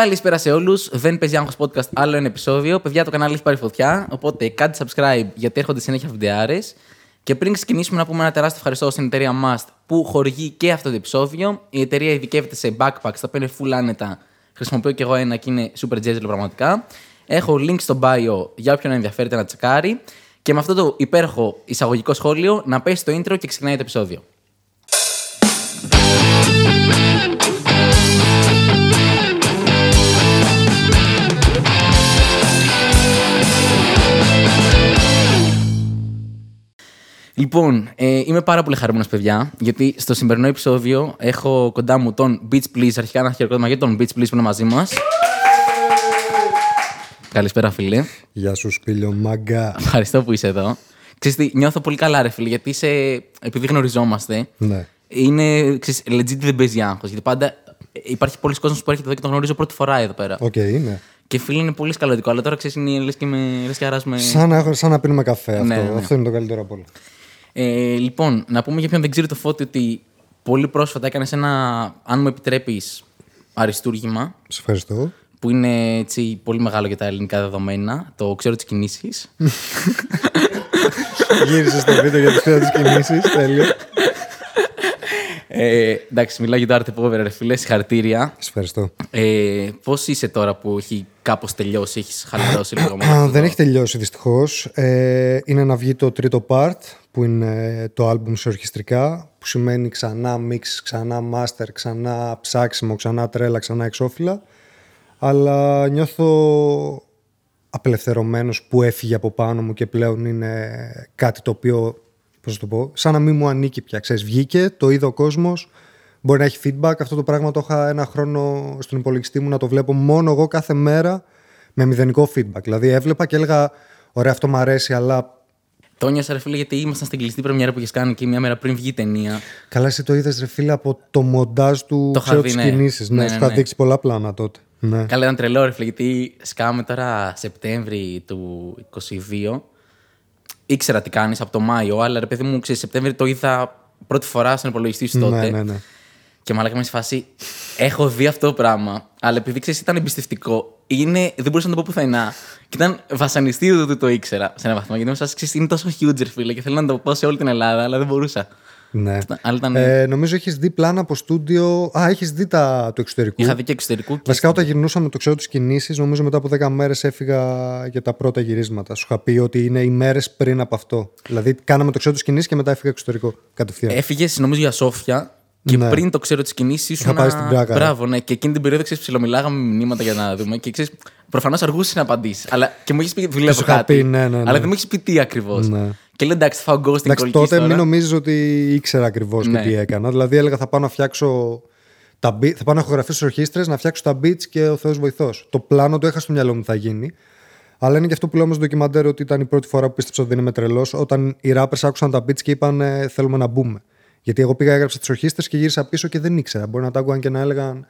Καλησπέρα σε όλους. Δεν παίζει άγχος podcast, άλλο ένα επεισόδιο. Παιδιά, το κανάλι έχει πάρει φωτιά. Οπότε κάντε subscribe γιατί έρχονται συνέχεια βιντεάρες. Και πριν ξεκινήσουμε, να πούμε ένα τεράστιο ευχαριστώ στην εταιρεία Mast που χορηγεί και αυτό το επεισόδιο. Η εταιρεία ειδικεύεται σε backpacks, τα παίρνει full άνετα. Χρησιμοποιώ και εγώ ένα και είναι super τζέζελο πραγματικά. Έχω link στο bio για όποιον ενδιαφέρεται να τσεκάρει. Και με αυτό το υπέροχο εισαγωγικό σχόλιο, να πέσει το intro και ξεκινάει το επεισόδιο. Λοιπόν, είμαι πάρα πολύ χαρούμενος, παιδιά, γιατί στο σημερινό επεισόδιο έχω κοντά μου τον Beats Pliz. Αρχικά να χαιρετώ για τον Beats Pliz που είναι μαζί μας. Καλησπέρα, φίλε. Γεια σου, Σπίλιο Μάγκα. Ευχαριστώ που είσαι εδώ. Ξέρεις τι, νιώθω πολύ καλά, ρε φίλε, γιατί είσαι. Επειδή γνωριζόμαστε. Ναι. Είναι. Ξέρεις, legit δεν παίζει άγχος. Γιατί πάντα υπάρχει πολλοί κόσμος που έρχεται εδώ και τον γνωρίζω πρώτη φορά εδώ πέρα. Οκ, είναι. Και φίλε, είναι πολύ σκαλωτικό. Αλλά τώρα ξέρεις, είναι λες και αράζουμε. Σαν να πίνουμε καφέ αυτό. Ναι. Αυτό είναι το καλύτερο από όλα. Λοιπόν, να πούμε για ποιον δεν ξέρει το Φώτη ότι πολύ πρόσφατα έκανες ένα, αν μου επιτρέπεις, αριστούργημα. Σε ευχαριστώ. Που είναι έτσι, πολύ μεγάλο για τα ελληνικά δεδομένα. Το ξέρω τις κινήσεις. Γύρισες το βίντεο για το ξέρω τις κινήσεις. Τέλειο. Εντάξει, μιλάω για το Arte Povera, ρε φίλε. Συγχαρητήρια. Σε ευχαριστώ. Πώς είσαι τώρα που έχει κάπως τελειώσει, έχεις χαλαρώσει λίγο? Δεν έχει τελειώσει δυστυχώς. Είναι να βγει το τρίτο part, που είναι το άλμπουμ σε ορχιστρικά, που σημαίνει ξανά mix, ξανά master, ξανά ψάξιμο, ξανά τρέλα, ξανά εξώφυλλα. Αλλά νιώθω απελευθερωμένος που έφυγε από πάνω μου και πλέον είναι κάτι το οποίο, πώς θα το πω, σαν να μην μου ανήκει πια. Ξέρεις, βγήκε, το είδε ο κόσμος, μπορεί να έχει feedback. Αυτό το πράγμα το είχα ένα χρόνο στον υπολογιστή μου να το βλέπω μόνο εγώ κάθε μέρα με μηδενικό feedback. Δηλαδή έβλεπα και έλεγα, ωραία, αυτό μου αρέσει, αλλά. Το νιώσα, ρε φίλε, γιατί ήμασταν στην κλειστή πρεμιέρα που είχες κάνει και μια μέρα πριν βγει η ταινία. Καλά, εσύ το είδες, ρε φίλε, από το μοντάζ του. Το ξέρω, τις κινήσεις. Ναι, σου είχα δείξει πολλά πλάνα τότε. Ναι. Καλά, ήταν τρελό, ρε φίλε, γιατί σκάμε τώρα Σεπτέμβρη του 2022. Ήξερα τι κάνεις από το Μάιο, αλλά ρε παιδί μου, ξέρεις, Σεπτέμβρη το είδα πρώτη φορά στον υπολογιστή σου τότε. Ναι, ναι, ναι. Και μαλάκα είμαι σε φάση, έχω δει αυτό το πράγμα, αλλά επειδή ξέρεις, ήταν εμπιστευτικό, δεν μπορούσα να το πω πουθενά. Και ήταν βασανιστήριο ότι το ήξερα σε έναν βαθμό. Γιατί μου σας είναι τόσο huge, φίλε, και θέλω να το πω σε όλη την Ελλάδα, αλλά δεν μπορούσα. Ναι. Ήταν. Νομίζω έχεις δει πλάνα από στούντιο. Α, έχεις δει του εξωτερικού. Είχα δει και εξωτερικού. Βασικά, όταν γυρνούσαμε, το ξέρω τις κινήσεις, νομίζω μετά από 10 μέρες έφυγα για τα πρώτα γυρίσματα. Σου είχα πει ότι είναι οι μέρες πριν από αυτό. Δηλαδή, κάναμε το ξέρω τις κινήσεις και μετά έφυγα εξωτερικό. Κατευθείαν. Έφυγες, νομίζω, για Σόφια. Και ναι. Πριν το ξέρω τις κινήσεις, ήσουν. Μπράβο, ναι. Και εκείνη την περίοδο ψιλομιλάγαμε μηνύματα για να δούμε. Και ξέρεις, προφανώς αργούσες να απαντήσεις. Αλλά και μου έχεις πει δουλεύω κάτι. Ναι. Αλλά δεν μου έχεις πει τι ακριβώς. Ναι. Και λέει εντάξει, θα φάω ghosting call. Τότε μην νομίζεις ότι ήξερα ακριβώς ναι. Και τι έκανα. Δηλαδή έλεγα θα πάω να φτιάξω. Θα πάω να ηχογραφήσω ορχήστρες, να φτιάξω τα beats και ο Θεός βοηθός. Το πλάνο το είχα στο μυαλό μου θα γίνει. Αλλά είναι και αυτό που λέω στο ντοκιμαντέρ ότι ήταν η πρώτη φορά που πίστεψα ότι δεν είμαι τρελός όταν οι rappers άκουσαν τα beats και είπαν θέλουμε να μπούμε. Γιατί εγώ πήγα, έγραψα τις ορχήστρες και γύρισα πίσω και δεν ήξερα. Μπορεί να τα άκουγαν και να έλεγαν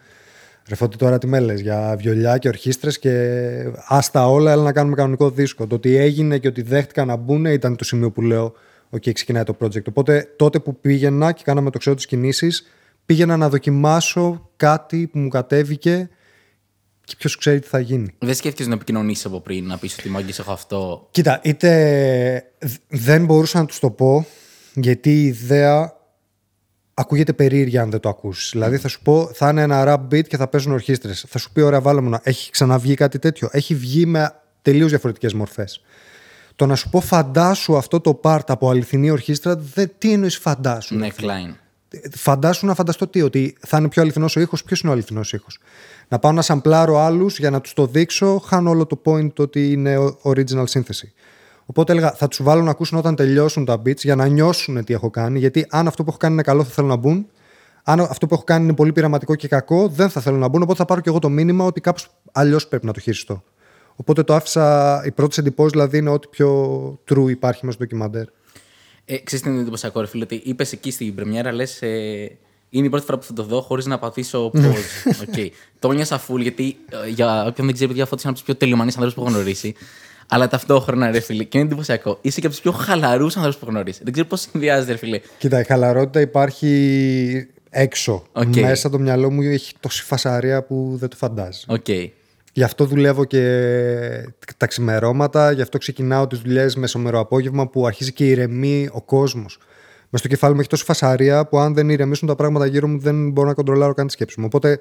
ρε Φώτη, τώρα τι με λες για βιολιά και ορχήστρες και άστα όλα, έλα να κάνουμε κανονικό δίσκο. Το ότι έγινε και ότι δέχτηκα να μπουν ήταν το σημείο που λέω OK, ξεκινάει το project. Οπότε τότε που πήγαινα και κάναμε το ξέρω τις κινήσεις, πήγαινα να δοκιμάσω κάτι που μου κατέβηκε και ποιος ξέρει τι θα γίνει. Δεν σκέφτεσαι να επικοινωνήσεις από πριν, να πεις ότι μάγκες έχω αυτό? Κοίτα, είτε δεν μπορούσα να τους το πω γιατί η ιδέα. Ακούγεται περίεργα αν δεν το ακούσεις. Δηλαδή θα σου πω, θα είναι ένα rap beat και θα παίζουν ορχήστρες. Θα σου πει, ωραία, βάλε μου να. Έχει ξαναβγεί κάτι τέτοιο. Έχει βγει με τελείως διαφορετικές μορφές. Το να σου πω, φαντάσου αυτό το part από αληθινή ορχήστρα, τι εννοείς φαντάσου? Ναι, Klein. Φαντάσου να φανταστώ τι, ότι θα είναι πιο αληθινός ο ήχος, ποιος είναι ο αληθινός ήχος. Να πάω να σαμπλάρω άλλους για να τους το δείξω, χάνω όλο το point ότι είναι original σύνθεση. Οπότε έλεγα, θα τους βάλω να ακούσουν όταν τελειώσουν τα beats για να νιώσουν τι έχω κάνει. Γιατί αν αυτό που έχω κάνει είναι καλό, θα θέλω να μπουν. Αν αυτό που έχω κάνει είναι πολύ πειραματικό και κακό, δεν θα θέλω να μπουν. Οπότε θα πάρω και εγώ το μήνυμα ότι κάπως αλλιώς πρέπει να το χειριστώ. Οπότε το άφησα. Οι πρώτες εντυπώσεις δηλαδή είναι ό,τι πιο true υπάρχει μέσα στο ντοκιμαντέρ. Ξέρεις τι είναι εντυπωσιακό, ρε φίλε, ότι είπες εκεί στην πρεμιέρα, λες. Είναι η πρώτη φορά που θα το δω χωρίς να πατήσω pause. Okay. Το νιώσα full, γιατί για όποιον δεν ξέρει, παιδιά, Φώτης είναι από τους πιο τελειωμανείς ανθρώπους που έχω γνωρίσει. Αλλά ταυτόχρονα, ρε φίλε, και είναι εντυπωσιακό. Είσαι και από τους πιο χαλαρούς ανθρώπους που γνωρίζεις. Δεν ξέρω πώς συνδυάζεται, ρε φίλε. Κοίτα, η χαλαρότητα υπάρχει έξω. Okay. Μέσα το μυαλό μου έχει τόση φασαρία που δεν το φαντάζει. Okay. Γι' αυτό δουλεύω και τα ξημερώματα, γι' αυτό ξεκινάω τις δουλειές μεσομεροαπόγευμα που αρχίζει και ηρεμεί ο κόσμος. Μες στο κεφάλι μου έχει τόση φασαρία που αν δεν ηρεμήσουν τα πράγματα γύρω μου δεν μπορώ να κοντρολάρω καν τη σκέψη μου. Οπότε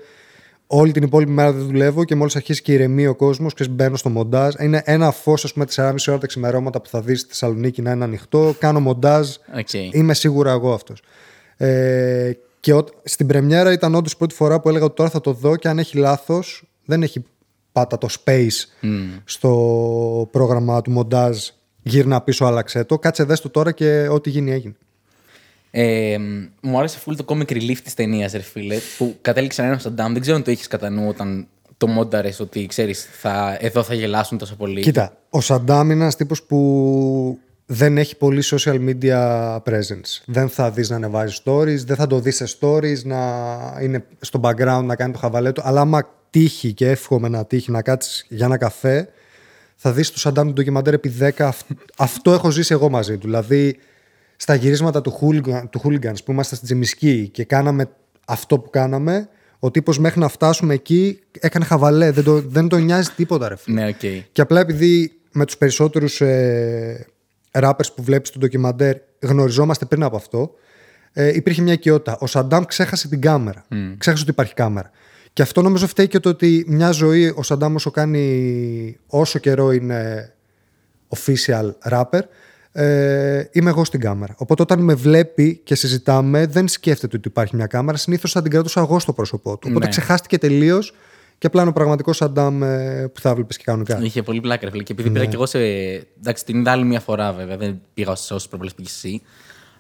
όλη την υπόλοιπη μέρα δεν δουλεύω και μόλις αρχίσει και ηρεμεί ο κόσμος και μπαίνω στο μοντάζ. Είναι ένα φως, ας πούμε, 4,5 ώρα τα ξημερώματα που θα δεις στη Θεσσαλονίκη να είναι ανοιχτό. Κάνω μοντάζ. Okay. Είμαι σίγουρα εγώ αυτός. Και στην πρεμιέρα ήταν όντως η πρώτη φορά που έλεγα ότι τώρα θα το δω και αν έχει λάθος, δεν έχει πάτα το space στο πρόγραμμα του μοντάζ. Γύρνα πίσω, άλλαξε το. Κάτσε δες το τώρα και ό,τι γίνει έγινε. Μου άρεσε φουλ το comic relief της ταινίας, ρε φίλε, που κατέληξε να είναι ο Σαντάμ. Δεν ξέρω αν το είχες κατά νου όταν το μόνταρες ότι ξέρεις, εδώ θα γελάσουν τόσο πολύ. Κοίτα, ο Σαντάμ είναι ένας τύπος που δεν έχει πολύ social media presence. Δεν θα δεις να ανεβάζει stories, δεν θα το δεις σε stories, να είναι στο background να κάνει το χαβαλέτο. Αλλά άμα τύχει, και εύχομαι να τύχει, να κάτσεις για ένα καφέ, θα δεις το Σαντάμ του ντοκιμαντέρ επί 10. Αυτό έχω ζήσει εγώ μαζί του. Δηλαδή, στα γυρίσματα του Hooligans που ήμασταν στην Τζιμισκή και κάναμε αυτό που κάναμε, ο τύπος μέχρι να φτάσουμε εκεί έκανε χαβαλέ. Δεν τον νοιάζει τίποτα, ρε φίλε. Ναι, okay. Και απλά επειδή με τους περισσότερους rappers που βλέπεις στο ντοκιμαντέρ γνωριζόμαστε πριν από αυτό, υπήρχε μια οικειότητα. Ο Σαντάμ ξέχασε την κάμερα. Ξέχασε ότι υπάρχει κάμερα. Και αυτό νομίζω φταίει και το ότι μια ζωή ο Σαντάμ όσο κάνει, όσο καιρό είναι official rapper, είμαι εγώ στην κάμερα. Οπότε όταν με βλέπει και συζητάμε, δεν σκέφτεται ότι υπάρχει μια κάμερα. Συνήθως θα την κρατούσα εγώ στο πρόσωπό του. Οπότε ξεχάστηκε τελείως και απλά είναι ο πραγματικός Σαντάμ που θα βλέπεις και κανονικά. Είχε πολύ πλάκα, φίλε. Και επειδή πήρα και εγώ σε. Εντάξει, την είδα άλλη μια φορά βέβαια. Δεν πήγα σε όσους προβλέψεις πήγες εσύ.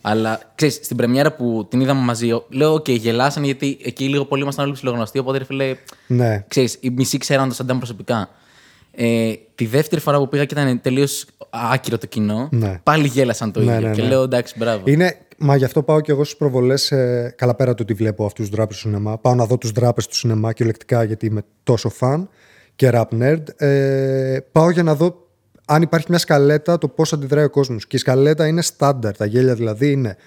Αλλά ξέρεις, στην πρεμιέρα που την είδαμε μαζί, λέω: OK, γελάσαν γιατί εκεί λίγο πολύ ήμασταν όλοι ψιλογνωστοί. Οπότε ρε φίλε, ξέρεις, οι μισοί ξέραν τον Σαντάμ προσωπικά. Τη δεύτερη φορά που πήγα και ήταν τελείως άκυρο το κοινό, πάλι γέλασαν το ίδιο. Και λέω: Εντάξει, μπράβο. Μα γι' αυτό πάω και εγώ στις προβολές. Καλά, πέρα του ότι βλέπω αυτούς τους ντράπες του σινεμά. Πάω να δω τους ντράπες του σινεμά κυριολεκτικά γιατί είμαι τόσο φαν και rap nerd. Πάω για να δω αν υπάρχει μια σκαλέτα, το πώς αντιδράει ο κόσμος. Και η σκαλέτα είναι στάνταρ. Τα γέλια δηλαδή είναι.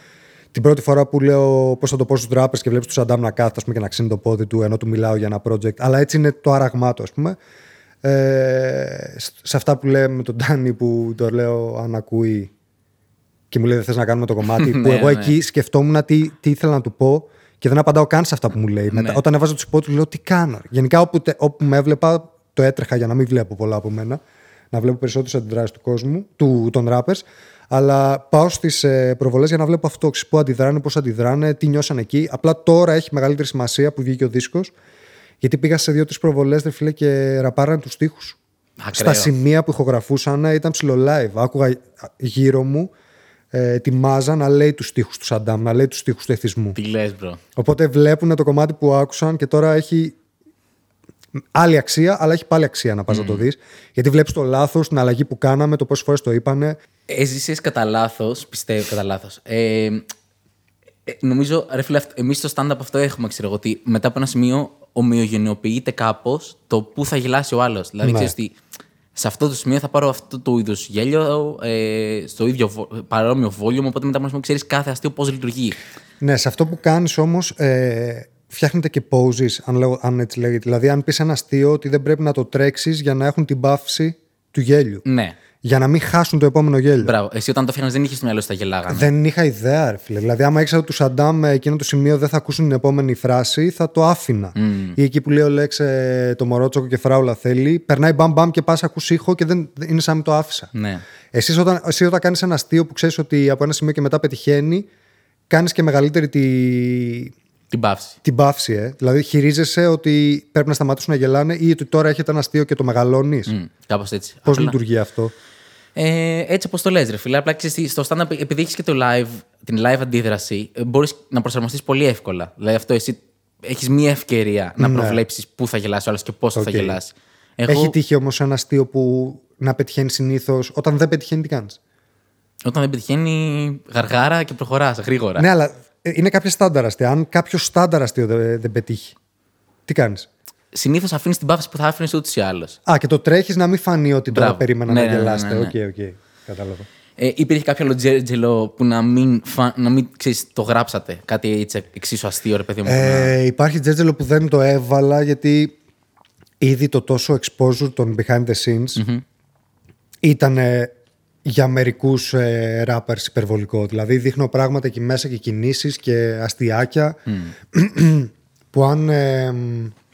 Την πρώτη φορά που λέω πώς θα το πω στους ντράπες και βλέπεις του Σαντάμ να κάθεται και να ξύνει το πόδι του ενώ του μιλάω για ένα project. Αλλά έτσι είναι το άραγμά του, ας πούμε. Σε αυτά που λέμε με τον Ντάνη που το λέω αν ακούει και μου λέει δεν θες να κάνουμε το κομμάτι που εγώ εκεί σκεφτόμουν τι ήθελα να του πω και δεν απαντάω καν σε αυτά που μου λέει. Μετά, όταν έβαζα τους υπότιτλους λέω τι κάνω. Γενικά όπου με έβλεπα το έτρεχα για να μην βλέπω πολλά από μένα, να βλέπω περισσότερες αντιδράσεις του κόσμου, των rappers, αλλά πάω στις προβολές για να βλέπω αυτό, πού αντιδράνε, πώς αντιδράνε, τι νιώσαν εκεί. Απλά τώρα έχει μεγαλύτερη σημασία που βγήκε ο δίσκος. Γιατί πήγα σε 2-3 προβολές, ρε φίλε, και ραπάραν τους στίχους. Στα σημεία που ηχογραφούσαν ήταν ψιλο live. Άκουγα γύρω μου τη μάζα να λέει τους στίχους του Σαντάμ, να λέει τους στίχους του εθισμού. Τι λες, μπρο. Οπότε βλέπουν το κομμάτι που άκουσαν και τώρα έχει άλλη αξία, αλλά έχει πάλι αξία να πας να το δεις. Γιατί βλέπεις το λάθος, την αλλαγή που κάναμε, το πόσες φορές το είπανε. Έζησες κατά λάθος, πιστεύω κατά λάθος. Νομίζω, ρε φίλε, εμείς στο stand-up αυτό έχουμε, ξέρω εγώ, ότι μετά από ένα σημείο ομοιογενειοποιείται κάπως το πού θα γελάσει ο άλλος. Δηλαδή, ξέρεις ότι σε αυτό το σημείο θα πάρω αυτό το είδος γέλιο, στο ίδιο παρόμοιο volume. Οπότε μετά από ένα σημείο ξέρεις κάθε αστείο πώς λειτουργεί. Ναι, σε αυτό που κάνεις όμως φτιάχνεται και poses, αν έτσι λέγεται. Δηλαδή, αν πεις ένα αστείο ότι δεν πρέπει να το τρέξεις για να έχουν την πάυση του γέλιου. Ναι. Για να μην χάσουν το επόμενο γέλιο. Μπράβο. Εσύ όταν το φτιάχνεις δεν είχες στο μυαλό σου τα γελάγανε. Δεν είχα ιδέα, ρε φίλε. Δηλαδή, άμα ήξερα ότι του Σαντάμ εκείνο το σημείο δεν θα ακούσουν την επόμενη φράση, θα το άφηνα. Ή εκεί που λέει ο Λέξ το μωρότσοκο και φράουλα θέλει, περνάει μπαμ και πας ακούς ήχο και δεν είναι σαν να το άφησα. Ναι. Εσύ όταν κάνεις ένα αστείο που ξέρεις ότι από ένα σημείο και μετά πετυχαίνει, κάνεις και μεγαλύτερη την πάυση. Δηλαδή, χειρίζεσαι ότι πρέπει να σταματήσουν να γελάνε ή ότι τώρα έχετε ένα αστείο και το μεγαλώνεις. Κάπως έτσι. Πώς λειτουργεί αυτό. Έτσι όπως το λες, ρε φίλε. Απλά ξέρεις, στο stand-up, επειδή έχεις και το live, την live αντίδραση, μπορείς να προσαρμοστείς πολύ εύκολα. Δηλαδή, αυτό εσύ έχεις μία ευκαιρία να προβλέψεις πού θα γελάσει ο άλλος και πόσο θα γελάσει. Έχει τύχει όμως ένα αστείο που να πετυχαίνει συνήθως. Όταν δεν πετυχαίνει, τι κάνεις. Όταν δεν πετυχαίνει, γαργάρα και προχωράς γρήγορα. Ναι, αλλά είναι κάποια στάνταρ αστεία. Αν κάποιο στάνταρ αστείο δεν πετύχει, τι κάνεις. Συνήθως αφήνεις την πάυση που θα άφηνες ούτως ή άλλως. Και το τρέχεις να μην φανεί ότι τώρα περίμενα να γελάσετε. Οκ. Κατάλαβα. Υπήρχε κάποιο άλλο τζέρτζελο που να μην ξέρεις, το γράψατε, κάτι εξίσου αστείο, ρε παιδί μου. Υπάρχει τζέρτζελο που δεν το έβαλα γιατί ήδη το τόσο exposure των behind the scenes mm-hmm. ήταν για μερικούς rappers υπερβολικό. Δηλαδή δείχνω πράγματα εκεί μέσα και κινήσεις και αστιάκια mm. που αν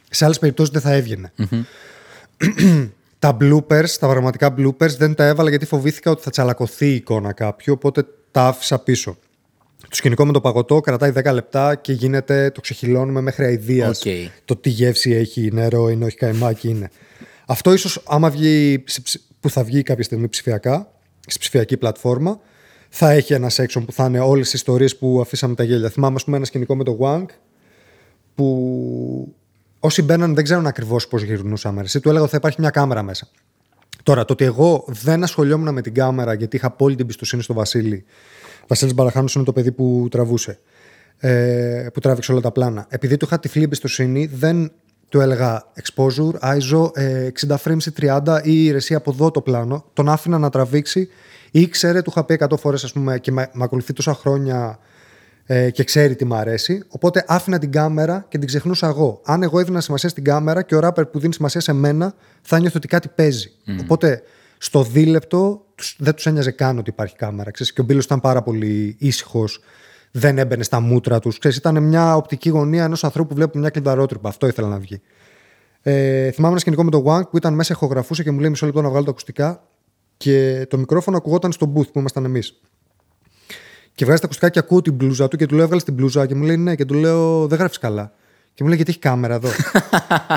σε άλλες περιπτώσεις δεν θα έβγαινε. Mm-hmm. Τα bloopers, τα πραγματικά bloopers δεν τα έβαλα γιατί φοβήθηκα ότι θα τσαλακωθεί η εικόνα κάποιου, οπότε τα άφησα πίσω. Το σκηνικό με το παγωτό κρατάει 10 λεπτά και γίνεται, το ξεχυλώνουμε μέχρι αηδίας okay. το τι γεύση έχει, νερό είναι, όχι καημάκι είναι. Αυτό ίσως άμα βγει, που θα βγει κάποια στιγμή ψηφιακά, στη ψηφιακή πλατφόρμα, θα έχει ένα section που θα είναι όλες τις ιστορίες που αφήσαμε τα γέλια. Θυμάμαι, ας πούμε, ένα σκηνικό με το Wank που... Όσοι μπαίναν δεν ξέρουν ακριβώς πώς γυρνούσαμε. Εσύ του έλεγα ότι θα υπάρχει μια κάμερα μέσα. Τώρα, το ότι εγώ δεν ασχολιόμουν με την κάμερα γιατί είχα απόλυτη εμπιστοσύνη στο Βασίλη. Ο Βασίλης Μπαραχάνος είναι το παιδί που τραβούσε, που τράβηξε όλα τα πλάνα. Επειδή του είχα τυφλή εμπιστοσύνη, δεν του έλεγα exposure, ISO 60 frames ή 30 ή ηρεσία από εδώ το πλάνο. Τον άφηνα να τραβήξει. Ήξερε, του είχα πει 100 φορές, ας πούμε, και με ακολουθεί τόσα χρόνια. Και ξέρει τι μ' αρέσει. Οπότε άφηνα την κάμερα και την ξεχνούσα εγώ. Αν εγώ έδινα σημασία στην κάμερα και ο ράπερ που δίνει σημασία σε μένα θα νιώθει ότι κάτι παίζει. Mm. Οπότε στο δίλεπτο δεν τους ένοιαζε καν ότι υπάρχει κάμερα. Ξέρεις, και ο Μπίλος ήταν πάρα πολύ ήσυχος. Δεν έμπαινε στα μούτρα τους. Ήταν μια οπτική γωνία ενός ανθρώπου που βλέπει μια κλειδαρότρυπα. Αυτό ήθελα να βγει. Θυμάμαι ένα σκηνικό με το Wank που ήταν μέσα, ηχογραφούσε και μου λέει μισό λεπτό να βγάλω τα ακουστικά. Και το μικρόφωνο ακουγόταν στο booth που ήμασταν εμείς. Και βγάζει τα ακουστικά και ακούω την μπλούζα του και του λέω: Έβγαλε την μπλούζα. Και μου λέει: Ναι, και του λέω: Δεν γράφει καλά. Και μου λέει: Γιατί έχει κάμερα εδώ.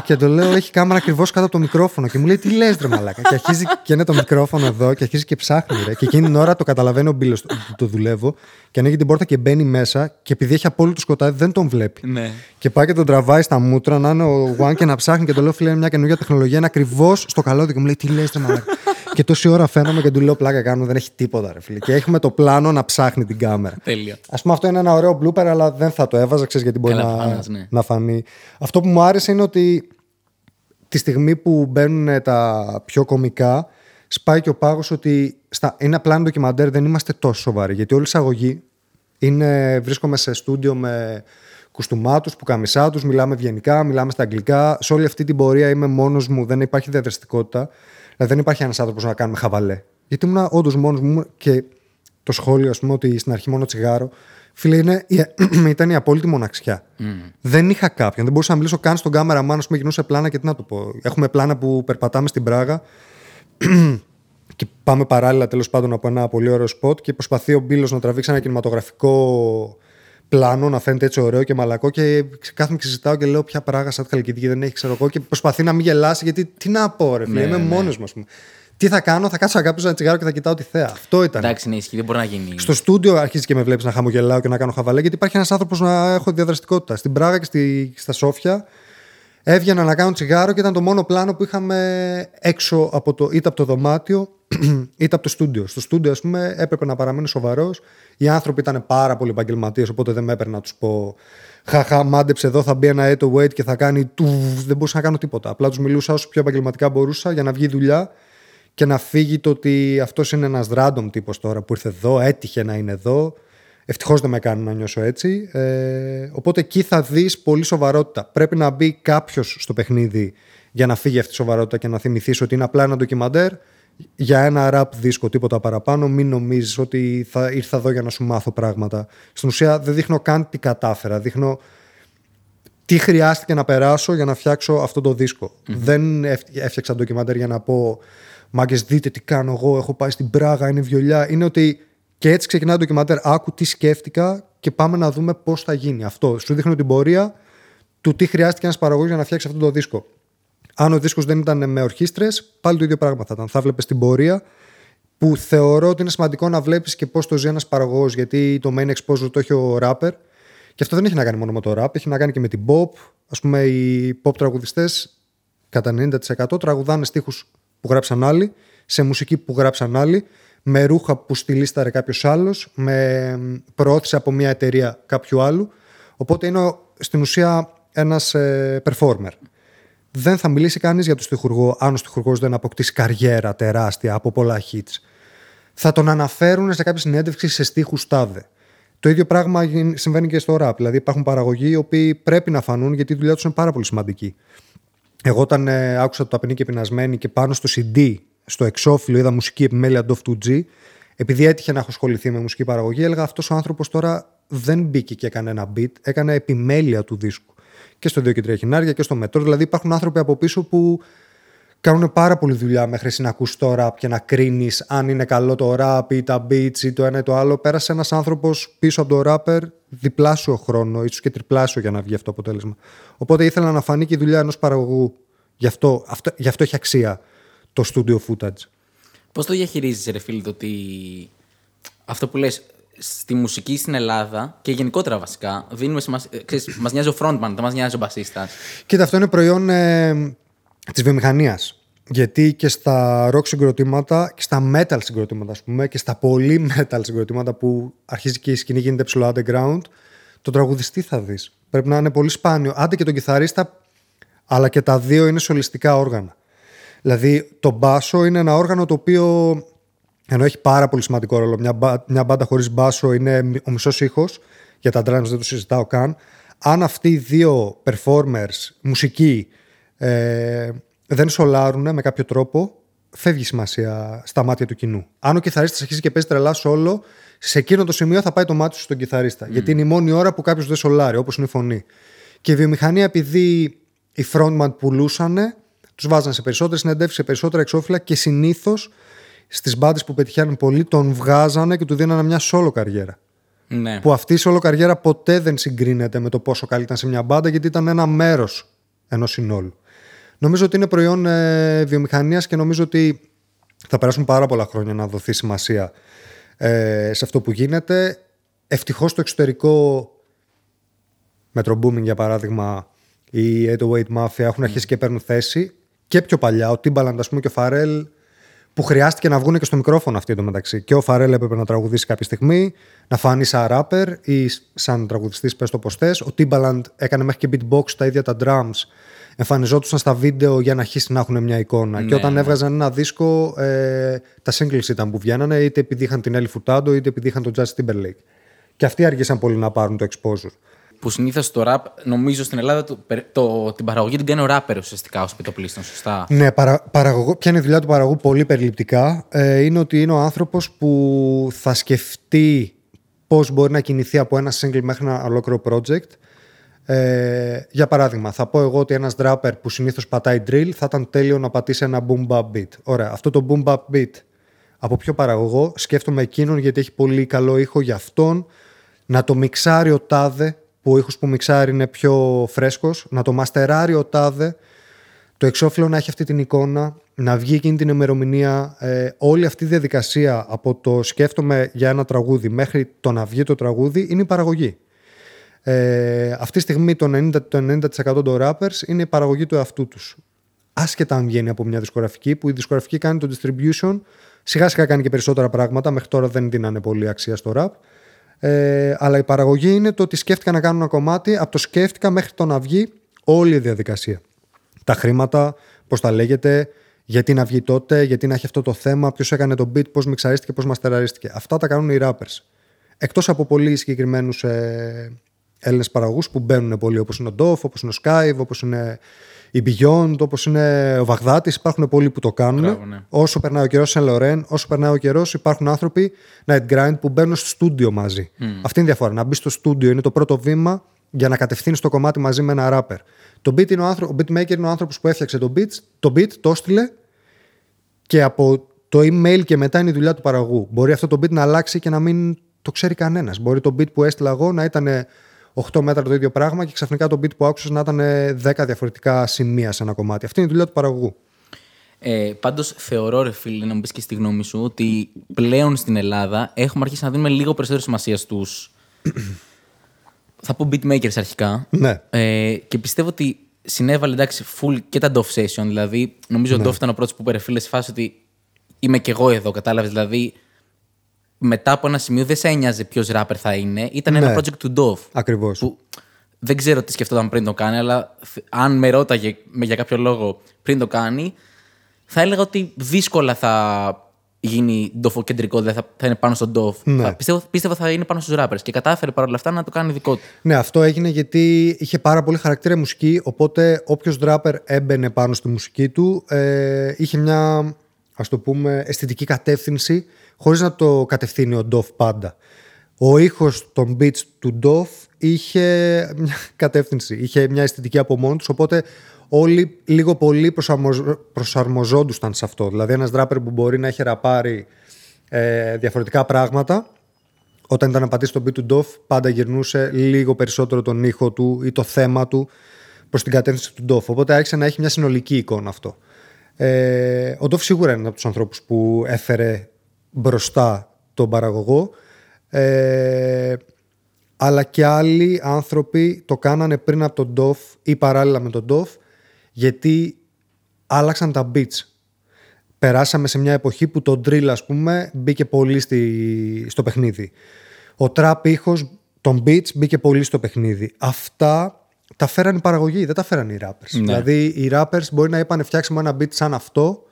Και του λέω: Έχει κάμερα ακριβώς κάτω από το μικρόφωνο. Και μου λέει: Τι λες, ρε μαλάκα. Και αρχίζει και είναι το μικρόφωνο εδώ και αρχίζει και ψάχνει. Ρε. Και εκείνη την ώρα το καταλαβαίνει ο Μπίλος, το δουλεύω. Και ανοίγει την πόρτα και μπαίνει μέσα. Και επειδή έχει απόλυτο σκοτάδι, δεν τον βλέπει. Ναι. Και πάει και τον τραβάει στα μούτρα να είναι ο One και να ψάχνει. Και το λέω: Φίλε, είναι μια καινούργια τεχνολογία. Είναι ακριβώς στο καλώδιο. Και μου λέει: Τι λες, ρε μαλάκα. Και τόση ώρα φαίνομαι και του λέω: Πλάκα κάνω, δεν έχει τίποτα, ρε φίλε. Και έχουμε το πλάνο να ψάχνει την κάμερα. Τέλεια. Ας πούμε, αυτό είναι ένα ωραίο blooper, αλλά δεν θα το έβαζα, ξέρεις, γιατί μπορεί να φανεί. Αυτό που μου άρεσε είναι ότι τη στιγμή που μπαίνουν τα πιο κωμικά, σπάει και ο πάγος ότι στα ένα πλάνο ντοκιμαντέρ δεν είμαστε τόσο σοβαροί. Γιατί όλη η εισαγωγή είναι, βρίσκομαι σε στούντιο με κουστούμά τους, πουκαμισά τους, μιλάμε ευγενικά, μιλάμε στα αγγλικά. Σε όλη αυτή την πορεία είμαι μόνος μου, δεν υπάρχει διαδραστικότητα. Δηλαδή δεν υπάρχει ένας άνθρωπος να κάνουμε χαβαλέ. Γιατί ήμουν όντως μόνος μου και το σχόλιο, ας πούμε, ότι στην αρχή μόνο τσιγάρο. Φίλε, ήταν η απόλυτη μοναξιά. Mm. Δεν είχα κάποιον. Δεν μπορούσα να μιλήσω καν στον κάμεραμάν, ας πούμε, γινούσε πλάνα και τι να το πω. Έχουμε πλάνα που περπατάμε στην Πράγα και πάμε παράλληλα τέλος πάντων από ένα πολύ ωραίο σποτ και προσπαθεί ο Μπίλος να τραβήξει ένα κινηματογραφικό πλάνο να φαίνεται έτσι ωραίο και μαλακό. Και κάθομαι και συζητάω και λέω: Ποια Πράγα σαν τη Χαλκιδική δεν έχει, ξέρω εγώ. Και προσπαθεί να μην γελάσει, γιατί τι να πω, ρε φίλε. Ναι, είμαι μόνος μου, ας πούμε. Τι θα κάνω, θα κάτσω να κάτσω ένα τσιγάρο και θα κοιτάω τη θέα. Αυτό ήταν. Εντάξει, ναι, ισχύει, δεν μπορεί να γίνει. Στο στούντιο αρχίζει και με βλέπει να χαμογελάω και να κάνω χαβαλέ, γιατί υπάρχει ένας άνθρωπος να έχω διαδραστικότητα. Στην Πράγα και στα Σόφια έβγαινα να κάνω τσιγάρο και ήταν το μόνο πλάνο που είχαμε έξω από το, είτε από το δωμάτιο είτε από το στούντιο. Στο στούντιο, ας πούμε, έπρεπε να παραμείνω σοβαρός. Οι άνθρωποι ήταν πάρα πολύ επαγγελματίες, οπότε δεν με έπαιρνα να τους πω «Χαχα, μάντεψε εδώ, θα μπει ένα 808 και θα κάνει τουβ». Δεν μπορούσα να κάνω τίποτα. Απλά τους μιλούσα όσο πιο επαγγελματικά μπορούσα για να βγει δουλειά και να φύγει το ότι αυτός είναι ένας random τύπος τώρα που ήρθε εδώ, έτυχε να είναι εδώ. Ευτυχώς δεν με κάνουν να νιώσω έτσι. Οπότε εκεί θα δεις πολύ σοβαρότητα. Πρέπει να μπει κάποιος στο παιχνίδι για να φύγει αυτή η σοβαρότητα και να θυμηθείς ότι είναι απλά ένα ντοκιμαντέρ για ένα rap δίσκο, τίποτα παραπάνω. Μην νομίζεις ότι θα ήρθα εδώ για να σου μάθω πράγματα. Στην ουσία δεν δείχνω καν τι κατάφερα. Δείχνω τι χρειάστηκε να περάσω για να φτιάξω αυτό το δίσκο. Mm-hmm. Δεν έφτιαξα ντοκιμαντέρ για να πω «Μάγκες, δείτε τι κάνω εγώ, έχω πάει στην Πράγα, είναι βιολιά». Είναι ότι. Και έτσι ξεκινάει το ντοκιμαντέρ. Άκου τι σκέφτηκα και πάμε να δούμε πώς θα γίνει αυτό. Σου δείχνω την πορεία του τι χρειάστηκε ένας παραγωγός για να φτιάξει αυτό το δίσκο. Αν ο δίσκος δεν ήταν με ορχήστρες, πάλι το ίδιο πράγμα θα ήταν. Θα βλέπεις την πορεία που θεωρώ ότι είναι σημαντικό να βλέπεις και πώς το ζει ένας παραγωγός. Γιατί το main exposure το έχει ο rapper. Και αυτό δεν έχει να κάνει μόνο με το rap, έχει να κάνει και με την pop. Ας πούμε, οι pop τραγουδιστές κατά 90% τραγουδάνε στίχους που γράψαν άλλοι, σε μουσική που γράψαν άλλοι, με ρούχα που στυλίσταρε κάποιος άλλος, με προώθηση από μια εταιρεία κάποιου άλλου. Οπότε είναι στην ουσία ένας performer. Δεν θα μιλήσει κανείς για τον στιχουργό, αν ο στιχουργός δεν αποκτήσει καριέρα τεράστια από πολλά hits. θα τον αναφέρουν σε κάποια συνέντευξη σε στίχους τάδε. Το ίδιο πράγμα συμβαίνει και στο rap. Δηλαδή υπάρχουν παραγωγοί οι οποίοι πρέπει να φανούν γιατί η δουλειά τους είναι πάρα πολύ σημαντική. Εγώ όταν άκουσα το Ταπεινή και Πεινασμένη και πάνω στο CD, στο εξώφυλλο, είδα μουσική επιμέλεια Ντοφ 2G, επειδή έτυχε να έχω ασχοληθεί με μουσική παραγωγή, έλεγα αυτός ο άνθρωπος τώρα δεν μπήκε και έκανε ένα beat, έκανε επιμέλεια του δίσκου. Και στο 2 και 3 χινάρια και στο μετρό. Δηλαδή υπάρχουν άνθρωποι από πίσω που κάνουν πάρα πολύ δουλειά μέχρι να ακούς το rap και να κρίνεις αν είναι καλό το rap ή τα beats ή το ένα ή το άλλο. Πέρασε ένας άνθρωπος πίσω από το rapper διπλάσιο χρόνο, ίσως και τριπλάσιο για να βγει αυτό το αποτέλεσμα. Οπότε ήθελα να φανεί και η δουλειά ενός παραγωγού. Γι' αυτό έχει αξία το studio footage. Πώς το διαχειρίζεσαι, ρε φίλε, το ότι αυτό που λες στη μουσική στην Ελλάδα και γενικότερα βασικά δίνουμε μας νοιάζει ο frontman, δεν μας νοιάζει ο μπασίστας? Κοίτα, αυτό είναι προϊόν της βιομηχανίας. Γιατί και στα rock συγκροτήματα και στα metal συγκροτήματα, ας πούμε, και στα πολύ metal συγκροτήματα που αρχίζει και η σκηνή γίνεται ψηλό underground, τον τραγουδιστή θα δεις. Πρέπει να είναι πολύ σπάνιο. Άντε και τον κιθαρίστα, αλλά και τα δύο είναι σολιστικά όργανα. Δηλαδή, το μπάσο είναι ένα όργανο το οποίο, ενώ έχει πάρα πολύ σημαντικό ρόλο, μια μπάντα χωρίς μπάσο είναι ο μισός ήχος, για τα drums δεν το συζητάω καν. Αν αυτοί οι δύο performers, μουσικοί, δεν σολάρουνε με κάποιο τρόπο, φεύγει σημασία στα μάτια του κοινού. Αν ο κιθαρίστας αρχίζει και παίζει τρελά σόλο, σε εκείνο το σημείο θα πάει το μάτι σου στον κιθαρίστα. Mm. Γιατί είναι η μόνη ώρα που κάποιος δεν σολάρει, όπως είναι η φωνή. Και η βιομηχανία, επειδή οι frontman πουλούσανε, τους βάζανε σε περισσότερες συνεντεύξεις, σε περισσότερα εξώφυλλα και συνήθως στις μπάντες που πετυχαίνουν πολύ τον βγάζανε και του δίνανε μια solo καριέρα. Ναι. Που αυτή η solo καριέρα ποτέ δεν συγκρίνεται με το πόσο καλή ήταν σε μια μπάντα, γιατί ήταν ένα μέρος ενός συνόλου. Νομίζω ότι είναι προϊόν βιομηχανίας και νομίζω ότι θα περάσουν πάρα πολλά χρόνια να δοθεί σημασία σε αυτό που γίνεται. Ευτυχώς το εξωτερικό, Metro Booming για παράδειγμα, οι 808 Mafia έχουν αρχίσει και παίρνουν θέση, και πιο παλιά ο Τίμπαλαντ, ας πούμε, και ο Φαρέλ, που χρειάστηκε να βγουν και στο μικρόφωνο αυτοί εντωμεταξύ. Και ο Φαρέλ έπρεπε να τραγουδήσει κάποια στιγμή, να φανεί σαν rapper ή σαν τραγουδιστής, πες το πως θες. Ο Τίμπαλαντ έκανε μέχρι και beatbox τα ίδια τα drums. Εμφανιζόντουσαν στα βίντεο για να αρχίσει να έχουν μια εικόνα. Ναι. Και όταν έβγαζαν ένα δίσκο, τα singles ήταν που βγαίνανε, είτε επειδή είχαν την Ellie Furtado, είτε επειδή είχαν τον Τζα Τίμπερλέικ. Και αυτοί άργησαν πολύ να πάρουν το exposure. Που συνήθως το rap, νομίζω στην Ελλάδα, την παραγωγή την κάνει ο rapper ουσιαστικά, ως επιτοπλίστων, σωστά? Ναι, ποια είναι η δουλειά του παραγωγού πολύ περιληπτικά? Είναι ότι είναι ο άνθρωπος που θα σκεφτεί πώς μπορεί να κινηθεί από ένα single μέχρι ένα ολόκληρο project. Για παράδειγμα, θα πω εγώ ότι ένας rapper που συνήθως πατάει drill, θα ήταν τέλειο να πατήσει ένα boom bap beat. Ωραία, αυτό το boom bap beat από ποιο παραγωγό? Σκέφτομαι εκείνον, γιατί έχει πολύ καλό ήχο για αυτόν. Να το μιξάρει ο τάδε, που ο ήχος που μιξάρει είναι πιο φρέσκος, να το μαστεράρει ο τάδε, το εξώφυλλο να έχει αυτή την εικόνα, να βγει εκείνη την ημερομηνία. Όλη αυτή η διαδικασία από το σκέφτομαι για ένα τραγούδι μέχρι το να βγει το τραγούδι είναι η παραγωγή. Αυτή τη στιγμή το 90% των rappers είναι η παραγωγή του εαυτού τους. Άσχετα αν βγαίνει από μια δισκογραφική, που η δισκογραφική κάνει το distribution, σιγά σιγά κάνει και περισσότερα πράγματα, μέχρι τώρα δεν δίνανε πολύ αξία στο rap. Αλλά η παραγωγή είναι το ότι σκέφτηκα να κάνω ένα κομμάτι, από το σκέφτηκα μέχρι το να βγει, όλη η διαδικασία. Τα χρήματα, πώς τα λέγεται, γιατί να βγει τότε, γιατί να έχει αυτό το θέμα, ποιος έκανε το beat, πώς μιξαρίστηκε, πώς μαστεραρίστηκε. Αυτά τα κάνουν οι rappers. Εκτός από πολύ συγκεκριμένους Έλληνες παραγωγούς που μπαίνουν πολύ, όπως είναι ο Ντοφ, όπως είναι ο Σκάιβ, όπως είναι η Beyond, όπως είναι ο Βαγδάτης. Υπάρχουν πολλοί που το κάνουν. Μπράβο, ναι. Όσο περνάει ο καιρός, σε Λορέν, όσο περνάει ο καιρός, υπάρχουν άνθρωποι night grind που μπαίνουν στο στούντιο μαζί. Mm. Αυτή είναι η διαφορά. Να μπει στο στούντιο είναι το πρώτο βήμα για να κατευθύνεις το κομμάτι μαζί με ένα rapper. Το beat είναι ο beatmaker είναι ο άνθρωπος που έφτιαξε το beat, το έστειλε και από το email και μετά είναι η δουλειά του παραγωγού. Μπορεί αυτό το beat να αλλάξει και να μην το ξέρει κανένας. Μπορεί το beat που έστειλα εγώ να ήταν 8 μέτρα το ίδιο πράγμα και ξαφνικά το beat που άκουσες να ήταν 10 διαφορετικά σημεία σε ένα κομμάτι. Αυτή είναι η δουλειά του παραγωγού. Πάντως θεωρώ, ρε φίλε, να μου πεις και στη γνώμη σου, ότι πλέον στην Ελλάδα έχουμε αρχίσει να δίνουμε λίγο περισσότερη σημασία στους θα πω beatmakers αρχικά. Ναι. Και πιστεύω ότι συνέβαλε, εντάξει, full και τα Doff Session. Δηλαδή, νομίζω ότι ο Doff ήταν ο πρώτος που πήρε, φίλε, σε φάση ότι είμαι κι εγώ εδώ, κατάλαβες? Δηλαδή, μετά από ένα σημείο δεν σε ένοιαζε ποιος rapper θα είναι. Ήταν ένα project του Ντοφ. Ακριβώς. Που δεν ξέρω τι σκεφτόταν πριν το κάνει, αλλά αν με ρώταγε για κάποιο λόγο πριν το κάνει, θα έλεγα ότι δύσκολα θα γίνει ντοφοκεντρικό, δηλαδή θα είναι πάνω στον ντοφ. Ναι. Πίστευα θα είναι πάνω στους ράπερς και κατάφερε παρόλα αυτά να το κάνει δικό του. Ναι, αυτό έγινε γιατί είχε πάρα πολύ χαρακτήρα μουσική, οπότε όποιος ράπερ έμπαινε πάνω στη μουσική του είχε μια, ας το πούμε, αισθητική κατεύθυνση χωρίς να το κατευθύνει ο ντοφ πάντα. Ο ήχος των beats του ντοφ είχε μια κατεύθυνση, είχε μια αισθητική από μόνο τους, οπότε όλοι λίγο πολύ προσαρμοζόντουσαν σε αυτό. Δηλαδή, ένας ράπερ που μπορεί να έχει ραπάρει διαφορετικά πράγματα, όταν ήταν να πατήσει τον beat του ντοφ, πάντα γυρνούσε λίγο περισσότερο τον ήχο του ή το θέμα του προς την κατεύθυνση του ντοφ. Οπότε άρχισε να έχει μια συνολική εικόνα αυτό. Ο ντοφ σίγουρα είναι από τους ανθρώπους που έφερε μπροστά τον παραγωγό. Αλλά και άλλοι άνθρωποι το κάνανε πριν από τον ντοφ ή παράλληλα με τον ντοφ, γιατί άλλαξαν τα beats. Περάσαμε σε μια εποχή που το drill, ας πούμε, μπήκε πολύ στο παιχνίδι. Ο trap ήχος των beats μπήκε πολύ στο παιχνίδι. Αυτά τα φέραν οι παραγωγοί, δεν τα φέραν οι rappers. Ναι. Δηλαδή οι rappers μπορεί να είπαν φτιάξαμε ένα beat σαν αυτό,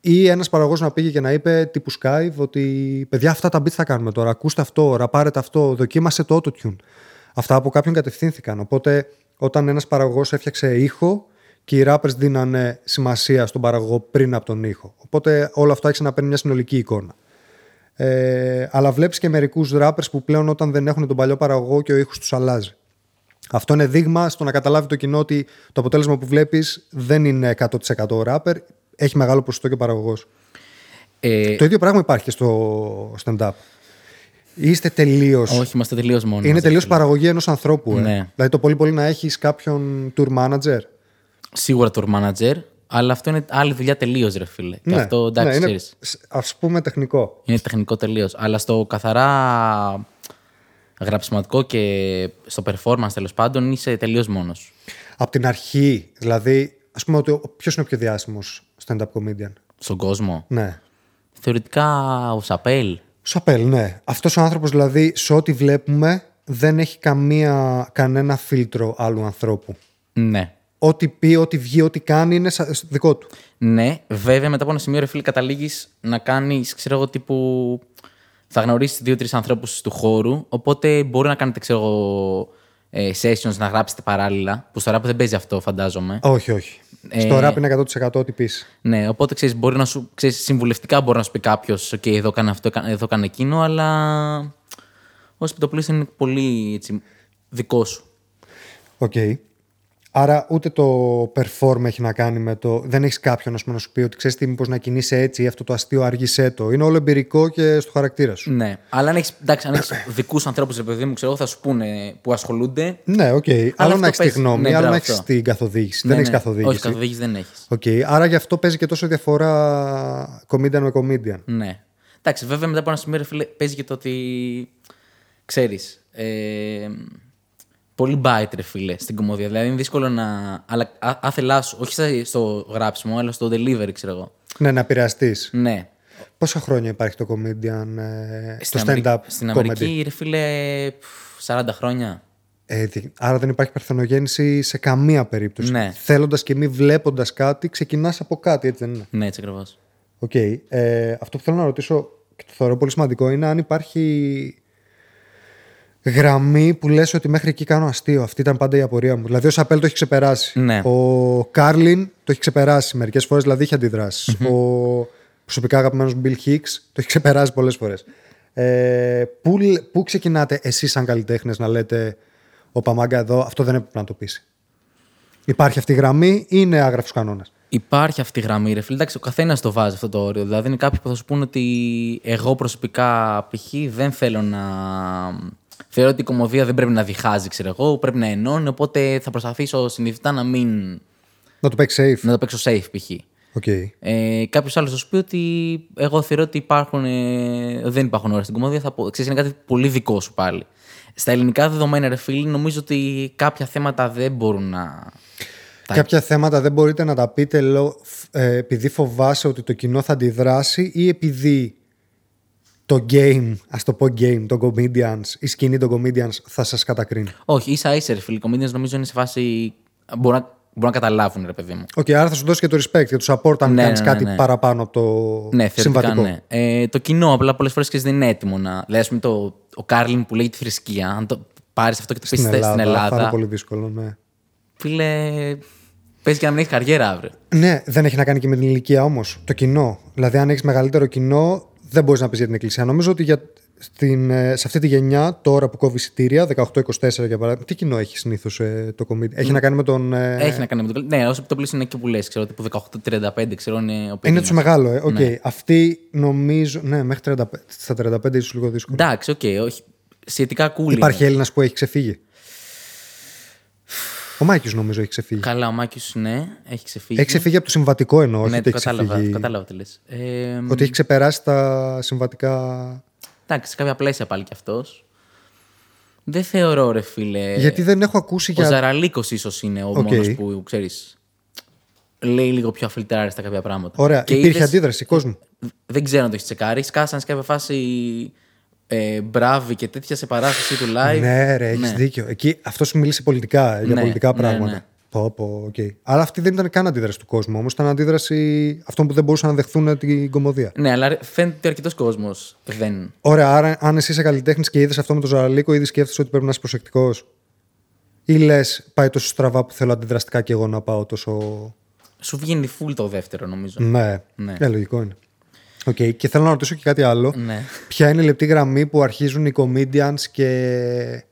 ή ένας παραγωγός να πήγε και να είπε τύπου Σκάιβ ότι παιδιά, αυτά τα beats θα κάνουμε τώρα. Ακούστε αυτό, ραπάρετε αυτό, δοκίμασε το auto-tune. Αυτά από κάποιον κατευθύνθηκαν. Οπότε, όταν ένας παραγωγός έφτιαξε ήχο και οι rappers δίνανε σημασία στον παραγωγό πριν από τον ήχο. Οπότε, όλο αυτό άρχισε να παίρνει μια συνολική εικόνα. Αλλά βλέπεις και μερικούς rappers που πλέον όταν δεν έχουν τον παλιό παραγωγό και ο ήχος τους αλλάζει. Αυτό είναι δείγμα στο να καταλάβει το κοινό ότι το αποτέλεσμα που βλέπεις δεν είναι 100% rapper. Έχει μεγάλο ποσοστό και ο παραγωγός. Το ίδιο πράγμα υπάρχει και στο stand-up. Είστε τελείως. Όχι, είμαστε τελείως μόνοι. Είναι τελείως παραγωγή ενός ανθρώπου. Ναι. Δηλαδή το πολύ πολύ να έχεις κάποιον tour manager. Σίγουρα tour manager, αλλά αυτό είναι άλλη δουλειά τελείως, ρε φίλε. Ναι. Και αυτό εντάξει, ναι, ας πούμε τεχνικό. Είναι τεχνικό τελείως. Αλλά στο καθαρά γραψηματικό και στο performance τέλος πάντων είσαι τελείως μόνος. Από την αρχή, δηλαδή. Ας πούμε ότι ποιος είναι ο πιο διάσημος stand-up comedian στον κόσμο? Ναι. Θεωρητικά ο Σαπέλ. Ο Σαπέλ, ναι. Αυτός ο άνθρωπος δηλαδή σε ό,τι βλέπουμε δεν έχει κανένα φίλτρο άλλου ανθρώπου. Ναι. Ό,τι πει, ό,τι βγει, ό,τι κάνει είναι δικό του. Ναι, βέβαια μετά από ένα σημείο ρε φίλε καταλήγεις να κάνεις, ξέρω εγώ, τύπου θα γνωρίσεις 2-3 ανθρώπους του χώρου, οπότε μπορεί να κάνετε, ξέρω εγώ, sessions, να γράψετε παράλληλα, που στο rap δεν παίζει αυτό, φαντάζομαι. Όχι, όχι. Στο rap είναι 100% ό,τι πεις. Ναι, οπότε ξέρεις, μπορεί να σου, συμβουλευτικά μπορεί να σου πει κάποιος «ΟΚ, εδώ κάνει αυτό, εδώ κάνει εκείνο», αλλά όσο που το πλήσιο είναι πολύ έτσι, δικό σου. Οκ. Okay. Άρα ούτε το perform έχει να κάνει με το. Δεν έχεις κάποιον πούμε, να σου πει ότι ξέρεις τι, μήπως να κινείσαι έτσι ή αυτό το αστείο άργησέ το. Είναι όλο εμπειρικό και στο χαρακτήρα σου. Ναι. Αλλά αν έχεις δικούς ανθρώπους, ρε παιδί μου, ξέρω, θα σου πούνε που ασχολούνται. Ναι, οκ. Okay. Άλλο να έχεις τη γνώμη, ναι, άλλο να έχεις την καθοδήγηση. Ναι, δεν έχεις καθοδήγηση. Όχι, καθοδήγηση δεν έχεις. Okay. Άρα γι' αυτό παίζει και τόσο διαφορά comedian με comedian. Ναι. Εντάξει, βέβαια μετά από ένα σημείο φίλε, παίζει και το ότι ξέρεις. Πολύ bite, ρε φίλε, στην κομμωδία. Δηλαδή είναι δύσκολο να. Αλλά άθελά σου, όχι στο γράψιμο, αλλά στο delivery, ξέρω εγώ. Ναι, να επηρεαστεί. Ναι. Πόσα χρόνια υπάρχει το comedian, το stand-up? Στην Αμερική, ρε φίλε, 40 χρόνια. Άρα δεν υπάρχει παρθενογέννηση σε καμία περίπτωση. Ναι. Θέλοντας και μη βλέποντας κάτι, ξεκινάς από κάτι, έτσι δεν είναι? Ναι, έτσι ακριβώς. Okay. Αυτό που θέλω να ρωτήσω και το θεωρώ πολύ σημαντικό είναι αν υπάρχει γραμμή που λες ότι μέχρι εκεί κάνω αστείο. Αυτή ήταν πάντα η απορία μου. Δηλαδή ο Σαπέλ το έχει ξεπεράσει. Ναι. Ο Κάρλιν το έχει ξεπεράσει μερικές φορές, δηλαδή είχε αντιδράσεις. Mm-hmm. Ο προσωπικά αγαπημένος Μπιλ Χίξ το έχει ξεπεράσει πολλές φορές. Πού ξεκινάτε εσείς σαν καλλιτέχνες να λέτε ο Παμάγκα εδώ, αυτό δεν έπρεπε να το πεις? Υπάρχει αυτή η γραμμή ή είναι άγραφος κανόνας? Υπάρχει αυτή η γραμμή, ρε φίλε. Εντάξει, ο καθένας το βάζει αυτό το όριο. Δηλαδή είναι κάποιοι που θα σου πούνε ότι εγώ προσωπικά π.χ. δεν θέλω να. Θεωρώ ότι η κομμωδία δεν πρέπει να διχάζει, ξέρω εγώ, πρέπει να ενώνει. Οπότε θα προσπαθήσω συνειδητά να μην. Να το παίξω safe. Να το παίξω safe, π.χ. Okay. Κάποιο άλλο θα σου πει ότι εγώ θεωρώ ότι δεν υπάρχουν ώρες στην κομμωδία. Θα πω, ξέρεις, είναι κάτι πολύ δικό σου πάλι. Στα ελληνικά δεδομένα, ρε φίλοι, νομίζω ότι κάποια θέματα δεν μπορούν να. Κάποια θέματα δεν μπορείτε να τα πείτε επειδή φοβάσαι ότι το κοινό θα αντιδράσει ή επειδή. Το game, ας το πω game, των comedians, η σκηνή των comedians θα σας κατακρίνει? Όχι, ίσα ίσα, ρε φίλοι. Οι comedians νομίζω είναι σε φάση. Μπορούν μπορούν να καταλάβουν, ρε παιδί μου. Οκ, άρα θα σου δώσει και το respect και το support αν κάνεις κάτι παραπάνω από το συμβατικό. Ναι. Το κοινό απλά πολλές φορές δεν είναι έτοιμο να. Δηλαδή, ο Κάρλιν που λέει τη θρησκεία, αν το πάρεις αυτό και το πεις στην Ελλάδα. Είναι πολύ δύσκολο, ναι. Φίλε, παίζει και να μην έχει καριέρα αύριο. Ναι, δεν έχει να κάνει και με την ηλικία όμως. Το κοινό. Δηλαδή, αν έχεις μεγαλύτερο κοινό, δεν μπορείς να πεις για την εκκλησία. Νομίζω ότι σε αυτή τη γενιά, τώρα που κόβει εισιτήρια, 18-24 για παράδειγμα, τι κοινό έχει συνήθως το comedy? Έχει να κάνει με τον. Έχει να κάνει με τον. Ναι, όσο το πλήρω είναι εκεί που λες, ξέρω, τύπου 18-35, ξέρω, είναι ο. Είναι του μεγάλο, οκ. Okay. Ναι. Αυτή νομίζω. Ναι, μέχρι 35, στα 35 ίσως λίγο δύσκολο. Εντάξει, οκ, όχι. Σχετικά cool. Υπάρχει Έλληνας που έχει ξεφύγει? Ο Μάκης νομίζω έχει ξεφύγει. Καλά, ο Μάκης, ναι, έχει ξεφύγει. Έχει ξεφύγει από το συμβατικό εννοώ. Ναι, το κατάλαβα τι λες. Ότι έχει ξεπεράσει τα συμβατικά. Εντάξει, σε κάποια πλαίσια πάλι κι αυτός. Δεν θεωρώ, ρε φίλε. Γιατί δεν έχω ακούσει για. Ο Ζαραλίκος ίσως είναι ο μόνος που, ξέρεις, λέει λίγο πιο αφιλτράριστα στα κάποια πράγματα. Ωραία, και υπήρχε αντίδραση κόσμου. Δεν ξέρω αν το έχει τσεκάρει. Σκάσαν σε κάποια φάση μπράβοι και τέτοια σε παράσταση του live. Ναι, ρε, έχεις δίκιο. Εκεί αυτό σου μίλησε πολιτικά, για πολιτικά πράγματα. Ναι. Okay. Αλλά αυτή δεν ήταν καν αντίδραση του κόσμου, όμως ήταν αντίδραση αυτών που δεν μπορούσαν να δεχθούν την κωμωδία. Ναι, αλλά φαίνεται ότι αρκετός κόσμος δεν. Ωραία, άρα αν εσύ είσαι καλλιτέχνης και είδες αυτό με τον Ζαραλίκο, ήδη σκέφτεσαι ότι πρέπει να είσαι προσεκτικός? Ή λες, πάει τόσο στραβά που θέλω αντιδραστικά και εγώ να πάω τόσο. Σου βγαίνει φουλ το δεύτερο, νομίζω. Ναι, λογικό είναι. Okay. Και θέλω να ρωτήσω και κάτι άλλο. Ναι. Ποια είναι η λεπτή γραμμή που αρχίζουν οι comedians και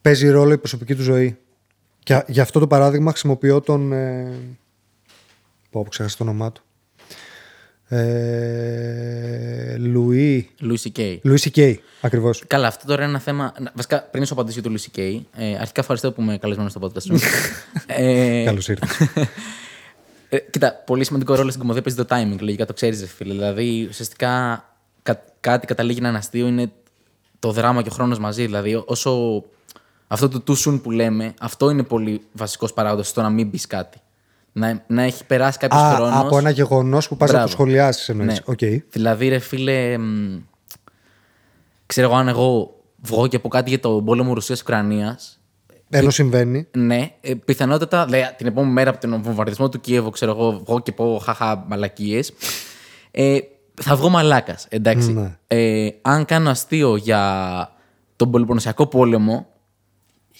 παίζει ρόλο η προσωπική του ζωή? Και γι' αυτό το παράδειγμα χρησιμοποιώ τον. Πω, ξέχασα το όνομά του. Λουί Σικ. Λουί Σικ, ακριβώς. Καλά, αυτό τώρα είναι ένα θέμα. Βασικά, πριν σου απαντήσω του Λουί Σικ, αρχικά ευχαριστώ που είμαι καλεσμένο στο podcast σου. Καλώς ήρθες. Κοίτα, πολύ σημαντικό ρόλο στην κωμωδία παίζει το timing. Λογικά το ξέρεις, φίλε. Δηλαδή, ουσιαστικά κάτι καταλήγει να είναι αστείο, είναι το δράμα και ο χρόνος μαζί. Δηλαδή, όσο. Αυτό το too soon που λέμε, αυτό είναι πολύ βασικός παράγοντας στο να μην πεις κάτι. Να έχει περάσει κάποιος χρόνος. Από ένα γεγονός που πας να το σχολιάσεις εννοείς. Ναι. Okay. Δηλαδή, ρε φίλε, ξέρω αν εγώ βγω και από κάτι για τον πόλεμο Ρωσίας-Ουκρανίας. Ενώ συμβαίνει. Ναι, πιθανότατα δηλαδή, την επόμενη μέρα από τον βομβαρδισμό του Κίεβου, ξέρω εγώ, βγω και πω χαχα μαλακίες. Θα βγω μαλάκας. Εντάξει. Ναι. Αν κάνω αστείο για τον Πολυπονοσιακό πόλεμο.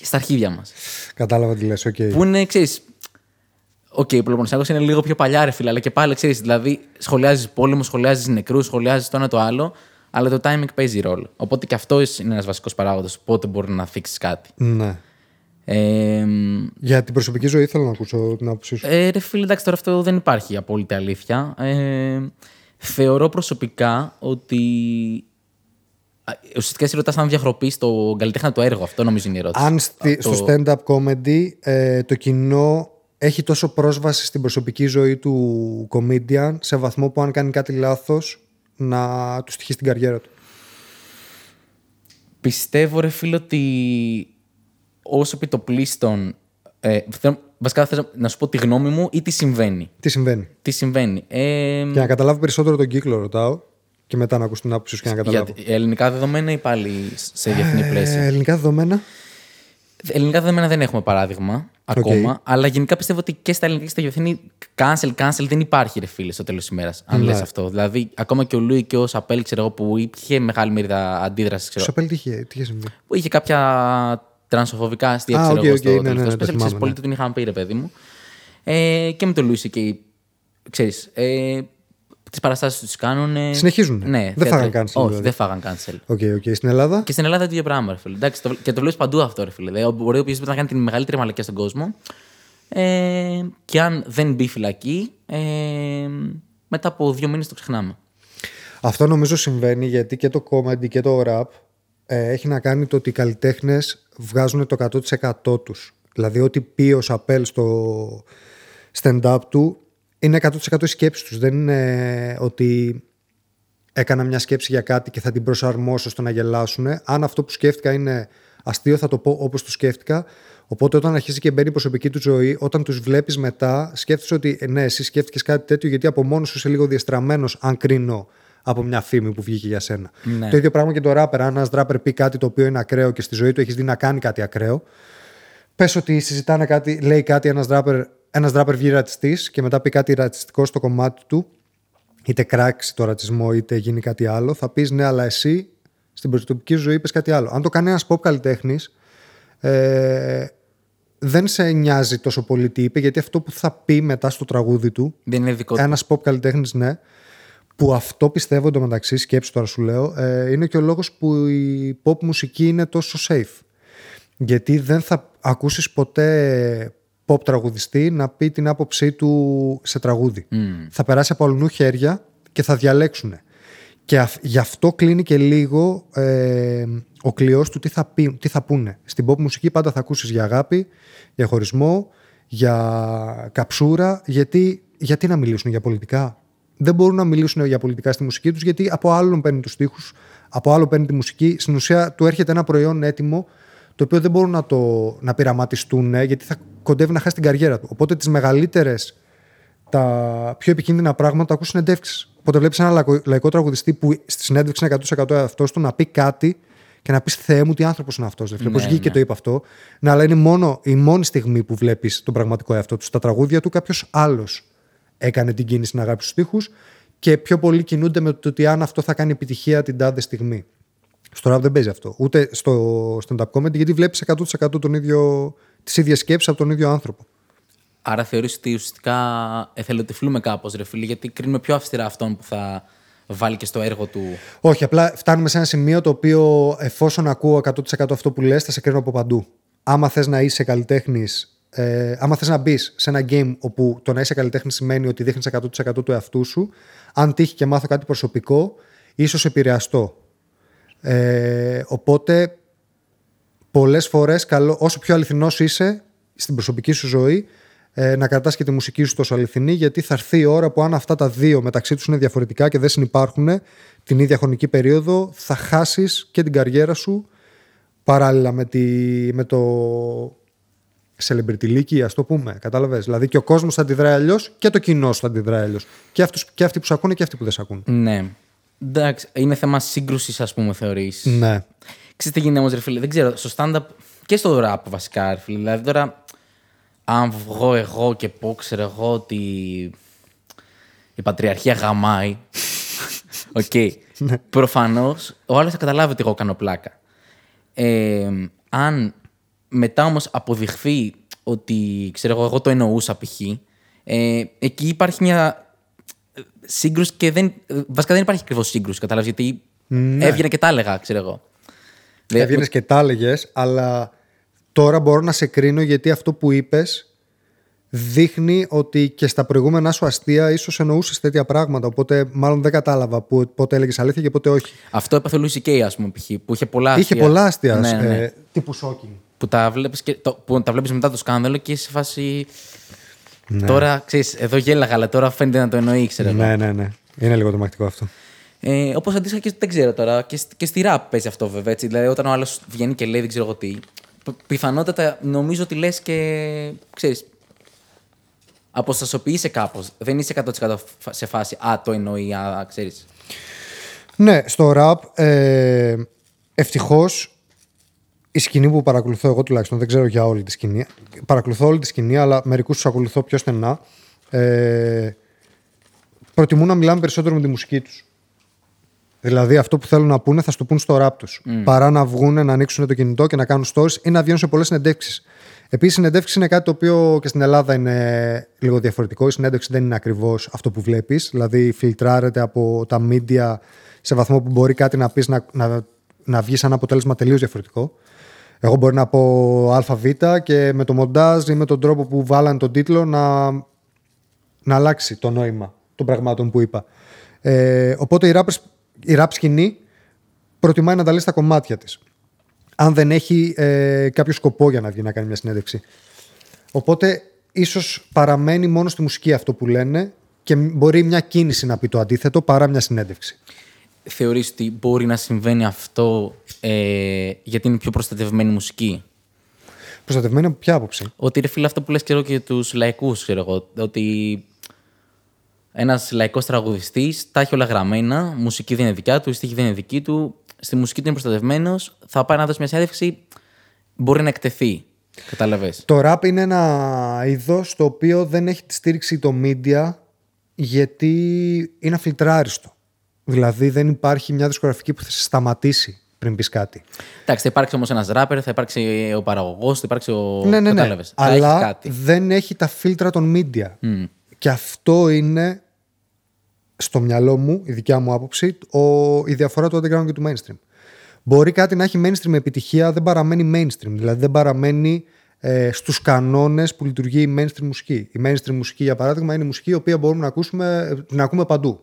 Στα αρχίδια μας. Κατάλαβα τι λες, okay. Που είναι, ξέρεις. Οκ, ο Πολυπονοσιακός είναι λίγο πιο παλιά, ρε φίλε, αλλά και πάλι ξέρεις. Δηλαδή, σχολιάζεις πόλεμο, σχολιάζεις νεκρούς, σχολιάζεις το ένα το άλλο, αλλά το timing παίζει ρόλο. Οπότε και αυτό είναι ένας βασικός παράγοντας. Πότε μπορεί να θίξεις κάτι. Ναι. Για την προσωπική ζωή, θέλω να ακούσω την άποψή σου. Ρε φίλε, εντάξει, τώρα αυτό δεν υπάρχει απόλυτη αλήθεια. Θεωρώ προσωπικά ότι. Ουσιαστικά εσύ ρωτάς αν διαχροπεί στο καλλιτέχνη το έργο. Αυτό νομίζω είναι η ερώτηση. Αν στο stand-up comedy το κοινό έχει τόσο πρόσβαση στην προσωπική ζωή του comedian σε βαθμό που αν κάνει κάτι λάθος να του στοιχεί στην καριέρα του. Πιστεύω, ρε φίλε, ότι όσο επί το πλείστον. Βασικά θέλω να σου πω τη γνώμη μου ή τι συμβαίνει. Τι συμβαίνει. Για να καταλάβω περισσότερο τον κύκλο, ρωτάω. Και μετά να ακούς την άποψη σου και να καταλάβω. Για ελληνικά δεδομένα ή πάλι σε διεθνή πλαίσια? Ελληνικά δεδομένα δεν έχουμε παράδειγμα ακόμα. Okay. Αλλά γενικά πιστεύω ότι και στα ελληνικά και στα διεθνή cancel δεν υπάρχει, ρε φίλε, στο τέλος της ημέρας. Αν λες αυτό. Δηλαδή, ακόμα και ο Λούι και ο Σαπέλ, ξέρω εγώ, που είχε μεγάλη μερίδα αντίδραση. Ο Σαπέλ τι είχε συμβεί? Που είχε κάποια τρανσοφοβικά αστεία, ξέρω εγώ, στο τελευταίο special. Πολλοί του την είχαν πει, ρε παιδί μου. Και με τον Λούι και ξέρεις. Τις παραστάσεις τους κάνουν. Συνεχίζουν. Ναι, δεν φάγαν cancel. Όχι, δεν φάγαν cancel. Okay. Στην Ελλάδα. Και στην Ελλάδα το ίδιο πράγμα, ρε φίλε. Εντάξει, και το βλέπεις παντού αυτό, ρε φίλε. Μπορεί ο οποίος πρέπει να κάνει τη μεγαλύτερη μαλακία στον κόσμο. Και αν δεν μπει φυλακή, μετά από 2 μήνες το ξεχνάμε. Αυτό νομίζω συμβαίνει γιατί και το comedy και το rap έχει να κάνει το ότι οι καλλιτέχνες βγάζουν το 100% τους. Δηλαδή, ό,τι πει ο Σαπέλ στο stand-up του. Είναι 100% η σκέψη τους. Δεν είναι ότι έκανα μια σκέψη για κάτι και θα την προσαρμόσω στο να γελάσουν. Αν αυτό που σκέφτηκα είναι αστείο, θα το πω όπως το σκέφτηκα. Οπότε όταν αρχίζει και μπαίνει η προσωπική του ζωή, όταν τους βλέπεις μετά, σκέφτεσαι ότι ναι, εσύ σκέφτηκες κάτι τέτοιο, γιατί από μόνος σου είσαι λίγο διεστραμμένος, αν κρίνω από μια φήμη που βγήκε για σένα. Ναι. Το ίδιο πράγμα και το ράπερ. Αν ένας ράπερ πει κάτι το οποίο είναι ακραίο και στη ζωή του έχεις δει να κάνει κάτι ακραίο. πες ότι συζητάνε κάτι, λέει κάτι ένας ράπερ βγει ρατσιστής και μετά πει κάτι ρατσιστικό στο κομμάτι του, είτε κράξει το ρατσισμό είτε γίνει κάτι άλλο, θα πεις ναι, αλλά εσύ στην προσωπική ζωή είπες κάτι άλλο. Αν το κάνει ένας pop καλλιτέχνης, δεν σε νοιάζει τόσο πολύ τι είπε, γιατί αυτό που θα πει μετά στο τραγούδι του δεν είναι δικό του. Ένας pop καλλιτέχνης, ναι, που αυτό πιστεύω εντωμεταξύ, σκέψου τώρα σου λέω, είναι και ο λόγος που η pop μουσική είναι τόσο safe. Γιατί δεν θα ακούσεις ποτέ pop τραγουδιστή να πει την άποψή του σε τραγούδι. Mm. Θα περάσει από αλλού χέρια και θα διαλέξουν. Και γι' αυτό κλείνει και λίγο ο κλειός του τι θα πούνε. Στην pop μουσική πάντα θα ακούσεις για αγάπη, για χωρισμό, για καψούρα. Γιατί να μιλήσουν για πολιτικά? Δεν μπορούν να μιλήσουν για πολιτικά στη μουσική τους, γιατί από άλλον παίρνει τους στίχους, από άλλον παίρνει τη μουσική. Στην ουσία του έρχεται ένα προϊόν έτοιμο, το οποίο δεν μπορούν να πειραματιστούν, γιατί θα κοντεύει να χάσει την καριέρα του. Οπότε τις μεγαλύτερες, τα πιο επικίνδυνα πράγματα ακούς συνεντεύξεις. Οπότε βλέπεις ένα λαϊκό τραγουδιστή που στη συνέντευξη είναι 100% αυτός του, να πει κάτι και να πεις Θεέ μου, τι άνθρωπος είναι αυτός. Δηλαδή, πώς βγήκε και το είπε αυτό. Ναι, αλλά είναι μόνο η μόνη στιγμή που βλέπεις τον πραγματικό εαυτό του. Στα τραγούδια του κάποιος άλλος έκανε την κίνηση να γράψει τους στίχους και πιο πολλοί κινούνται με το ότι αν αυτό θα κάνει επιτυχία την τάδε στιγμή. Στο rap δεν παίζει αυτό. Ούτε στο stand-up comedy, γιατί βλέπεις 100% τις ίδιες σκέψεις από τον ίδιο άνθρωπο. Άρα θεωρείς ότι ουσιαστικά εθελοτυφλούμε κάπως, ρε φίλοι, γιατί κρίνουμε πιο αυστηρά αυτόν που θα βάλει και στο έργο του. Όχι, απλά φτάνουμε σε ένα σημείο το οποίο, εφόσον ακούω 100% αυτό που λες, θα σε κρίνω από παντού. Άμα θες να είσαι καλλιτέχνης, άμα θες να μπεις σε ένα game όπου το να είσαι καλλιτέχνης σημαίνει ότι δείχνεις 100% του εαυτού σου, αν τύχει και μάθω κάτι προσωπικό, ίσως επηρεαστώ. Οπότε πολλές φορές όσο πιο αληθινός είσαι στην προσωπική σου ζωή, να κρατάς και τη μουσική σου τόσο αληθινή, γιατί θα έρθει η ώρα που αν αυτά τα δύο μεταξύ τους είναι διαφορετικά και δεν συνυπάρχουν την ίδια χρονική περίοδο, θα χάσεις και την καριέρα σου παράλληλα με το celebrity-λίκι, ας το πούμε, κατάλαβες. Δηλαδή και ο κόσμος θα αντιδράει αλλιώς και το κοινό σου θα αντιδράει αλλιώς, και αυτοί που σε ακούνε και αυτοί που δεν σε ακούνε. Ναι. Εντάξει, είναι θέμα σύγκρουσης, ας πούμε, θεωρείς. Ναι. Ξέρετε τι γίνεται όμως, ρε φίλε, δεν ξέρω, στο stand-up και στο rap βασικά, ρε φίλε. Δηλαδή τώρα, αν βγω εγώ και πω, ξέρω εγώ, ότι η πατριαρχία γαμάει, οκ, ναι. Προφανώς ο άλλος θα καταλάβει ότι εγώ κάνω πλάκα. Αν μετά όμως αποδειχθεί ότι, ξέρω εγώ, εγώ το εννοούσα π.χ., εκεί υπάρχει μια σύγκρουση και βασικά δεν υπάρχει ακριβώς σύγκρουση, καταλάβεις, γιατί ναι. Έβγαινε και τα έλεγα, ξέρω εγώ. Έβγαινες και τα έλεγες, αλλά τώρα μπορώ να σε κρίνω, γιατί αυτό που είπες δείχνει ότι και στα προηγούμενα σου αστεία ίσως εννοούσες τέτοια πράγματα, οπότε μάλλον δεν κατάλαβα πότε έλεγες αλήθεια και πότε όχι. Αυτό έπαθε ο Λουί Σικ, ας πούμε, π.χ., που είχε πολλά αστεία. Ναι, ναι. Τύπου σόκινγκ. Που τα βλέπεις μετά το σκάνδαλο και σε φάση... Ναι. Τώρα, ξέρεις, εδώ γέλαγα, αλλά τώρα φαίνεται να το εννοεί, ξέρω. Ναι. Είναι λίγο τρομακτικό αυτό. Όπως αντίστοιχα και δεν ξέρω τώρα, και στη rap παίζει αυτό βέβαια. Έτσι. Δηλαδή, όταν ο άλλος βγαίνει και λέει δεν ξέρω εγώ τι, πιθανότατα νομίζω ότι λες και, ξέρεις, αποστασιοποιείσαι κάπως. Δεν είσαι 100% σε φάση «Α, το εννοεί, α, ξέρεις». Ναι, στο rap ευτυχώς... Η σκηνή που παρακολουθώ εγώ τουλάχιστον, δεν ξέρω για όλη τη σκηνή. Παρακολουθώ όλη τη σκηνή, αλλά μερικούς τους ακολουθώ πιο στενά. Προτιμούν να μιλάμε περισσότερο με τη μουσική τους. Δηλαδή αυτό που θέλουν να πούνε θα στο πούν στο rap τους. Παρά να βγουν, να ανοίξουν το κινητό και να κάνουν stories ή να βγαίνουν σε πολλές συνεντεύξεις. Επίσης, η συνεντεύξη είναι κάτι το οποίο και στην Ελλάδα είναι λίγο διαφορετικό. Η συνέντευξη δεν είναι ακριβώς αυτό που βλέπεις. Δηλαδή, φιλτράρεται από τα media σε βαθμό που μπορεί κάτι να πεις να βγει σαν αποτέλεσμα τελείως διαφορετικό. Εγώ μπορεί να πω ΑΒ και με το μοντάζ ή με τον τρόπο που βάλαν τον τίτλο να αλλάξει το νόημα των πραγμάτων που είπα. Οπότε η rap σκηνή προτιμάει να ανταλύσει τα κομμάτια της. Αν δεν έχει κάποιο σκοπό για να βγει να κάνει μια συνέντευξη. Οπότε ίσως παραμένει μόνο στη μουσική αυτό που λένε και μπορεί μια κίνηση να πει το αντίθετο παρά μια συνέντευξη. Θεωρείς ότι μπορεί να συμβαίνει αυτό γιατί είναι πιο προστατευμένη μουσική? Προστατευμένη από ποια άποψη? Ότι, ρε φίλε, αυτό που λες και εγώ και για τους λαϊκούς, ξέρω εγώ, ότι ένας λαϊκός τραγουδιστής τα έχει όλα γραμμένα, μουσική δεν είναι δικιά του, η στίχη δεν είναι δική του, στη μουσική του είναι προστατευμένος, θα πάει να δώσει μια συνέντευξη, μπορεί να εκτεθεί. Καταλαβες. Το rap είναι ένα είδος το οποίο δεν έχει τη στήριξη το media, γιατί είναι αφιλτράριστο. Δηλαδή δεν υπάρχει μια δισκογραφική που θα σε σταματήσει πριν πεις κάτι. Εντάξει, θα υπάρξει όμως ένας ράπερ, θα υπάρξει ο παραγωγός, θα υπάρξει ο... Ναι. Κατάλαβες. Αλλά έχει κάτι. Δεν έχει τα φίλτρα των media. Mm. Και αυτό είναι, στο μυαλό μου, η δικιά μου άποψη, η διαφορά του underground και του mainstream. Μπορεί κάτι να έχει mainstream επιτυχία, δεν παραμένει mainstream. Δηλαδή δεν παραμένει στους κανόνες που λειτουργεί η mainstream μουσική. Η mainstream μουσική, για παράδειγμα, είναι η μουσική η οποία μπορούμε να ακούμε παντού.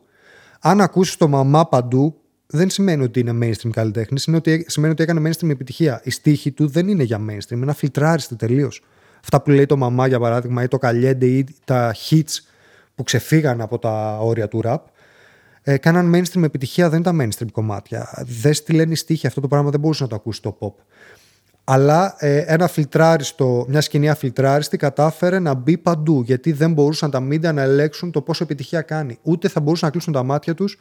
Αν ακούσεις το μαμά παντού, δεν σημαίνει ότι είναι mainstream καλλιτέχνη, σημαίνει ότι έκανε mainstream επιτυχία. Η στίχη του δεν είναι για mainstream, είναι αφιλτράριστη τελείως. Αυτά που λέει το μαμά, για παράδειγμα, ή το καλιέντε, ή τα hits που ξεφύγαν από τα όρια του rap, κάναν mainstream επιτυχία, δεν ήταν mainstream κομμάτια. Δες τι λένε οι στίχοι, αυτό το πράγμα δεν μπορούσε να το ακούσει το pop. Αλλά μια σκηνή αφιλτράριστη κατάφερε να μπει παντού, γιατί δεν μπορούσαν τα media να ελέγξουν το πόσο επιτυχία κάνει. Ούτε θα μπορούσαν να κλείσουν τα μάτια τους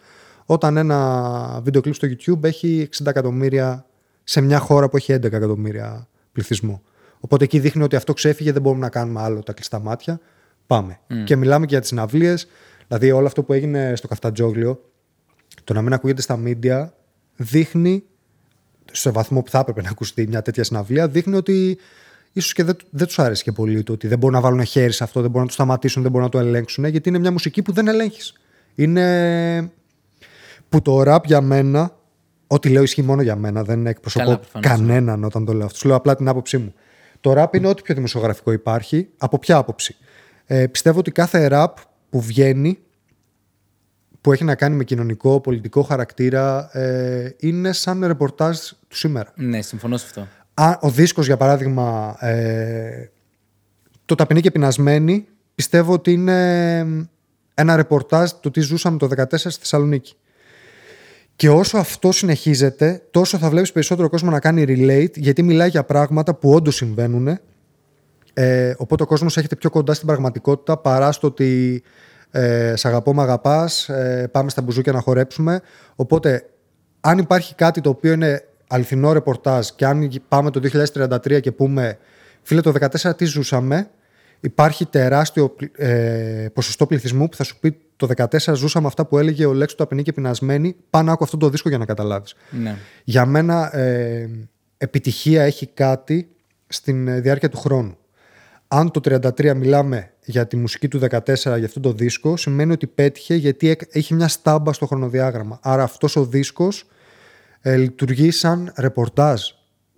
όταν ένα βίντεο κλιπ στο YouTube έχει 60 εκατομμύρια σε μια χώρα που έχει 11 εκατομμύρια πληθυσμό. Οπότε εκεί δείχνει ότι αυτό ξέφυγε, δεν μπορούμε να κάνουμε άλλο τα κλειστά μάτια. Πάμε. Mm. Και μιλάμε και για τις συναυλίες. Δηλαδή, όλο αυτό που έγινε στο Καφτατζόγλιο, το να μην ακούγεται στα media, δείχνει, σε βαθμό που θα έπρεπε να ακουστεί μια τέτοια συναυλία, δείχνει ότι ίσως και δεν τους άρεσε και πολύ το ότι δεν μπορούν να βάλουν χέρι σε αυτό, δεν μπορούν να το σταματήσουν, δεν μπορούν να το ελέγξουν, γιατί είναι μια μουσική που δεν ελέγχεις. Είναι. Που το rap για μένα, ό,τι λέω ισχύει μόνο για μένα, δεν εκπροσωπώ κανέναν όταν το λέω. Σου λέω απλά την άποψή μου. Το rap είναι ό,τι πιο δημοσιογραφικό υπάρχει. Από ποια άποψη? Πιστεύω ότι κάθε rap που βγαίνει, που έχει να κάνει με κοινωνικό, πολιτικό χαρακτήρα, είναι σαν ρεπορτάζ του σήμερα. Ναι, συμφωνώ σε αυτό. Ο δίσκος, για παράδειγμα, το Ταπεινή και Πεινασμένη, πιστεύω ότι είναι ένα ρεπορτάζ το τι ζούσαμε το 2014 στη Θεσσαλονίκη. Και όσο αυτό συνεχίζεται, τόσο θα βλέπεις περισσότερο κόσμο να κάνει relate, γιατί μιλάει για πράγματα που όντως συμβαίνουν. Οπότε ο κόσμος έρχεται πιο κοντά στην πραγματικότητα, παρά στο ότι σ' αγαπώ, μ' αγαπάς, πάμε στα μπουζούκια να χορέψουμε. Οπότε, αν υπάρχει κάτι το οποίο είναι αληθινό ρεπορτάζ και αν πάμε το 2033 και πούμε φίλε το 2014 τι ζούσαμε, υπάρχει τεράστιο ποσοστό πληθυσμού που θα σου πει το 2014 ζούσαμε αυτά που έλεγε ο Λέξου Ταπεινή και Πεινασμένη. Πάνω άκου αυτό το δίσκο για να καταλάβεις. Ναι. Για μένα επιτυχία έχει κάτι στην διάρκεια του χρόνου. Αν το 33 μιλάμε για τη μουσική του 14, για αυτό το δίσκο, σημαίνει ότι πέτυχε, γιατί έχει μια στάμπα στο χρονοδιάγραμμα. Άρα αυτός ο δίσκος λειτουργεί σαν ρεπορτάζ.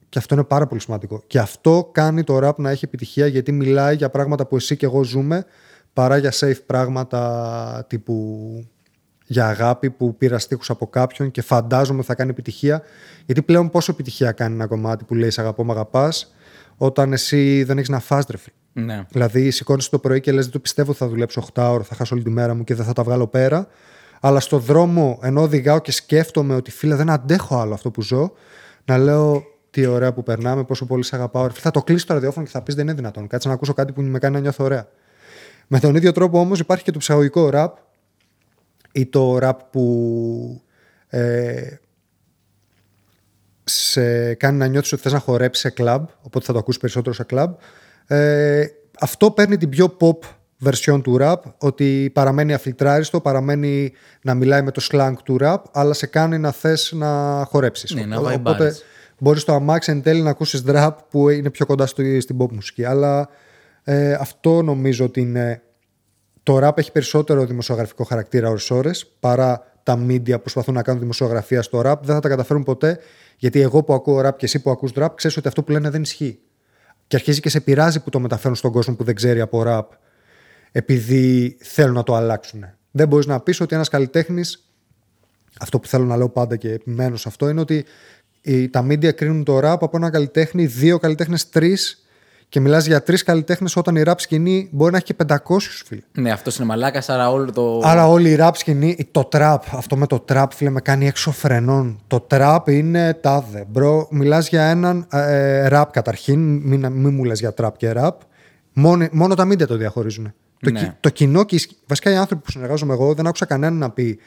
Και αυτό είναι πάρα πολύ σημαντικό. Και αυτό κάνει το rap να έχει επιτυχία, γιατί μιλάει για πράγματα που εσύ και εγώ ζούμε, παρά για safe πράγματα τύπου για αγάπη που πήρα στίχους από κάποιον και φαντάζομαι θα κάνει επιτυχία. Γιατί πλέον πόσο επιτυχία κάνει ένα κομμάτι που λέει σ' αγαπώ, μ' αγαπάς, όταν εσύ δεν έχεις να φας, ρε φίλε. Ναι. Δηλαδή, σηκώνεσαι το πρωί και λες: δεν το πιστεύω ότι θα δουλέψω 8 ώρες, θα χάσω όλη τη μέρα μου και δεν θα τα βγάλω πέρα. Αλλά στο δρόμο, ενώ οδηγάω και σκέφτομαι ότι φίλε, δεν αντέχω άλλο αυτό που ζω, να λέω: τι ωραία που περνάμε, πόσο πολύ σε αγαπάω. Ρε φίλε, θα το κλείσω το ραδιόφωνο και θα πεις: δεν είναι δυνατόν. Κάτσε να ακούσω κάτι που με κάνει να νιώθω ωραία. Με τον ίδιο τρόπο όμως υπάρχει και το ψυχαγωγικό ραπ ή το ραπ που σε κάνει να νιώθεις ότι θες να χορέψεις σε κλαμπ, οπότε θα το ακούσεις περισσότερο σε κλαμπ. Αυτό παίρνει την πιο pop version του rap, ότι παραμένει αφιλτράριστο, παραμένει να μιλάει με το slang του rap, αλλά σε κάνει να θες να χορέψεις. Ναι, οπότε μπορείς στο αμάξι εν τέλει να ακούσεις rap που είναι πιο κοντά στην pop μουσική. Αλλά αυτό νομίζω ότι είναι. Το rap έχει περισσότερο δημοσιογραφικό χαρακτήρα ώρες-ώρες, παρά τα media που προσπαθούν να κάνουν δημοσιογραφία στο rap. Δεν θα τα καταφέρουν ποτέ, γιατί εγώ που ακούω rap και εσύ που ακούς rap, ξέρεις ότι αυτό που λένε δεν ισχύει. Και αρχίζει και σε πειράζει που το μεταφέρουν στον κόσμο που δεν ξέρει από rap, επειδή θέλουν να το αλλάξουν. Δεν μπορείς να πεις ότι ένας καλλιτέχνης, αυτό που θέλω να λέω πάντα και επιμένω σε αυτό, είναι ότι τα media κρίνουν το rap από έναν καλλιτέχνη, δύο καλλιτέχνες, τρεις. Και μιλάς για τρεις καλλιτέχνες, όταν η rap σκηνή μπορεί να έχει και 500, φίλε. Ναι, αυτό είναι μαλάκας, άρα όλο το. Άρα όλη η rap σκηνή, το trap, αυτό με το trap, φίλε, με κάνει έξω φρενών. Το trap είναι τάδε. Μπρο, μιλάς για έναν rap καταρχήν, μην μου λες για trap και rap. Μόνο τα media το διαχωρίζουν. Ναι. Το κοινό και βασικά οι άνθρωποι που συνεργάζομαι εγώ, δεν άκουσα κανέναν να πει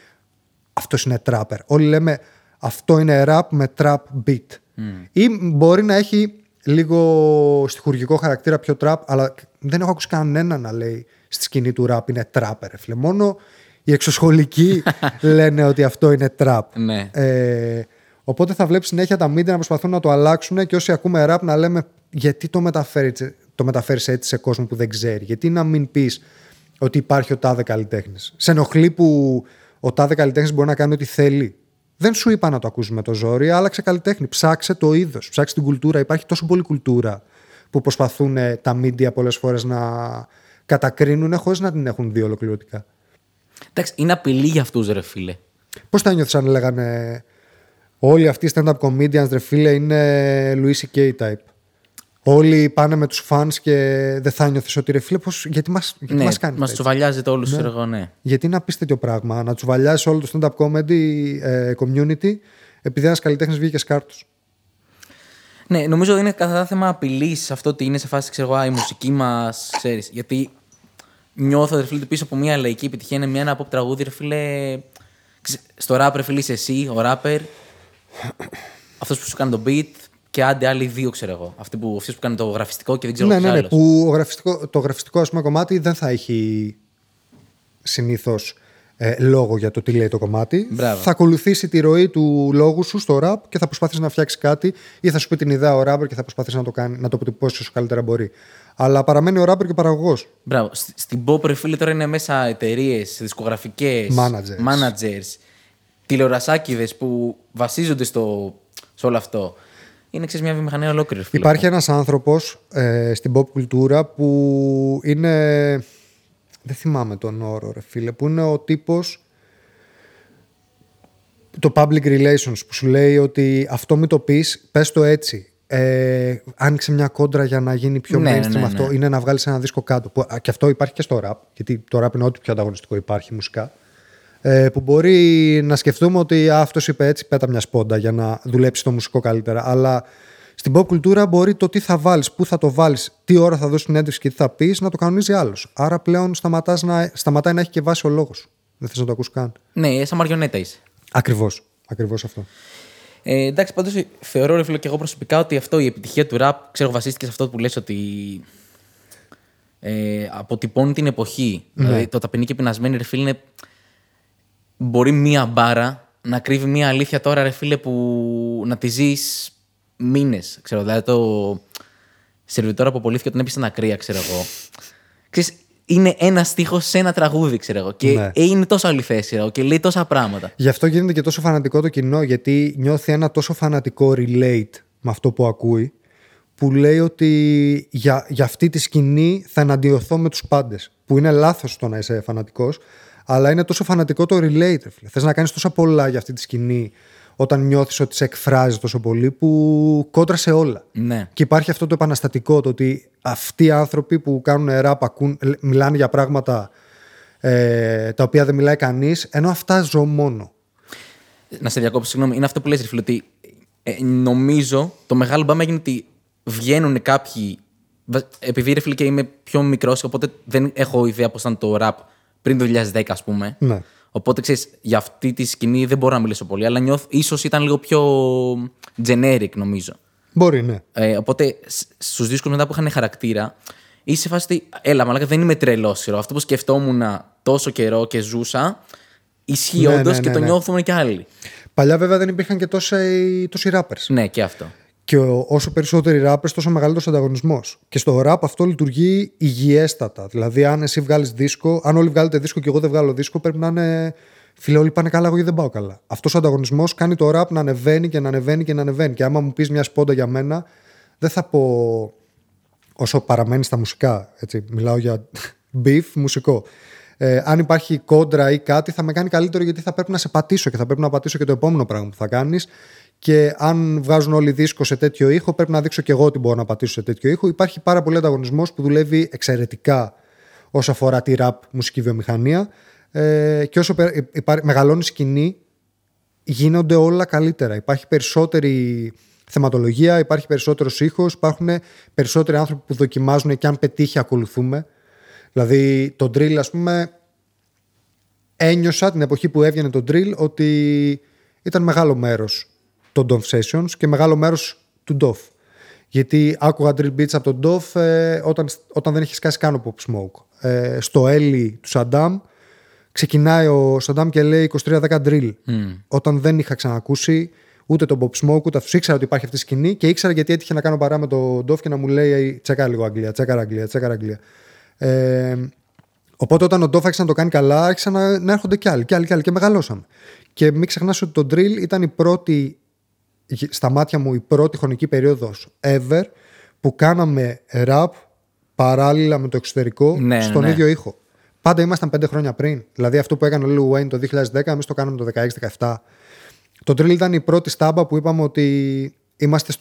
αυτό είναι trapper. Όλοι λέμε αυτό είναι rap με trap beat. Mm. Ή μπορεί να έχει λίγο στιχουργικό χαρακτήρα, πιο τραπ, αλλά δεν έχω ακούσει κανένα να λέει στη σκηνή του ραπ είναι τράπερ. Μόνο οι εξωσχολικοί λένε ότι αυτό είναι τραπ. Ναι. Οπότε θα βλέπεις συνέχεια τα media να προσπαθούν να το αλλάξουν και όσοι ακούμε ραπ να λέμε γιατί το μεταφέρεις έτσι σε κόσμο που δεν ξέρει. Γιατί να μην πεις ότι υπάρχει ο τάδε καλλιτέχνης. Σε ενοχλεί που ο τάδε καλλιτέχνης μπορεί να κάνει ό,τι θέλει. Δεν σου είπα να το ακούσεις με το ζόρι, άλλαξε καλλιτέχνη. Ψάξε το είδος, ψάξε την κουλτούρα. Υπάρχει τόσο πολλή κουλτούρα που προσπαθούν τα media πολλές φορές να κατακρίνουν χωρίς να την έχουν δει ολοκληρωτικά. Εντάξει, είναι απειλή για αυτούς, ρε φίλε. Πώς τα νιώθεις αν λέγανε όλοι αυτοί οι stand-up comedians, ρε φίλε, είναι Λουί Σικ type. Όλοι πάνε με τους fans και δεν θα νιώθεις ότι ρε φίλε, πώς, γιατί μας κάνετε. Ναι, μας τσουβαλιάζετε όλους τους έργο, ναι. Γιατί να πεις τέτοιο πράγμα, να τσουβαλιάσεις όλο το stand-up comedy community επειδή ένας καλλιτέχνης βγήκε σκάρτος. Ναι, νομίζω είναι καθαρά θέμα απειλής αυτό ότι είναι σε φάση, ξέρω, η μουσική μας, ξέρεις. Γιατί νιώθω, ρε φίλε, πίσω από μια λαϊκή επιτυχία είναι μια από τραγούδι, ρε φίλε. Στο ράπερ, ρε φίλε, είσαι εσύ, ο ράπερ, αυτός που σου κάνει το beat. Και άντε άλλοι δύο, ξέρω εγώ. Αυτοί που κάνουν το γραφιστικό και δεν ξέρω ποιος άλλος. Ναι, που το γραφιστικό, ας πούμε, κομμάτι δεν θα έχει συνήθως λόγο για το τι λέει το κομμάτι. Μπράβο. Θα ακολουθήσει τη ροή του λόγου σου στο ραπ και θα προσπαθήσει να φτιάξει κάτι ή θα σου πει την ιδέα ο ράπερ και θα προσπαθήσει να το αποτυπώσει όσο καλύτερα μπορεί. Αλλά παραμένει ο ράπερ και ο παραγωγός. Μπράβο. Στην pop, φίλε, τώρα είναι μέσα εταιρείες, δισκογραφικές, managers, τηλεορασάκηδες που βασίζονται σε όλο αυτό. Είναι, ξέρεις, μια βιομηχανία ολόκληρη. Υπάρχει ένας άνθρωπος στην pop κουλτούρα που είναι. Δεν θυμάμαι τον όρο, ρε φίλε. Που είναι ο τύπος. Το public relations που σου λέει ότι αυτό μην το πεις, πες το έτσι. Άνοιξε μια κόντρα για να γίνει πιο mainstream αυτό. Ναι. Είναι να βγάλεις ένα δίσκο κάτω. Που, και αυτό υπάρχει και στο rap. Γιατί το rap είναι ό,τι πιο ανταγωνιστικό υπάρχει μουσικά. Που μπορεί να σκεφτούμε ότι αυτός είπε έτσι, πέτα μια σπόντα για να δουλέψει το μουσικό καλύτερα. Αλλά στην pop κουλτούρα μπορεί το τι θα βάλεις, πού θα το βάλεις, τι ώρα θα δώσεις συνέντευξη και τι θα πεις να το κανονίζει άλλος. Άρα πλέον σταματάει να έχει και βάση ο λόγος. Δεν θες να το ακούσεις καν. Ναι, σαν μαριονέτα είσαι. Ακριβώς αυτό. Εντάξει, πάντως θεωρώ, ρε φίλε, και εγώ προσωπικά ότι αυτό η επιτυχία του rap, ξέρω, βασίστηκε σε αυτό που λες ότι. Αποτυπώνει την εποχή. Ναι. Δηλαδή, το ταπεινή και πεινασμένη, ρε φίλε, είναι. Μπορεί μία μπάρα να κρύβει μία αλήθεια τώρα, ρε φίλε, που να τη ζεις μήνες. Ξέρω, δηλαδή το σερβιτόρα που απολύθηκε όταν έπισε ένα κρύα, ξέρω εγώ. Ξέρεις, είναι ένα στίχος σε ένα τραγούδι, ξέρω εγώ. Και ναι. Είναι τόσο αληθές, ξέρω, και λέει τόσα πράγματα. Γι' αυτό γίνεται και τόσο φανατικό το κοινό, γιατί νιώθει ένα τόσο φανατικό relate με αυτό που ακούει, που λέει ότι για αυτή τη σκηνή θα εναντιωθώ με τους πάντες. Που είναι λάθος το να είσαι φανατικός. Αλλά είναι τόσο φανατικό το relate. Θες να κάνεις τόσα πολλά για αυτή τη σκηνή όταν νιώθεις ότι σε εκφράζει τόσο πολύ που κόντρα σε όλα. Ναι. Και υπάρχει αυτό το επαναστατικό, το ότι αυτοί οι άνθρωποι που κάνουν rap μιλάνε για πράγματα τα οποία δεν μιλάει κανείς, ενώ αυτά ζω μόνο. Να σε διακόψω, συγγνώμη. Είναι αυτό που λες, ρε φίλε, ότι νομίζω το μεγάλο μπάμα έγινε ότι βγαίνουν κάποιοι. Επειδή, ρε φίλε, και είμαι πιο μικρός, οπότε δεν έχω ιδέα πώς ήταν το rap πριν το 2010, ας πούμε. Ναι. Οπότε, ξέρεις, για αυτή τη σκηνή δεν μπορώ να μιλήσω πολύ, αλλά ίσως ήταν λίγο πιο generic, νομίζω. Μπορεί, ναι. Οπότε, στους δίσκους μετά που είχαν χαρακτήρα, είσαι φάση ότι, έλα, μαλάκα, δεν είμαι τρελός. Αυτό που σκεφτόμουν τόσο καιρό και ζούσα, ισχύει όντως και το νιώθουμε κι άλλοι. Παλιά, βέβαια, δεν υπήρχαν και τόσοι rappers. Ναι, και αυτό. Και όσο περισσότεροι rappers, τόσο μεγαλύτερος ανταγωνισμός. Και στο rap αυτό λειτουργεί υγιέστατα. Δηλαδή, αν εσύ βγάλεις δίσκο, αν όλοι βγάλετε δίσκο και εγώ δεν βγάλω δίσκο, πρέπει να είναι. Φίλε, όλοι πάνε καλά, εγώ δεν πάω καλά. Αυτός ο ανταγωνισμός κάνει το rap να ανεβαίνει και να ανεβαίνει και να ανεβαίνει. Και άμα μου πεις μια σπόντα για μένα, δεν θα πω. Όσο παραμένει στα μουσικά. Έτσι, μιλάω για beef, μουσικό. Αν υπάρχει κόντρα ή κάτι, θα με κάνει καλύτερο γιατί θα πρέπει να σε πατήσω και θα πρέπει να πατήσω και το επόμενο πράγμα που θα κάνεις. Και αν βγάζουν όλοι δίσκο σε τέτοιο ήχο, πρέπει να δείξω και εγώ ότι μπορώ να πατήσω σε τέτοιο ήχο. Υπάρχει πάρα πολύ ανταγωνισμός που δουλεύει εξαιρετικά όσο αφορά τη rap μουσική βιομηχανία. Και όσο μεγαλώνει σκηνή, γίνονται όλα καλύτερα. Υπάρχει περισσότερη θεματολογία, υπάρχει περισσότερος ήχος, υπάρχουν περισσότεροι άνθρωποι που δοκιμάζουν και αν πετύχει, ακολουθούμε. Δηλαδή, το drill, ας πούμε, ένιωσα την εποχή που έβγαινε το drill ότι ήταν μεγάλο μέρος των Dom Sessions και μεγάλο μέρος του Ντοφ. Γιατί άκουγα drill beats από τον Ντοφ όταν δεν έχει σκάσει καν pop smoke. Στο Ellie του Σαντάμ ξεκινάει ο Σαντάμ και λέει 23-10 drill. Όταν δεν είχα ξανακούσει ούτε τον pop smoke, ούτε αυτούς, ήξερα ότι υπάρχει αυτή η σκηνή και ήξερα γιατί έτυχε να κάνω παρά με τον Ντοφ και να μου λέει τσέκα λίγο Αγγλία, τσέκα Αγγλία. Οπότε όταν ο Ντόφ άρχισε να το κάνει καλά, άρχισαν να έρχονται κι άλλοι και μεγαλώσαμε. Και μην ξεχνάς ότι το drill ήταν η πρώτη, στα μάτια μου, η πρώτη χρονική περίοδος ever που κάναμε rap παράλληλα με το εξωτερικό, ναι, στον ίδιο ήχο. Πάντα ήμασταν 5 χρόνια πριν. Δηλαδή αυτό που έκανε ο Lil Wayne το 2010, εμείς το κάναμε το 16-17. Το drill ήταν η πρώτη στάμπα που είπαμε ότι είμαστε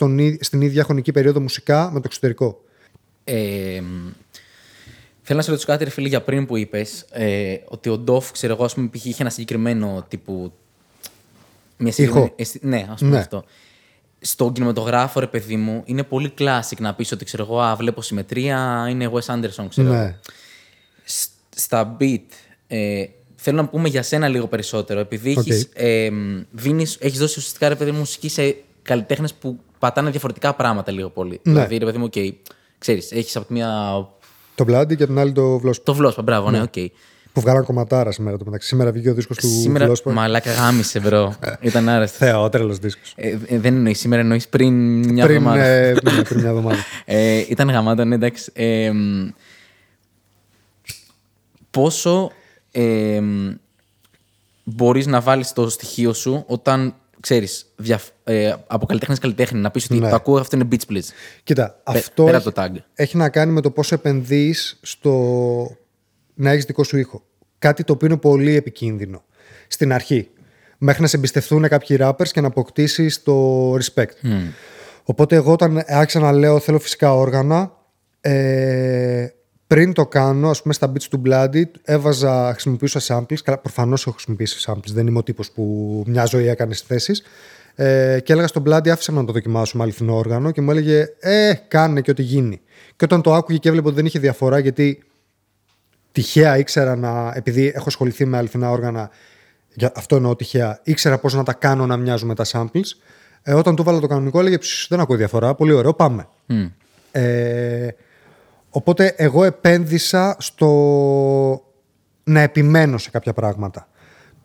στην ίδια χρονική περίοδο μουσικά με το εξωτερικό. Θέλω να σε ρωτήσω κάτι, ρε φίλε, για πριν που είπες ότι ο Ντοφ, ξέρω εγώ, ας πούμε, είχε ένα συγκεκριμένο τύπου. Μια συγκεκριμένη. Ναι, ας πούμε, ναι. Αυτό. Στον κινηματογράφο, ρε παιδί μου, είναι πολύ classic να πεις ότι, ξέρω εγώ, βλέπω συμμετρία, είναι Wes Anderson, ξέρω. Ναι. Στα beat, θέλω να πούμε για σένα λίγο περισσότερο. Επειδή έχεις δώσει ουσιαστικά, ρε παιδί μου, μουσική σε καλλιτέχνες που πατάνε διαφορετικά πράγματα λίγο πολύ. Ναι. Δηλαδή, ρε παιδί μου, ξέρεις, έχεις από τη μία. Το Μπλάντι και από την άλλη το Βλόσπα. Το Βλόσπα, μπράβο, ναι, οκ. Ναι, okay. Που βγάλαν κομματάρα σήμερα το μεταξύ. Σήμερα βγήκε ο δίσκος του Βλόσπα. Μαλάκα, γάμισε, μπρο. Ήταν άρεστος. Θεότρελος δίσκος. Δεν εννοείς σήμερα, εννοείς πριν μια εβδομάδα. Πριν μια εβδομάδα. Ήταν γαμάτο, ναι, εντάξει. Πόσο μπορείς να βάλεις το στοιχείο σου όταν ξέρεις από καλλιτέχνη να πεις ότι το ακούω, αυτό είναι Beats Pliz. Κοίτα, αυτό πέρα το tag. Έχει να κάνει με το πόσο επενδύεις στο να έχεις δικό σου ήχο. Κάτι το οποίο είναι πολύ επικίνδυνο στην αρχή. Μέχρι να σε εμπιστευτούν κάποιοι rappers και να αποκτήσεις το respect. Οπότε εγώ όταν άρχισα να λέω θέλω φυσικά όργανα, πριν το κάνω, ας πούμε, στα beats του Bloody, χρησιμοποιούσα samples. Καλά, προφανώς έχω χρησιμοποιήσει samples. Δεν είμαι ο τύπος που μια ζωή έκανε θέσεις. Και έλεγα στον Bloody, άφησε να το δοκιμάσουμε αληθινό όργανο και μου έλεγε κάνε και ό,τι γίνει. Και όταν το άκουγε και έβλεπε ότι δεν είχε διαφορά, γιατί τυχαία ήξερα να. Επειδή έχω ασχοληθεί με αληθινά όργανα, αυτό εννοώ τυχαία, ήξερα πώς να τα κάνω να μοιάζουν με τα samples. Όταν του βάλα το κανονικό, έλεγε δεν ακούω διαφορά. Πολύ ωραίο, πάμε. Οπότε εγώ επένδυσα στο να επιμένω σε κάποια πράγματα.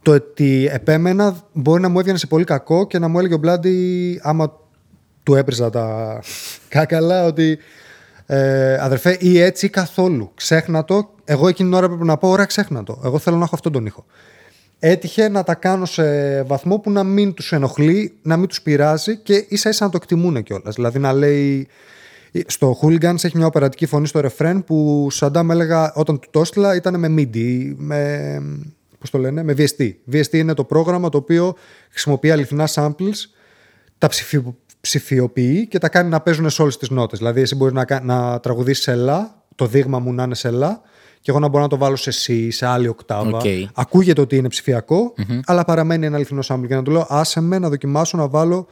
Το ότι επέμενα μπορεί να μου έβγαινε σε πολύ κακό και να μου έλεγε ο Μπλάντι, άμα του έπριζα τα κάκαλα, ότι αδερφέ, ή έτσι ή καθόλου. Ξέχνα το. Εγώ εκείνη την ώρα πρέπει να πω: ωραία, ξέχνα το. Εγώ θέλω να έχω αυτόν τον ήχο. Έτυχε να τα κάνω σε βαθμό που να μην τους ενοχλεί, να μην τους πειράζει και ίσα ίσα να το εκτιμούν κιόλας. Δηλαδή να λέει. Στο Hooligans έχει μια οπερατική φωνή στο ρεφρέν που Σαντάμ έλεγα όταν του τόστλα ήταν με MIDI, με VST. VST είναι το πρόγραμμα το οποίο χρησιμοποιεί αληθινά samples, τα ψηφιοποιεί και τα κάνει να παίζουν σε όλες τις νότες. Δηλαδή εσύ μπορείς να τραγουδήσεις σε λα, το δείγμα μου να είναι σε λα και εγώ να μπορώ να το βάλω σε C, σε άλλη οκτάβα. Ακούγεται ότι είναι ψηφιακό, αλλά παραμένει ένα αληθινό sample και να του λέω άσε με να δοκιμάσω να βάλω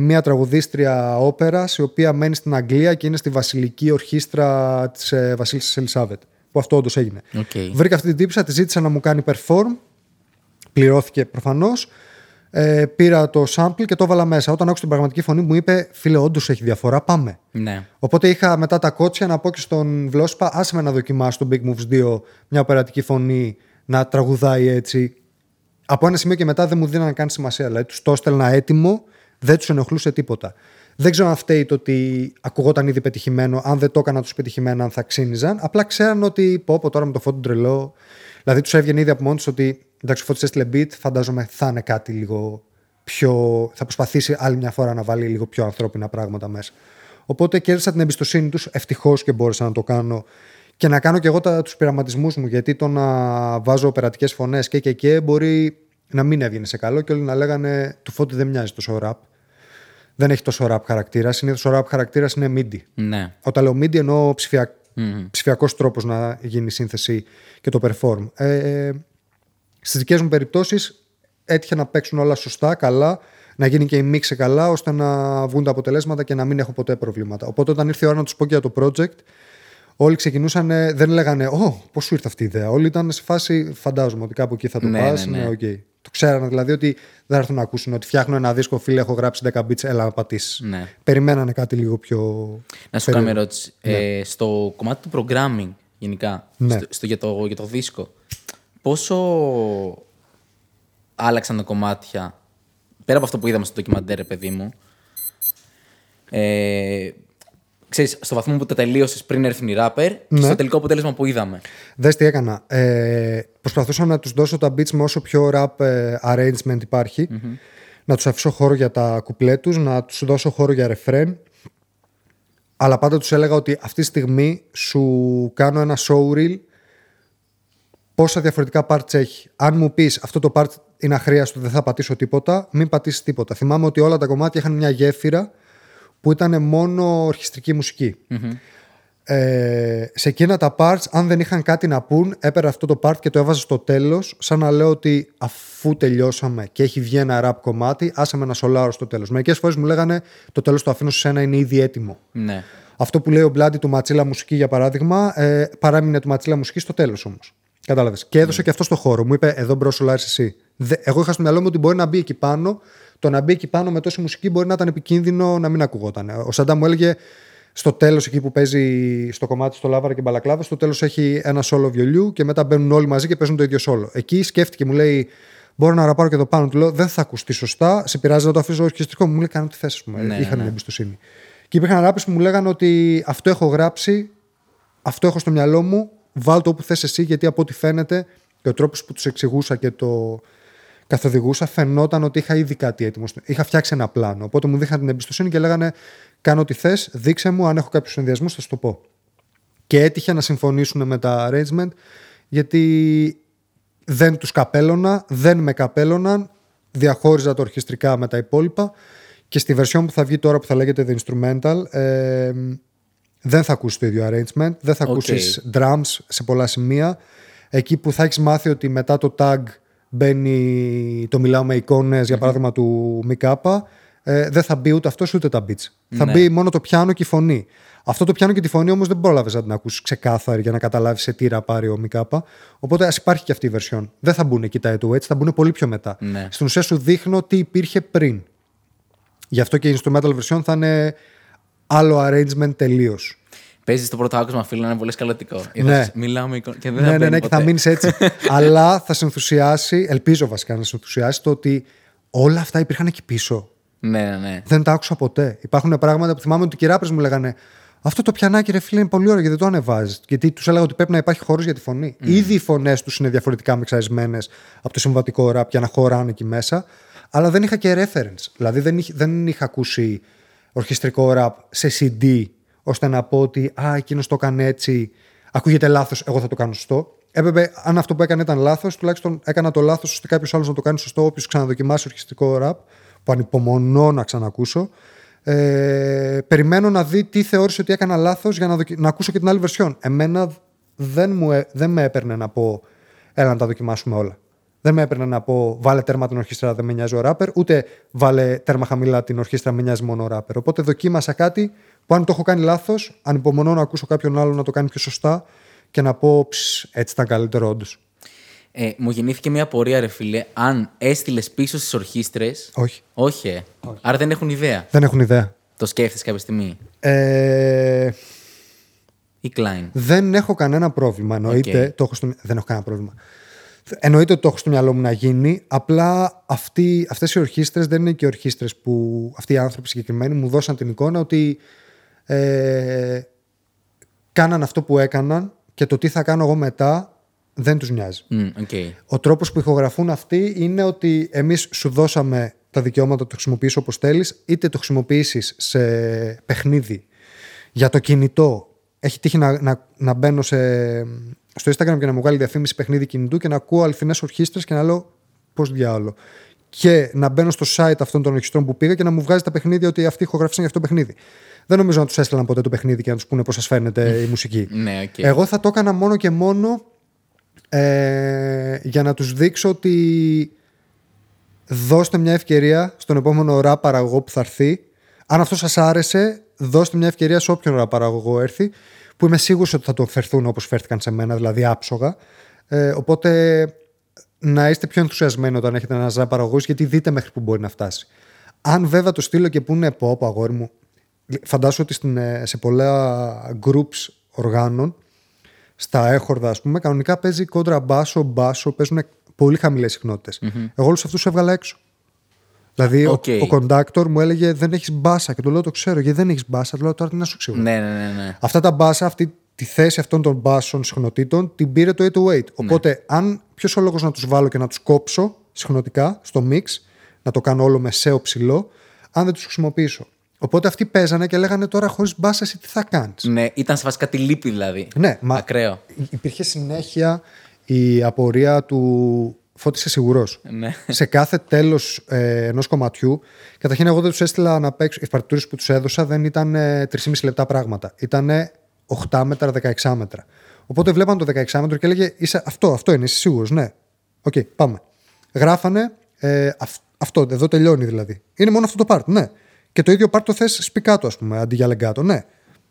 μια τραγουδίστρια όπερας η οποία μένει στην Αγγλία και είναι στη βασιλική ορχήστρα της βασίλισσας Ελισάβετ, που αυτό όντως έγινε. Βρήκα αυτή την τύπισσα, τη ζήτησα να μου κάνει perform, πληρώθηκε προφανώς, πήρα το sample και το έβαλα μέσα. Όταν άκουσα την πραγματική φωνή μου είπε φίλε, όντως έχει διαφορά, πάμε. Ναι. Οπότε είχα μετά τα κότσια να πω και στον Βλόσπα άσε με να δοκιμάσω το Big Moves 2 μια οπερατική φωνή να τραγουδάει έτσι. Από ένα σημείο και μετά δεν μου δίνανε καν σημασία, δηλαδή τους το έστελνα έτοιμο. Δεν τους ενοχλούσε τίποτα. Δεν ξέρω αν φταίει το ότι ακουγόταν ήδη πετυχημένο, αν δεν το έκανα τους πετυχημένα, αν θα ξύνιζαν. Απλά ξέραν ότι πω τώρα με το Φώτη τρελό. Δηλαδή τους έβγαινε ήδη από μόνο τους ότι εντάξει, ο Φώτης έστειλε beat, φαντάζομαι θα είναι κάτι λίγο πιο. Θα προσπαθήσει άλλη μια φορά να βάλει λίγο πιο ανθρώπινα πράγματα μέσα. Οπότε κέρδισα την εμπιστοσύνη τους, ευτυχώς και μπόρεσα να το κάνω και να κάνω και εγώ τους πειραματισμούς μου. Γιατί το να βάζω οπερατικές φωνές και μπορεί να μην έβγαινε σε καλό και όλοι να λέγανε του Φώτη δεν μοιάζει τόσο rap. Δεν έχει τόσο rap χαρακτήρα. Συνήθως ο rap χαρακτήρα είναι MIDI. Ναι. Όταν λέω MIDI εννοώ ψηφιακός τρόπος να γίνει η σύνθεση και το perform. Στις δικές μου περιπτώσεις έτυχε να παίξουν όλα σωστά, καλά, να γίνει και η μίξη καλά, ώστε να βγουν τα αποτελέσματα και να μην έχω ποτέ προβλήματα. Οπότε όταν ήρθε η ώρα να τους πω και για το project, όλοι ξεκινούσαν, δεν λέγανε, πώς σου ήρθε αυτή η ιδέα. Όλοι ήταν σε φάση, φαντάζομαι ότι κάπου εκεί θα το πας. Ναι, ναι, ναι. Okay. Το ξέρανε δηλαδή ότι δεν έρθουν να ακούσουν ότι φτιάχνω ένα δίσκο, φίλε, έχω γράψει 10 beats, έλα να πατήσεις. Ναι. Περιμένανε κάτι λίγο πιο. Να σου κάνω μια ερώτηση. Ναι. Στο κομμάτι του programming γενικά, ναι. Για το δίσκο, πόσο άλλαξαν τα κομμάτια, πέρα από αυτό που είδαμε στο ντοκιμαντέρ, παιδί μου, ξέρεις, στο βαθμό που τα τελείωσες πριν έρθουν οι rapper, ναι. Και στο τελικό αποτέλεσμα που είδαμε. Δες τι έκανα. Προσπαθούσα να τους δώσω τα beats με όσο πιο rap arrangement υπάρχει, mm-hmm. να τους αφήσω χώρο για τα κουπλέ τους, να τους δώσω χώρο για ρεφρέν, αλλά πάντα τους έλεγα ότι αυτή τη στιγμή σου κάνω ένα showreel πόσα διαφορετικά parts έχει. Αν μου πεις αυτό το part είναι αχρίαστο, δεν θα πατήσω τίποτα, μην πατήσεις τίποτα. Θυμάμαι ότι όλα τα κομμάτια είχαν μια γέφυρα που ήταν μόνο ορχιστρική μουσική. Mm-hmm. Σε εκείνα τα parts, αν δεν είχαν κάτι να πούν, έπαιρνα αυτό το part και το έβαζα στο τέλος, σαν να λέω ότι αφού τελειώσαμε και έχει βγει ένα rap κομμάτι, άσε με να σολάρω στο τέλος. Μερικές φορές μου λέγανε το τέλος το αφήνω σε σένα, είναι ήδη έτοιμο. Ναι. Αυτό που λέει ο Μπλάντι του Ματσίλα Μουσική, για παράδειγμα, παράμεινε του Ματσίλα Μουσική στο τέλος όμως. Κατάλαβες. Και έδωσε και αυτό στο χώρο. Μου είπε: εδώ μπρο, σολάρεις εσύ. Εγώ είχα στο μυαλό μου ότι μπορεί να μπει εκεί πάνω. Το να μπει εκεί πάνω με τόση μουσική μπορεί να ήταν επικίνδυνο να μην ακουγόταν. Ο Σαντάμ μου έλεγε στο τέλος, εκεί που παίζει στο κομμάτι στο Λάβαρα και Μπαλακλάβα, στο τέλος έχει ένα σόλο βιολιού και μετά μπαίνουν όλοι μαζί και παίζουν το ίδιο σόλο. Εκεί σκέφτηκε, μου λέει: μπορώ να ραπάρω και εδώ πάνω. Του λέω: δεν θα ακουστεί σωστά. Σε πειράζει να το αφήσω ορχιστρικό. Μου λέει: κάνω τη θέση μου. Ναι, είχαν εμπιστοσύνη. Και υπήρχαν ράπες που μου λέγανε ότι αυτό έχω γράψει, αυτό έχω στο μυαλό μου, βάλ' το όπου θες εσύ, γιατί από ό,τι φαίνεται και ο τρόπος που τους εξηγούσα και το καθοδηγούσα, φαινόταν ότι είχα ήδη κάτι έτοιμο. Είχα φτιάξει ένα πλάνο. Οπότε μου δείχναν την εμπιστοσύνη και λέγανε: κάνω ό,τι θες, δείξε μου. Αν έχω κάποιους συνδυασμούς, θα σου το πω. Και έτυχε να συμφωνήσουν με τα arrangement, γιατί δεν τους καπέλωνα, δεν με καπέλωναν. Διαχώριζα το ορχιστρικά με τα υπόλοιπα. Και στη version που θα βγει τώρα, που θα λέγεται The Instrumental, δεν θα ακούσεις το ίδιο arrangement, δεν θα ακούσεις drums σε πολλά σημεία. Εκεί που θα έχεις μάθει ότι μετά το tag μπαίνει το μιλάω με εικόνες, για παράδειγμα του Μικάπα, δεν θα μπει ούτε αυτός ούτε τα beats. Ναι. Θα μπει μόνο το πιάνο και η φωνή. Αυτό το πιάνο και τη φωνή όμως δεν πρόλαβες να την ακούσεις ξεκάθαρη για να καταλάβεις σε τι ραπάρει ο Μικάπα. Οπότε ας υπάρχει και αυτή η version. Δεν θα μπουν εκεί τα έτσι, θα μπουν πολύ πιο μετά. Ναι. Στην ουσία σου δείχνω τι υπήρχε πριν. Γι' αυτό και η instrumental version θα είναι άλλο arrangement τελείως. Παίζεις το πρώτο άκουσμα, φίλο, είναι πολύ σκαλωτικό. Ναι. Μιλάμε και δεν θα ναι, και θα μείνεις έτσι. Αλλά θα σε ενθουσιάσει, ελπίζω βασικά να σε ενθουσιάσει, το ότι όλα αυτά υπήρχαν εκεί πίσω. Ναι. Δεν τα άκουσα ποτέ. Υπάρχουν πράγματα που θυμάμαι ότι οι ράπερς μου λέγανε: αυτό το πιανάκι, ρε φίλε, είναι πολύ ωραίο, γιατί δεν το ανεβάζει. Γιατί τους έλεγα ότι πρέπει να υπάρχει χώρος για τη φωνή. Mm. Ήδη οι φωνές τους είναι διαφορετικά μιξαρισμένες από το συμβατικό ραπ για να χωράνε εκεί μέσα. Αλλά δεν είχα και reference. Δηλαδή δεν είχα ακούσει ορχιστρικό ραπ σε CD, ώστε να πω ότι εκείνος το έκανε έτσι, ακούγεται λάθος, εγώ θα το κάνω σωστό. Έπρεπε, αν αυτό που έκανε ήταν λάθος, τουλάχιστον έκανα το λάθος ώστε κάποιος άλλος να το κάνει σωστό, όποιος ξαναδοκιμάσει ορχιστρικό ραπ, που ανυπομονώ να ξανακούσω. Περιμένω να δει τι θεώρησε ότι έκανα λάθος για να ακούσω και την άλλη version. Εμένα δεν με έπαιρνε να πω έλα να τα δοκιμάσουμε όλα. Δεν με έπαιρνε να πω βάλε τέρμα την ορχήστρα, δεν με νοιάζει ο ράπερ, ούτε βάλε τέρμα χαμηλά την ορχήστρα, με νοιάζει μόνο ο ράπερ. Οπότε δοκίμασα κάτι που, αν το έχω κάνει λάθος, ανυπομονώ να ακούσω κάποιον άλλον να το κάνει πιο σωστά και να πω έτσι ήταν καλύτερο, όντως. Μου γεννήθηκε μια απορία, ρε φίλε, αν έστειλες πίσω στις ορχήστρες. Όχι. Άρα δεν έχουν ιδέα. Το σκέφτεσαι κάποια στιγμή. Ή Klein. Δεν έχω κανένα πρόβλημα. Εννοείται. Okay. Δεν έχω κανένα πρόβλημα. Εννοείται ότι το έχω στο μυαλό μου να γίνει. Απλά αυτές οι ορχήστρες δεν είναι και οι ορχήστρες που αυτοί οι άνθρωποι συγκεκριμένοι μου δώσαν την εικόνα ότι κάναν αυτό που έκαναν και το τι θα κάνω εγώ μετά δεν τους νοιάζει. Okay. Ο τρόπος που ηχογραφούν αυτοί είναι ότι εμείς σου δώσαμε τα δικαιώματα να το χρησιμοποιήσεις όπως θέλεις, είτε το χρησιμοποιήσεις σε παιχνίδι, για το κινητό. Έχει τύχει να μπαίνω στο Instagram και να μου βγάλει διαφήμιση παιχνίδι κινητού και να ακούω αληθινές ορχήστρες και να λέω πώς διάολο. Και να μπαίνω στο site αυτών των ορχιστρών που πήγα και να μου βγάζει τα παιχνίδια ότι αυτοί ηχογράφησαν για αυτό το παιχνίδι. Δεν νομίζω να τους έστειλαν ποτέ το παιχνίδι και να τους πούνε πώς σας φαίνεται η μουσική. Ναι, okay. Εγώ θα το έκανα μόνο και μόνο για να τους δείξω ότι δώστε μια ευκαιρία στον επόμενο ραπ παραγωγό που θα έρθει. Αν αυτό σας άρεσε, δώστε μια ευκαιρία σε όποιον ραπ παραγωγό έρθει, που είμαι σίγουρος ότι θα το φερθούν όπως φέρθηκαν σε μένα, δηλαδή άψογα. Οπότε να είστε πιο ενθουσιασμένοι όταν έχετε ένα ζάπαρο, γιατί δείτε μέχρι που μπορεί να φτάσει. Αν βέβαια το στείλω και πούνε πω, αγόρι μου, φαντάσου ότι σε πολλά groups οργάνων, στα έχορδα ας πούμε, κανονικά παίζει κόντρα μπάσο, παίζουν πολύ χαμηλές συχνότητες. Mm-hmm. Εγώ όλους αυτούς έβγαλα έξω. Δηλαδή ο κοντάκτορ μου έλεγε δεν έχεις μπάσα και του λέω το ξέρω γιατί δεν έχεις μπάσα, του λέω τώρα τι να σου ξύγω. Ναι. Αυτά τα μπάσα, αυτή τη θέση αυτών των μπάσων συχνοτήτων την πήρε το 808. Οπότε αν ποιος ο λόγος να τους βάλω και να τους κόψω συχνοτικά στο mix, να το κάνω όλο μεσαίο ψηλό, αν δεν τους χρησιμοποιήσω. Οπότε αυτοί παίζανε και λέγανε τώρα χωρίς μπάσα εσύ τι θα κάνεις. Ναι, ήταν σε βασικά τη λύπη δηλαδή. Ναι, μα ακραίο. Υπήρχε συνέχεια η απορία του Φώτισε σίγουρος. Ναι. Σε κάθε τέλος ενός κομματιού, καταρχήν εγώ δεν τους έστειλα να παίξω. Οι φαρτούρες που τους έδωσα δεν ήταν 3,5 λεπτά πράγματα. Ήταν 8 μέτρα, 16 μέτρα. Οπότε βλέπαν το 16 μέτρο και έλεγε αυτό είναι, είσαι σίγουρος? Ναι. Οκ, πάμε. Γράφανε αυτό, εδώ τελειώνει δηλαδή. Είναι μόνο αυτό το part, ναι. Και το ίδιο part το θες σπικάτο, ας πούμε, αντί για λεγκάτο. Ναι.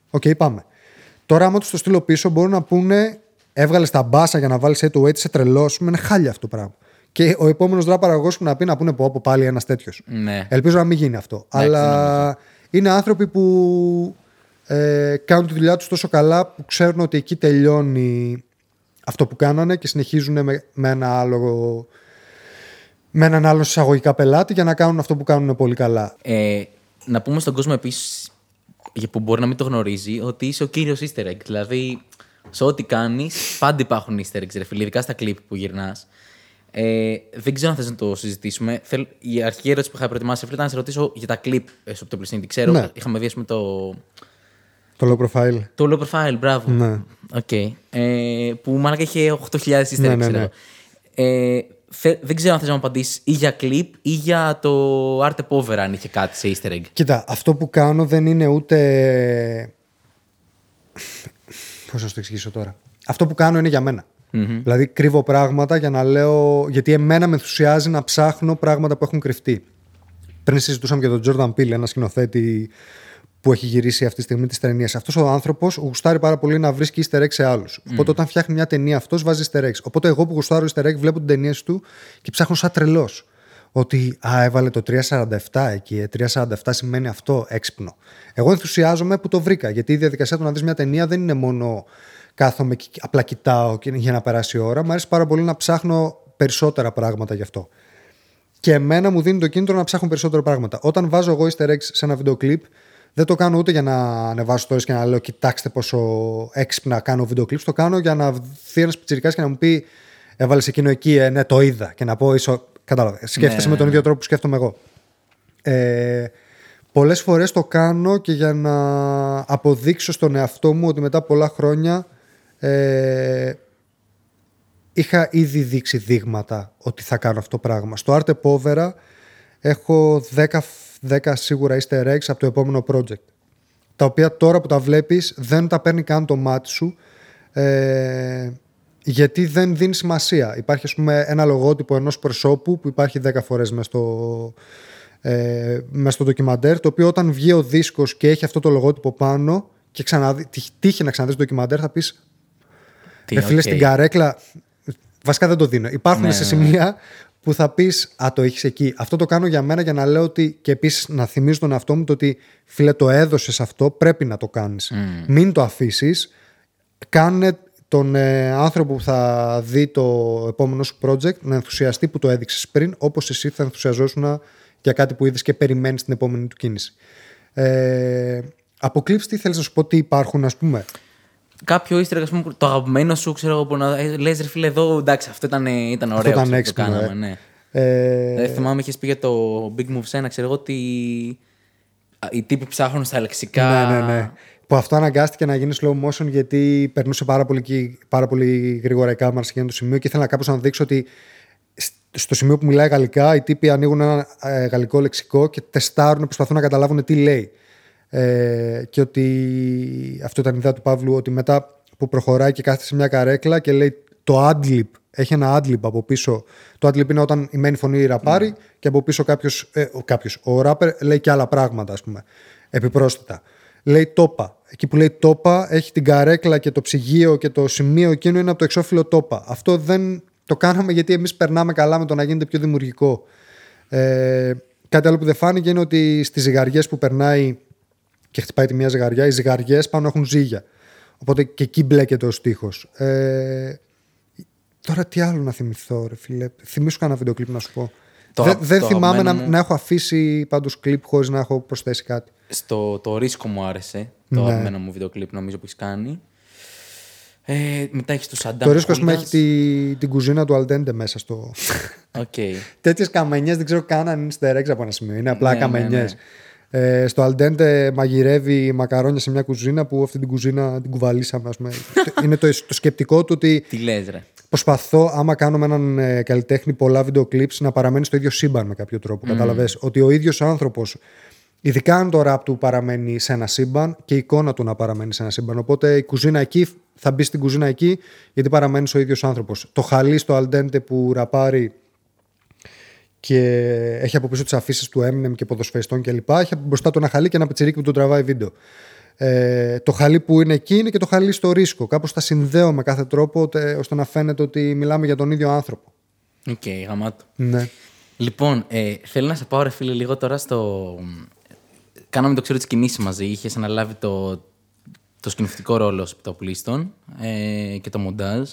Οκ, πάμε. Τώρα, άμα τους το στείλω πίσω, μπορούν να πούνε έβγαλε τα μπάσα για να βάλει σε το weight, σε τρελό. Σου είναι χάλια αυτό το πράγμα. Και ο επόμενος δράπαραγός που να πούνε πω από πάλι ένας τέτοιος. Ναι. Ελπίζω να μην γίνει αυτό. Ναι, αλλά είναι άνθρωποι που κάνουν τη δουλειά τους τόσο καλά που ξέρουν ότι εκεί τελειώνει αυτό που κάνανε και συνεχίζουν με έναν άλλο εισαγωγικά πελάτη για να κάνουν αυτό που κάνουν πολύ καλά. Να πούμε στον κόσμο επίσης, που μπορεί να μην το γνωρίζει, ότι είσαι ο κύριος easter egg. Δηλαδή, σε ό,τι κάνεις, πάντα υπάρχουν easter eggs, ειδικά στα κλιπ που γυρνάς. Δεν ξέρω αν θες να το συζητήσουμε. Η αρχική ερώτηση που είχα προετοιμάσει ήταν να σε ρωτήσω για τα κλιπ από το πλησίνι. Ξέρω, ναι. Είχαμε δει με το low profile. Το low profile, μπράβο. Ναι. Okay. Που μάλλον είχε 8.000 easter eggs. Ναι. Δεν ξέρω αν θες να μου απαντήσεις ή για κλιπ ή για το Arte Povera, αν είχε κάτι σε easter egg. Κοίτα, αυτό που κάνω δεν είναι ούτε. Πώς να σου το εξηγήσω τώρα. Αυτό που κάνω είναι για μένα. Mm-hmm. Δηλαδή κρύβω πράγματα για να λέω. Γιατί εμένα με ενθουσιάζει να ψάχνω πράγματα που έχουν κρυφτεί. Πριν συζητούσαμε για τον Jordan Peele, ένα σκηνοθέτη που έχει γυρίσει αυτή τη στιγμή τις ταινίες. Αυτός ο άνθρωπος γουστάρει πάρα πολύ να βρίσκει easter eggs σε άλλους. Mm. Οπότε όταν φτιάχνει μια ταινία, αυτός βάζει easter eggs. Οπότε εγώ που γουστάρω easter egg βλέπω τις ταινίες του και ψάχνω σαν τρελός. Ότι έβαλε το 347 εκεί. 347 σημαίνει αυτό, έξυπνο. Εγώ ενθουσιάζομαι που το βρήκα. Γιατί η διαδικασία του να δεις μια ταινία δεν είναι μόνο κάθομαι και απλά κοιτάω για να περάσει η ώρα. Μου αρέσει πάρα πολύ να ψάχνω περισσότερα πράγματα γι' αυτό. Και εμένα μου δίνει το κίνητρο να ψάχνω περισσότερα πράγματα. Όταν βάζω εγώ easter eggs σε ένα βίντεο κλιπ, δεν το κάνω ούτε για να ανεβάσω stories και να λέω κοιτάξτε πόσο έξυπνα κάνω βίντεο κλιπ. Το κάνω για να δει ένα πιτσιρικάς και να μου πει έβαλε εκείνο εκεί, ναι, το είδα. Και να πω ίσω. Κατάλαβε. Σκέφτεσαι με τον ίδιο τρόπο που σκέφτομαι εγώ. Πολλές φορές το κάνω και για να αποδείξω στον εαυτό μου ότι μετά πολλά χρόνια είχα ήδη δείξει δείγματα ότι θα κάνω αυτό το πράγμα. Στο Arte Povera έχω 10 σίγουρα easter eggs από το επόμενο project. Τα οποία τώρα που τα βλέπεις δεν τα παίρνει καν το μάτι σου. Γιατί δεν δίνει σημασία. Υπάρχει ας πούμε ένα λογότυπο ενός προσώπου που υπάρχει 10 φορές μες στο ντοκιμαντέρ, το οποίο όταν βγει ο δίσκος και έχει αυτό το λογότυπο πάνω και τύχει να ξαναδείς το ντοκιμαντέρ θα πεις φίλε στην καρέκλα βασικά δεν το δίνω. Υπάρχουν σε σημεία που θα πεις α, το έχεις εκεί. Αυτό το κάνω για μένα για να λέω ότι και επίσης να θυμίζω τον εαυτό μου το ότι φίλε το έδωσες αυτό, πρέπει να το κάνεις. Mm. Μην το αφήσεις. Κάνε τον άνθρωπο που θα δει το επόμενο σου project να ενθουσιαστεί που το έδειξες πριν, όπως εσύ θα ενθουσιαζόσουν για κάτι που είδες και περιμένεις την επόμενη του κίνηση. Από clips, τι θέλεις να σου πω, τι υπάρχουν, ας πούμε. Κάποιο easter egg, ας πούμε, το αγαπημένο σου, ξέρω εγώ, που να λες ρε φίλε εδώ, εντάξει, αυτό ήταν ωραίο. Αυτό ήταν έξυπνο, που το κάναμε, ναι. Θυμάμαι, είχες πει για το Big Moves 1, ξέρω εγώ, ότι οι τύποι ψάχνουν στα λεξικά. Ναι. Που αυτό αναγκάστηκε να γίνει slow motion γιατί περνούσε πάρα πολύ γρήγορα η κάμερα σε εκείνο το σημείο και ήθελα κάπως να δείξω ότι στο σημείο που μιλάει γαλλικά οι τύποι ανοίγουν ένα γαλλικό λεξικό και τεστάρουν, προσπαθούν να καταλάβουν τι λέει. Και ότι αυτό ήταν η ιδέα του Παύλου, ότι μετά που προχωράει και κάθεται σε μια καρέκλα και λέει το ad-lib, έχει ένα ad-lib από πίσω. Το ad-lib είναι όταν η μένη φωνή ραπάρει και από πίσω ο ράπερ λέει και άλλα πράγματα, ας πούμε, επιπρόσθετα. Λέει τόπα. Εκεί που λέει τόπα έχει την καρέκλα και το ψυγείο και το σημείο εκείνο είναι από το εξώφυλλο τόπα. Αυτό δεν Το κάναμε γιατί εμείς περνάμε καλά με το να γίνεται πιο δημιουργικό. Κάτι άλλο που δεν φάνηκε είναι ότι στις ζυγαριές που περνάει και χτυπάει τη μία ζυγαριά, οι ζυγαριές πάνω έχουν ζύγια. Οπότε και εκεί μπλέκεται ο στίχος. Τώρα τι άλλο να θυμηθώ, ρε φίλε. Θυμήσου κανένα βίντεο κλιπ να σου πω. Δεν θυμάμαι να έχω αφήσει πάντως κλιπ χωρίς να έχω προσθέσει κάτι. Το ρίσκο μου άρεσε. Το αγαπημένο μου βίντεο κλιπ νομίζω που έχεις κάνει. Μετά έχεις το Σαντάμ. Το ρίσκο έχει την κουζίνα του Αλτέντε μέσα στο. Okay. Τέτοιες καμενιές δεν ξέρω καν αν είναι στερέξ από ένα σημείο. Είναι απλά καμενιές. Στο Αλτέντε μαγειρεύει μακαρόνια σε μια κουζίνα που αυτή την κουζίνα την κουβαλήσαμε. Είναι το σκεπτικό του ότι. Τι λες, ρε. Προσπαθώ, άμα κάνω με έναν καλλιτέχνη πολλά βίντεο κλιπ, να παραμένει στο ίδιο σύμπαν με κάποιο τρόπο. Καταλαβες ότι ο ίδιος άνθρωπος. Ειδικά αν το ραπ του παραμένει σε ένα σύμπαν και η εικόνα του να παραμένει σε ένα σύμπαν. Οπότε η κουζίνα εκεί θα μπει στην κουζίνα εκεί, γιατί παραμένει ο ίδιος άνθρωπος. Το χαλί στο αλντέντε που ραπάρει και έχει από πίσω τις αφήσεις του Eminem και ποδοσφαιριστών κλπ. Έχει από μπροστά του ένα χαλί και ένα πιτσιρίκι που τον τραβάει βίντεο. Το χαλί που είναι εκεί είναι και το χαλί στο ρίσκο. Κάπως τα συνδέω με κάθε τρόπο ώστε να φαίνεται ότι μιλάμε για τον ίδιο άνθρωπο. Οκ, γαμάτο. Ναι. Λοιπόν, θέλω να σε πάω, ρε φίλε, λίγο τώρα στο. Κάναμε το ξέρω τις κινήσεις μαζί. Είχες αναλάβει το σκηνευτικό ρόλο επιτοπλίστων και το μοντάζ.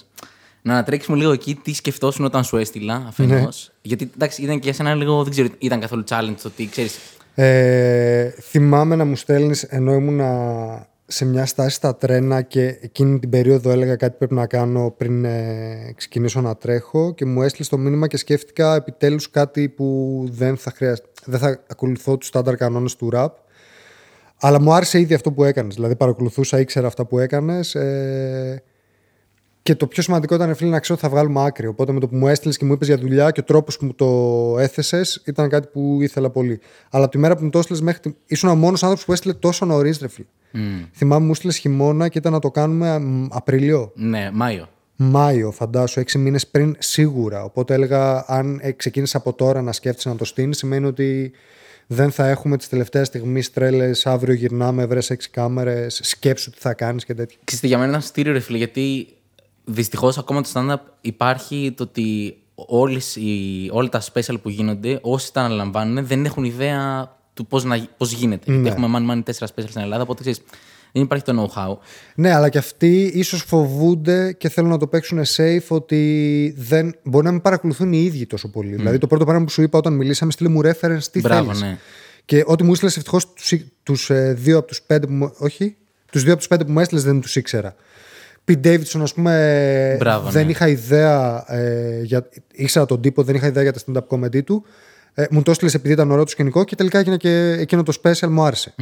Να ανατρέξουμε λίγο εκεί τι σκεφτόσουν όταν σου έστειλα αφενός. Ναι. Γιατί εντάξει, ήταν και για σένα λίγο. Δεν ξέρω, ήταν καθόλου challenge το τι ξέρεις. Θυμάμαι να μου στέλνεις ενώ ήμουνα σε μια στάση στα τρένα και εκείνη την περίοδο έλεγα κάτι πρέπει να κάνω πριν ξεκινήσω να τρέχω. Και μου έστειλες το μήνυμα και σκέφτηκα επιτέλους κάτι που δεν θα χρειαστεί. Δεν θα ακολουθώ τους στάνταρ κανόνες του ραπ. Αλλά μου άρεσε ήδη αυτό που έκανες. Δηλαδή παρακολουθούσα, ήξερα αυτά που έκανες. Και το πιο σημαντικό ήταν, φίλε, να ξέρω ότι θα βγάλουμε άκρη. Οπότε με το που μου έστειλες και μου είπες για δουλειά και ο τρόπος που μου το έθεσες ήταν κάτι που ήθελα πολύ. Αλλά από τη μέρα που μου το έστειλες μέχρι. Ήσουν ο μόνος άνθρωπος που έστειλε τόσο νωρίς, ρε φίλε. Θυμάμαι μου έστειλες χειμώνα και ήταν να το κάνουμε Απριλίο. Ναι, Μάιο. Μάιο, φαντάσου, 6 μήνες πριν σίγουρα. Οπότε έλεγα, αν ξεκίνησε από τώρα να σκέφτεσαι να το στείλει, σημαίνει ότι δεν θα έχουμε τις τελευταίες στιγμές τρέλες. Αύριο γυρνάμε, βρες 6 κάμερες, σκέψου τι θα κάνεις και τέτοια. Ξέρετε, για μένα είναι ένα στήριο, ρε φίλε, γιατί δυστυχώς ακόμα το stand-up υπάρχει το ότι όλα τα special που γίνονται, όσοι τα αναλαμβάνουν, δεν έχουν ιδέα του πώς γίνεται. Ναι. Έχουμε μάνι 4 special στην Ελλάδα, οπότε ξέρεις. Δεν υπάρχει το know-how. Ναι, αλλά και αυτοί ίσως φοβούνται και θέλουν να το παίξουν safe ότι δεν μπορεί να μην παρακολουθούν οι ίδιοι τόσο πολύ. Δηλαδή, το πρώτο πράγμα που σου είπα όταν μιλήσαμε, στείλε μου reference, τι θέλεις. Ναι. Και ό,τι μου έστειλες, ευτυχώς τους 2 από τους 5 που μου. Όχι, τους 2 από τους 5 που μου έστειλες δεν τους ήξερα. Πι Davidson, ας πούμε, δεν είχα ιδέα. Ήξερα τον τύπο, δεν είχα ιδέα για τα stand-up comedy του. Μου το έστειλες επειδή ήταν ωραίο το σκηνικό και τελικά έγινε και εκείνο το special, μου άρεσε.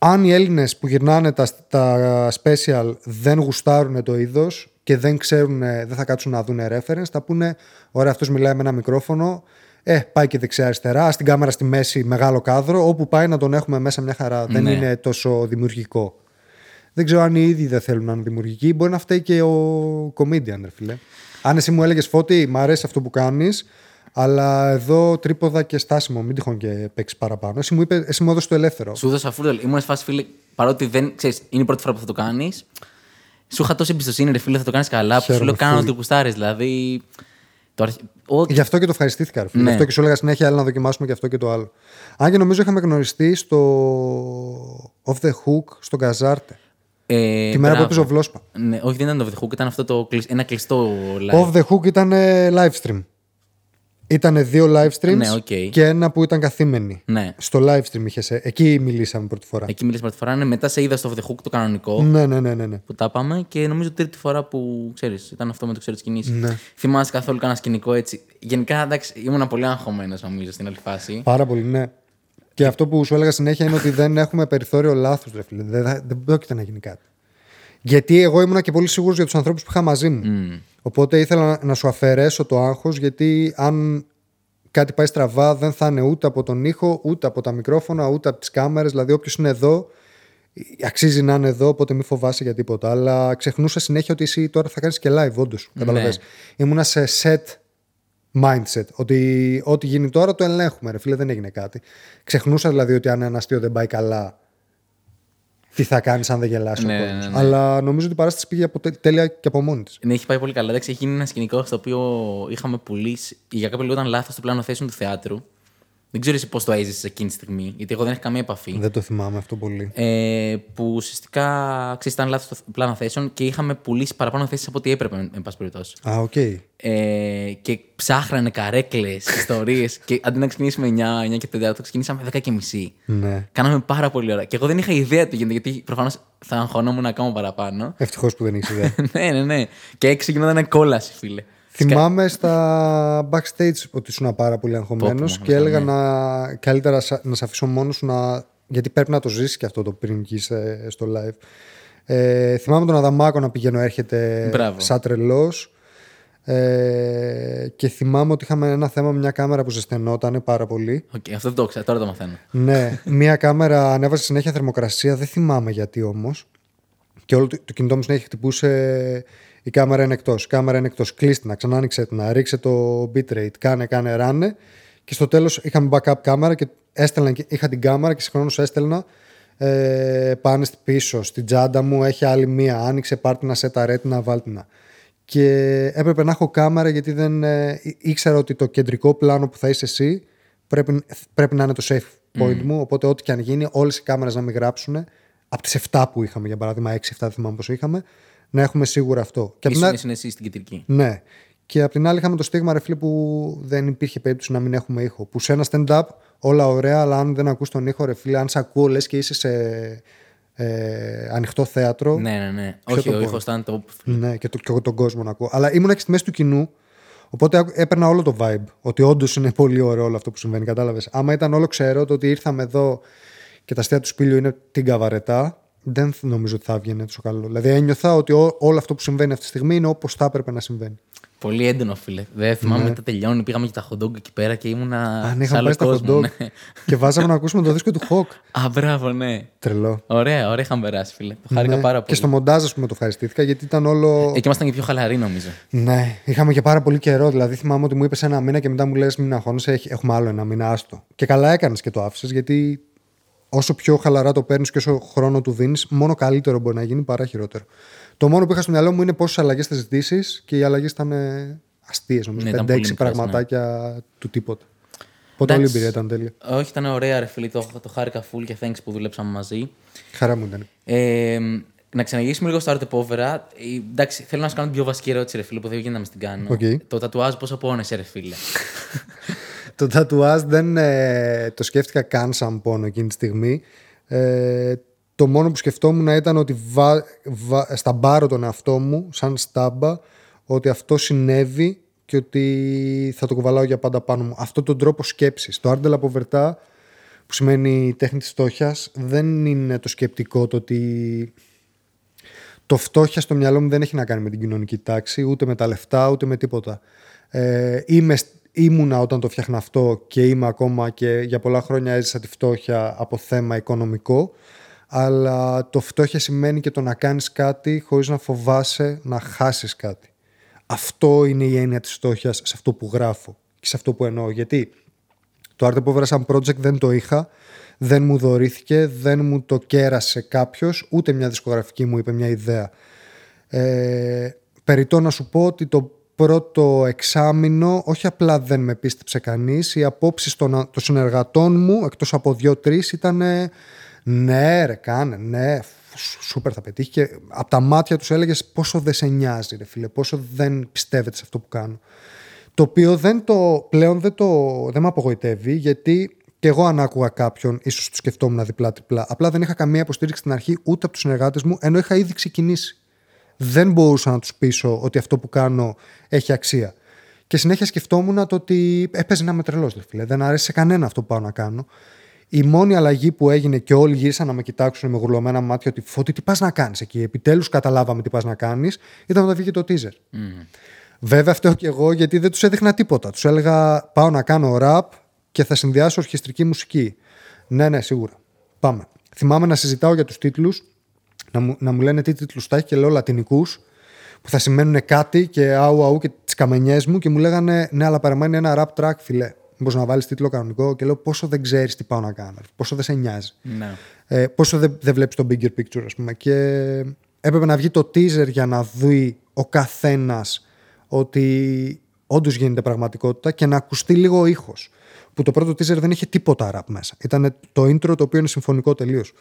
Αν οι Έλληνες που γυρνάνε τα special δεν γουστάρουν το είδος και δεν ξέρουν, δεν θα κάτσουν να δουν reference, θα πούνε ωραία, αυτός μιλάει με ένα μικρόφωνο, πάει και δεξιά-αριστερά, στην κάμερα στη μέση μεγάλο κάδρο, όπου πάει να τον έχουμε μέσα μια χαρά. Ναι. Δεν είναι τόσο δημιουργικό. Δεν ξέρω αν οι ίδιοι δεν θέλουν να είναι δημιουργικοί, μπορεί να φταίει και ο comedian, ρε φίλε. Αν εσύ μου έλεγες Φώτη, μ' αρέσει αυτό που κάνεις, αλλά εδώ τρίποδα και στάσιμο, μην τυχόν και παίξει παραπάνω. Εσύ μου έδωσε το ελεύθερο. Σου έδωσα φούρτελ. Ήμουν σε φάση, φίλε, παρότι δεν ξέρεις, είναι η πρώτη φορά που θα το κάνεις. Σου είχα τόση εμπιστοσύνη, ρε φίλε, θα το κάνεις καλά. Που σου λέω, κάνω ότι γουστάρεις. Δηλαδή. Γι' αυτό και το ευχαριστήθηκα, ρε φίλε. Ναι. Γι' αυτό και σου έλεγα συνέχεια, αλλά να δοκιμάσουμε και αυτό και το άλλο. Αν και νομίζω είχαμε γνωριστεί στο Off the Hook, στον Καζάρτε. Τη μέρα που έπαιζε ο Βλόσπα. Ναι, όχι, δεν ήταν το Off the Hook, ήταν αυτό ένα κλειστό live. Off the Hook ήταν live stream. Ήτανε 2 live streams, ναι, okay, και ένα που ήταν καθήμενοι. Ναι. Στο live stream είχεσαι. Εκεί μιλήσαμε πρώτη φορά. Ναι. Μετά σε είδα στο Off the Hook το κανονικό. Ναι. Που τα πάμε και νομίζω τρίτη φορά που ξέρεις. Ήταν αυτό με το ξέρω τις κινήσεις. Ναι. Θυμάσαι καθόλου κανένα σκηνικό έτσι. Γενικά εντάξει, ήμουν πολύ αγχωμένος νομίζω στην άλλη φάση. Πάρα πολύ, ναι. Και αυτό που σου έλεγα συνέχεια είναι ότι δεν έχουμε περιθώριο λάθους, ρε φίλε. Δεν πρόκειται να γίνει κάτι. Γιατί εγώ ήμουνα και πολύ σίγουρος για τους ανθρώπους που είχα μαζί μου. Οπότε ήθελα να σου αφαιρέσω το άγχος, γιατί αν κάτι πάει στραβά δεν θα είναι ούτε από τον ήχο, ούτε από τα μικρόφωνα, ούτε από τις κάμερες. Δηλαδή όποιος είναι εδώ, αξίζει να είναι εδώ, οπότε μη φοβάσαι για τίποτα. Αλλά ξεχνούσα συνέχεια ότι εσύ τώρα θα κάνεις και live, όντως. Καταλαβαίνεις. Ναι. Ήμουνα σε set mindset. Ότι ό,τι γίνει τώρα το ελέγχουμε, ρε φίλε, δεν έγινε κάτι. Ξεχνούσα δηλαδή ότι αν ένα αστείο δεν πάει καλά, τι θα κάνεις αν δεν γελάσει ο κόσμος. Ναι. Αλλά νομίζω ότι η παράσταση πήγε από τέλεια και από μόνη της. Ναι, έχει πάει πολύ καλά. Εντάξει, έχει γίνει ένα σκηνικό στο οποίο είχαμε πουλήσει. Για κάποιο λόγο ήταν λάθος το πλάνο θέσεων του θεάτρου. Δεν ξέρω εσύ πώς το έζησες εκείνη τη στιγμή, γιατί εγώ δεν έχω καμία επαφή. Δεν το θυμάμαι αυτό πολύ. Που ουσιαστικά ξέρεις, ήταν λάθος το πλάνο θέσεων και είχαμε πουλήσει παραπάνω θέσεις από ό,τι έπρεπε, εν πάση περιπτώσει. Α, οκ. Και ψάχνανε καρέκλες, ιστορίες. Και αντί να ξεκινήσουμε 9 και 4, ξεκινήσαμε 10 και μισή. Ναι. Κάναμε πάρα πολύ ώρα. Και εγώ δεν είχα ιδέα του γίνεται, γιατί προφανώς θα αγχωνόμουν ακόμα παραπάνω. Ευτυχώς που δεν είχες ιδέα. Ναι. Και 6 γινόταν κόλαση, φίλε. Θυμάμαι στα backstage ότι ήσουν πάρα πολύ αγχωμένος και έλεγα να καλύτερα να σε αφήσω μόνος σου γιατί πρέπει να το ζήσεις και αυτό το πριν βγεις στο live. Θυμάμαι τον Αδαμάκο να πηγαίνω έρχεται σαν τρελός και θυμάμαι ότι είχαμε ένα θέμα με μια κάμερα που ζεσθενόταν πάρα πολύ. Okay, αυτό δεν το ξέρω, τώρα το μαθαίνω. Ναι, μια κάμερα ανέβασε συνέχεια θερμοκρασία, δεν θυμάμαι γιατί όμως. Και όλο το κινητό μου συνέχεια χτυπούσε. Η κάμερα είναι εκτός. Κλείστε να ξανάνοιξε να ρίξε το bitrate. Κάνε. Και στο τέλος είχαμε backup κάμερα και είχα την κάμερα και συγχρόνως έστελνα πάνε πίσω. Στην τσάντα μου έχει άλλη μία. Άνοιξε, πάρτε να σε τα ρέτινα, βάλτε να. Και έπρεπε να έχω κάμερα γιατί δεν ήξερα ότι το κεντρικό πλάνο που θα είσαι εσύ πρέπει να είναι το safe point μου. Οπότε, ό,τι και αν γίνει, όλες οι κάμερες να μην γράψουν. Από τις 7 που είχαμε, για παράδειγμα, 6-7 δεν θυμάμαι πόσο είχαμε. Να έχουμε σίγουρα αυτό. Ήσουν εσύ στην κεντρική. Ναι. Και απ' την άλλη είχαμε το στίγμα ρε φίλε που δεν υπήρχε περίπτωση να μην έχουμε ήχο. Που σε ένα stand-up όλα ωραία, αλλά αν δεν ακούς τον ήχο ρε φίλε, αν σε ακούω λες και είσαι σε ανοιχτό θέατρο. Ναι. Όχι, ο ήχος ήταν το. Ναι, και τον κόσμο να ακούω. Αλλά ήμουν και στη μέση του κοινού. Οπότε έπαιρνα όλο το vibe. Ότι όντως είναι πολύ ωραίο όλο αυτό που συμβαίνει. Κατάλαβες. Άμα ήταν όλο ξέρω το ότι ήρθαμε εδώ και τα αστεία του σπήλιου είναι την καβαρετά. Δεν νομίζω ότι θα έβγαινε τόσο καλό. Δηλαδή, ένιωθα ότι όλο αυτό που συμβαίνει αυτή τη στιγμή είναι όπως θα έπρεπε να συμβαίνει. Πολύ έντονο, φίλε. Δεν θυμάμαι μετά τελειώνει. Πήγαμε και τα hot dog εκεί πέρα και ήμουνα. Αν είχαμε πάει τα hot dog. Ναι. Και βάζαμε να ακούσουμε το δίσκο του Χοκ. Α, μπράβο, ναι. Τρελό. Ωραία, είχαμε περάσει, φίλε. Το χάρηκα πάρα πολύ. Και στο μοντάζ, ας πούμε, το ευχαριστήθηκα γιατί ήταν όλο. Εκεί ήμασταν και πιο χαλαροί, νομίζω. Ναι, είχαμε και πάρα πολύ καιρό. Δηλαδή, θυμάμαι ότι μου είπε ένα μήνα και μετά μου λε: μην αγχώνεσαι, έχουμε άλλο ένα μήνα, άστο. Και καλά έκανε και το άφησε γιατί. Όσο πιο χαλαρά το παίρνεις και όσο χρόνο του δίνεις, μόνο καλύτερο μπορεί να γίνει παρά χειρότερο. Το μόνο που είχα στο μυαλό μου είναι πόσες αλλαγές θα ζητήσεις και οι αλλαγές ήταν αστείες, νομίζω. 5-6 πραγματάκια του τίποτα. Οπότε όλη η εμπειρία ήταν τέλεια. Όχι, ήταν ωραία, ρε φίλοι. Το χάρηκα full και thanks που δουλέψαμε μαζί. Χαρά μου ήταν. Να ξαναγυρίσουμε λίγο στο Arte Povera. Εντάξει, θέλω να σου κάνω την πιο βασική ερώτηση, ρε φίλε, που δεν γίνεται να την κάνω. Okay. Το τατουάζ πόσο πόνεσαι, ρε φίλε. Το τατουάζ δεν το σκέφτηκα καν σαν πόνο εκείνη τη στιγμή. Το μόνο που σκεφτόμουν ήταν ότι σταμπάρω τον εαυτό μου σαν στάμπα ότι αυτό συνέβη και ότι θα το κουβαλάω για πάντα πάνω μου. Αυτό τον τρόπο σκέψης. Το Arte Povera που σημαίνει τέχνη της φτώχειας δεν είναι το σκεπτικό το ότι το φτώχεια στο μυαλό μου δεν έχει να κάνει με την κοινωνική τάξη ούτε με τα λεφτά ούτε με τίποτα. Ήμουνα όταν το φτιάχνα αυτό και είμαι ακόμα και για πολλά χρόνια έζησα τη φτώχεια από θέμα οικονομικό, αλλά το φτώχεια σημαίνει και το να κάνεις κάτι χωρίς να φοβάσαι να χάσεις κάτι. Αυτό είναι η έννοια της φτώχειας σε αυτό που γράφω και σε αυτό που εννοώ. Γιατί το Arte Povera σαν project δεν το είχα, δεν μου δωρήθηκε, δεν μου το κέρασε κάποιος, ούτε μια δισκογραφική μου είπε μια ιδέα. Περιττό να σου πω ότι το πρώτο εξάμηνο, όχι απλά δεν με πίστεψε κανείς, οι απόψεις των συνεργατών μου, εκτός από 2-3, ήταν ναι ρε κάνε, ναι, σούπερ θα πετύχει και από τα μάτια τους έλεγες πόσο δεν σε νοιάζει ρε φίλε, πόσο δεν πιστεύετε σε αυτό που κάνω. Το οποίο πλέον δεν με απογοητεύει, γιατί και εγώ αν άκουγα κάποιον, ίσως το σκεφτόμουν διπλά-τριπλά, απλά δεν είχα καμία υποστήριξη στην αρχή ούτε από τους συνεργάτες μου, ενώ είχα ήδη ξεκινήσει. Δεν μπορούσα να τους πείσω ότι αυτό που κάνω έχει αξία. Και συνέχεια σκεφτόμουν το ότι έπαιζε να είμαι τρελός, δε φίλε. Δεν αρέσει σε κανένα αυτό που πάω να κάνω. Η μόνη αλλαγή που έγινε και όλοι γύρισαν να με κοιτάξουν με γουρλωμένα μάτια ότι Φώτη, τι πας να κάνεις εκεί. Επιτέλους καταλάβαμε τι πας να κάνεις. Ήταν όταν βγήκε το teaser. Βέβαια, φταίω και εγώ γιατί δεν τους έδειχνα τίποτα. Τους έλεγα πάω να κάνω rap και θα συνδυάσω ορχιστρική μουσική. Ναι, σίγουρα. Πάμε. Θυμάμαι να συζητάω για τους τίτλους. Να μου λένε τι τίτλους θα έχει και λέω λατινικούς που θα σημαίνουν κάτι και αου και τις καμενιές μου και μου λέγανε ναι αλλά παραμένει ένα rap track φίλε Μπορείς να βάλεις τίτλο κανονικό και λέω πόσο δεν ξέρεις τι πάω να κάνω, πόσο δεν σε νοιάζει. Ναι. Πόσο δεν βλέπεις το bigger picture, ας πούμε. Και έπρεπε να βγει το teaser για να δει ο καθένας ότι όντως γίνεται πραγματικότητα και να ακουστεί λίγο ο ήχος. Που το πρώτο teaser δεν είχε τίποτα rap μέσα. Ήταν το intro το οποίο είναι συμφωνικό τελείως.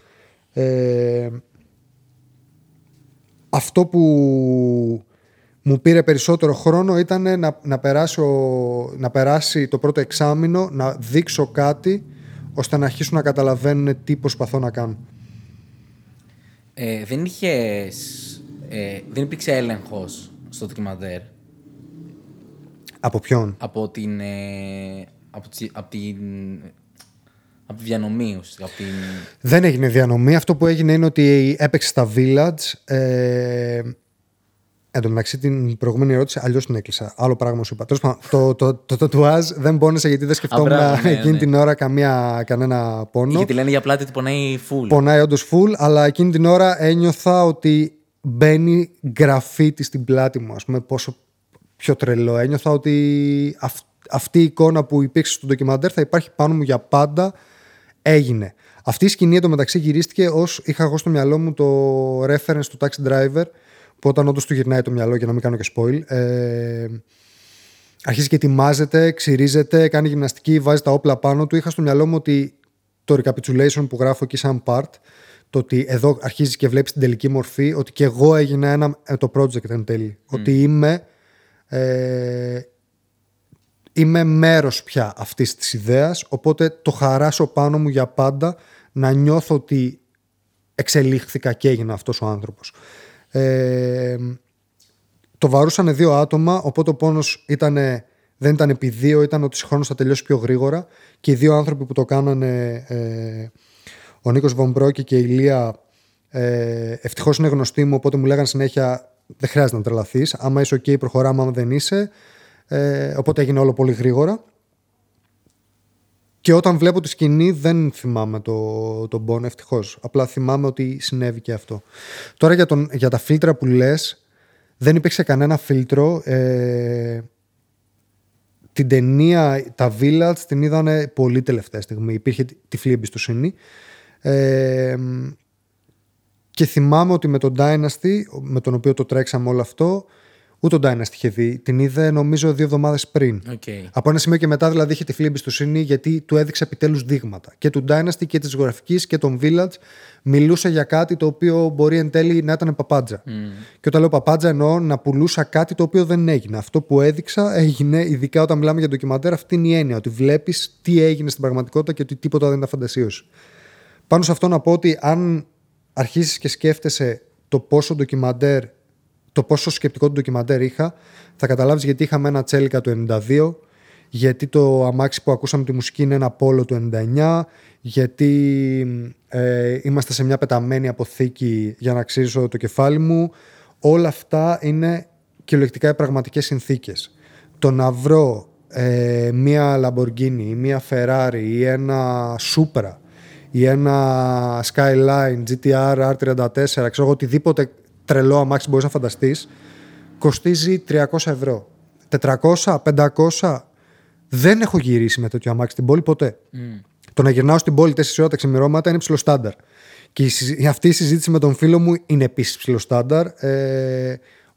Αυτό που μου πήρε περισσότερο χρόνο ήταν να περάσει το πρώτο εξάμηνο, να δείξω κάτι ώστε να αρχίσουν να καταλαβαίνουν τι προσπαθώ να κάνω. Δεν υπήρξε έλεγχος στο ντοκιμαντέρ. Από ποιον? Από τη διανομή. Δεν έγινε διανομή. Αυτό που έγινε είναι ότι έπαιξε στα Village. Εν τω μεταξύ την προηγούμενη ερώτηση αλλιώς την έκλεισα. Άλλο πράγμα σου είπα. Τέλος πάντων, το τατουάζ δεν πόνεσε γιατί δεν σκεφτόμουν εκείνη την ώρα κανένα πόνο. Γιατί λένε για πλάτη ότι πονάει full. Πονάει όντως full, αλλά εκείνη την ώρα ένιωθα ότι μπαίνει γραφίτι στην πλάτη μου. Ας πούμε, πόσο πιο τρελό. Ένιωθα ότι αυτή η εικόνα που υπήρξε στο ντοκιμαντέρ θα υπάρχει πάνω μου για πάντα. Έγινε. Αυτή η σκηνή εν τω μεταξύ γυρίστηκε ως είχα εγώ στο μυαλό μου το reference του Taxi Driver. Που όταν όντως του γυρνάει το μυαλό, για να μην κάνω και spoil, αρχίζει και ετοιμάζεται, ξυρίζεται, κάνει γυμναστική, βάζει τα όπλα πάνω του. Είχα στο μυαλό μου ότι το recapitulation που γράφω εκεί σαν part, το ότι εδώ αρχίζει και βλέπεις την τελική μορφή, ότι και εγώ έγινα το project εν τέλει. Ότι είμαι μέρος πια αυτής της ιδέας, οπότε το χαράσω πάνω μου για πάντα, να νιώθω ότι εξελίχθηκα και έγινα αυτός ο άνθρωπος. Το βαρούσανε δύο άτομα, οπότε ο πόνος δεν ήταν επί δύο, ήταν ότι συγχρόνως θα τελειώσει πιο γρήγορα και οι δύο άνθρωποι που το κάνανε, ο Νίκος Βομπρόκη και η Λία, ευτυχώς είναι γνωστοί μου, οπότε μου λέγανε συνέχεια δεν χρειάζεται να τρελαθείς, άμα είσαι ok προχωράμε, άμα δεν είσαι, οπότε έγινε όλο πολύ γρήγορα. Και όταν βλέπω τη σκηνή δεν θυμάμαι τον πόνο, ευτυχώς. Απλά θυμάμαι ότι συνέβη και αυτό. Τώρα για τα φίλτρα που λες, δεν υπήρξε κανένα φίλτρο. Την ταινία, τα Village, την είδανε πολύ τελευταία στιγμή. Υπήρχε τυφλή εμπιστοσύνη. Και θυμάμαι ότι με τον Dynasty, με τον οποίο το τρέξαμε όλο αυτό, ούτε τον Dynasty είχε δει. Την είδε νομίζω 2 εβδομάδες πριν. Okay. Από ένα σημείο και μετά δηλαδή είχε τυφλή εμπιστοσύνη γιατί του έδειξε επιτέλους δείγματα. Και του Dynasty και της ζωγραφικής και των Village μιλούσε για κάτι το οποίο μπορεί εν τέλει να ήταν παπάντζα. Mm. Και όταν λέω παπάντζα εννοώ να πουλούσα κάτι το οποίο δεν έγινε. Αυτό που έδειξα έγινε, ειδικά όταν μιλάμε για ντοκιμαντέρ, αυτή είναι η έννοια. Ότι βλέπεις τι έγινε στην πραγματικότητα και ότι τίποτα δεν ήταν φαντασίωση. Πάνω σε αυτό να πω ότι αν αρχίσεις και σκέφτεσαι το πόσο σκεπτικό του ντοκιμαντέρ είχα, θα καταλάβεις γιατί είχαμε ένα τσέλικα του 92, γιατί το αμάξι που ακούσαμε τη μουσική είναι ένα πόλο του 99, γιατί είμαστε σε μια πεταμένη αποθήκη για να ξύσω το κεφάλι μου. Όλα αυτά είναι κυριολεκτικά οι πραγματικές συνθήκες. Το να βρω μια Λαμποργίνη ή μια Ferrari ή ένα Σούπρα ή ένα Skyline, GTR, R34, ξέρω οτιδήποτε τρελό αμάξι μπορείς να φανταστείς, κοστίζει 300 ευρώ. 400, 500. Δεν έχω γυρίσει με τέτοιο αμάξι στην πόλη ποτέ. Mm. Το να γυρνάω στην πόλη 4 ώρα τα ξημερώματα είναι ψηλό στάνταρ. Και αυτή η συζήτηση με τον φίλο μου είναι επίσης ψηλό στάνταρ.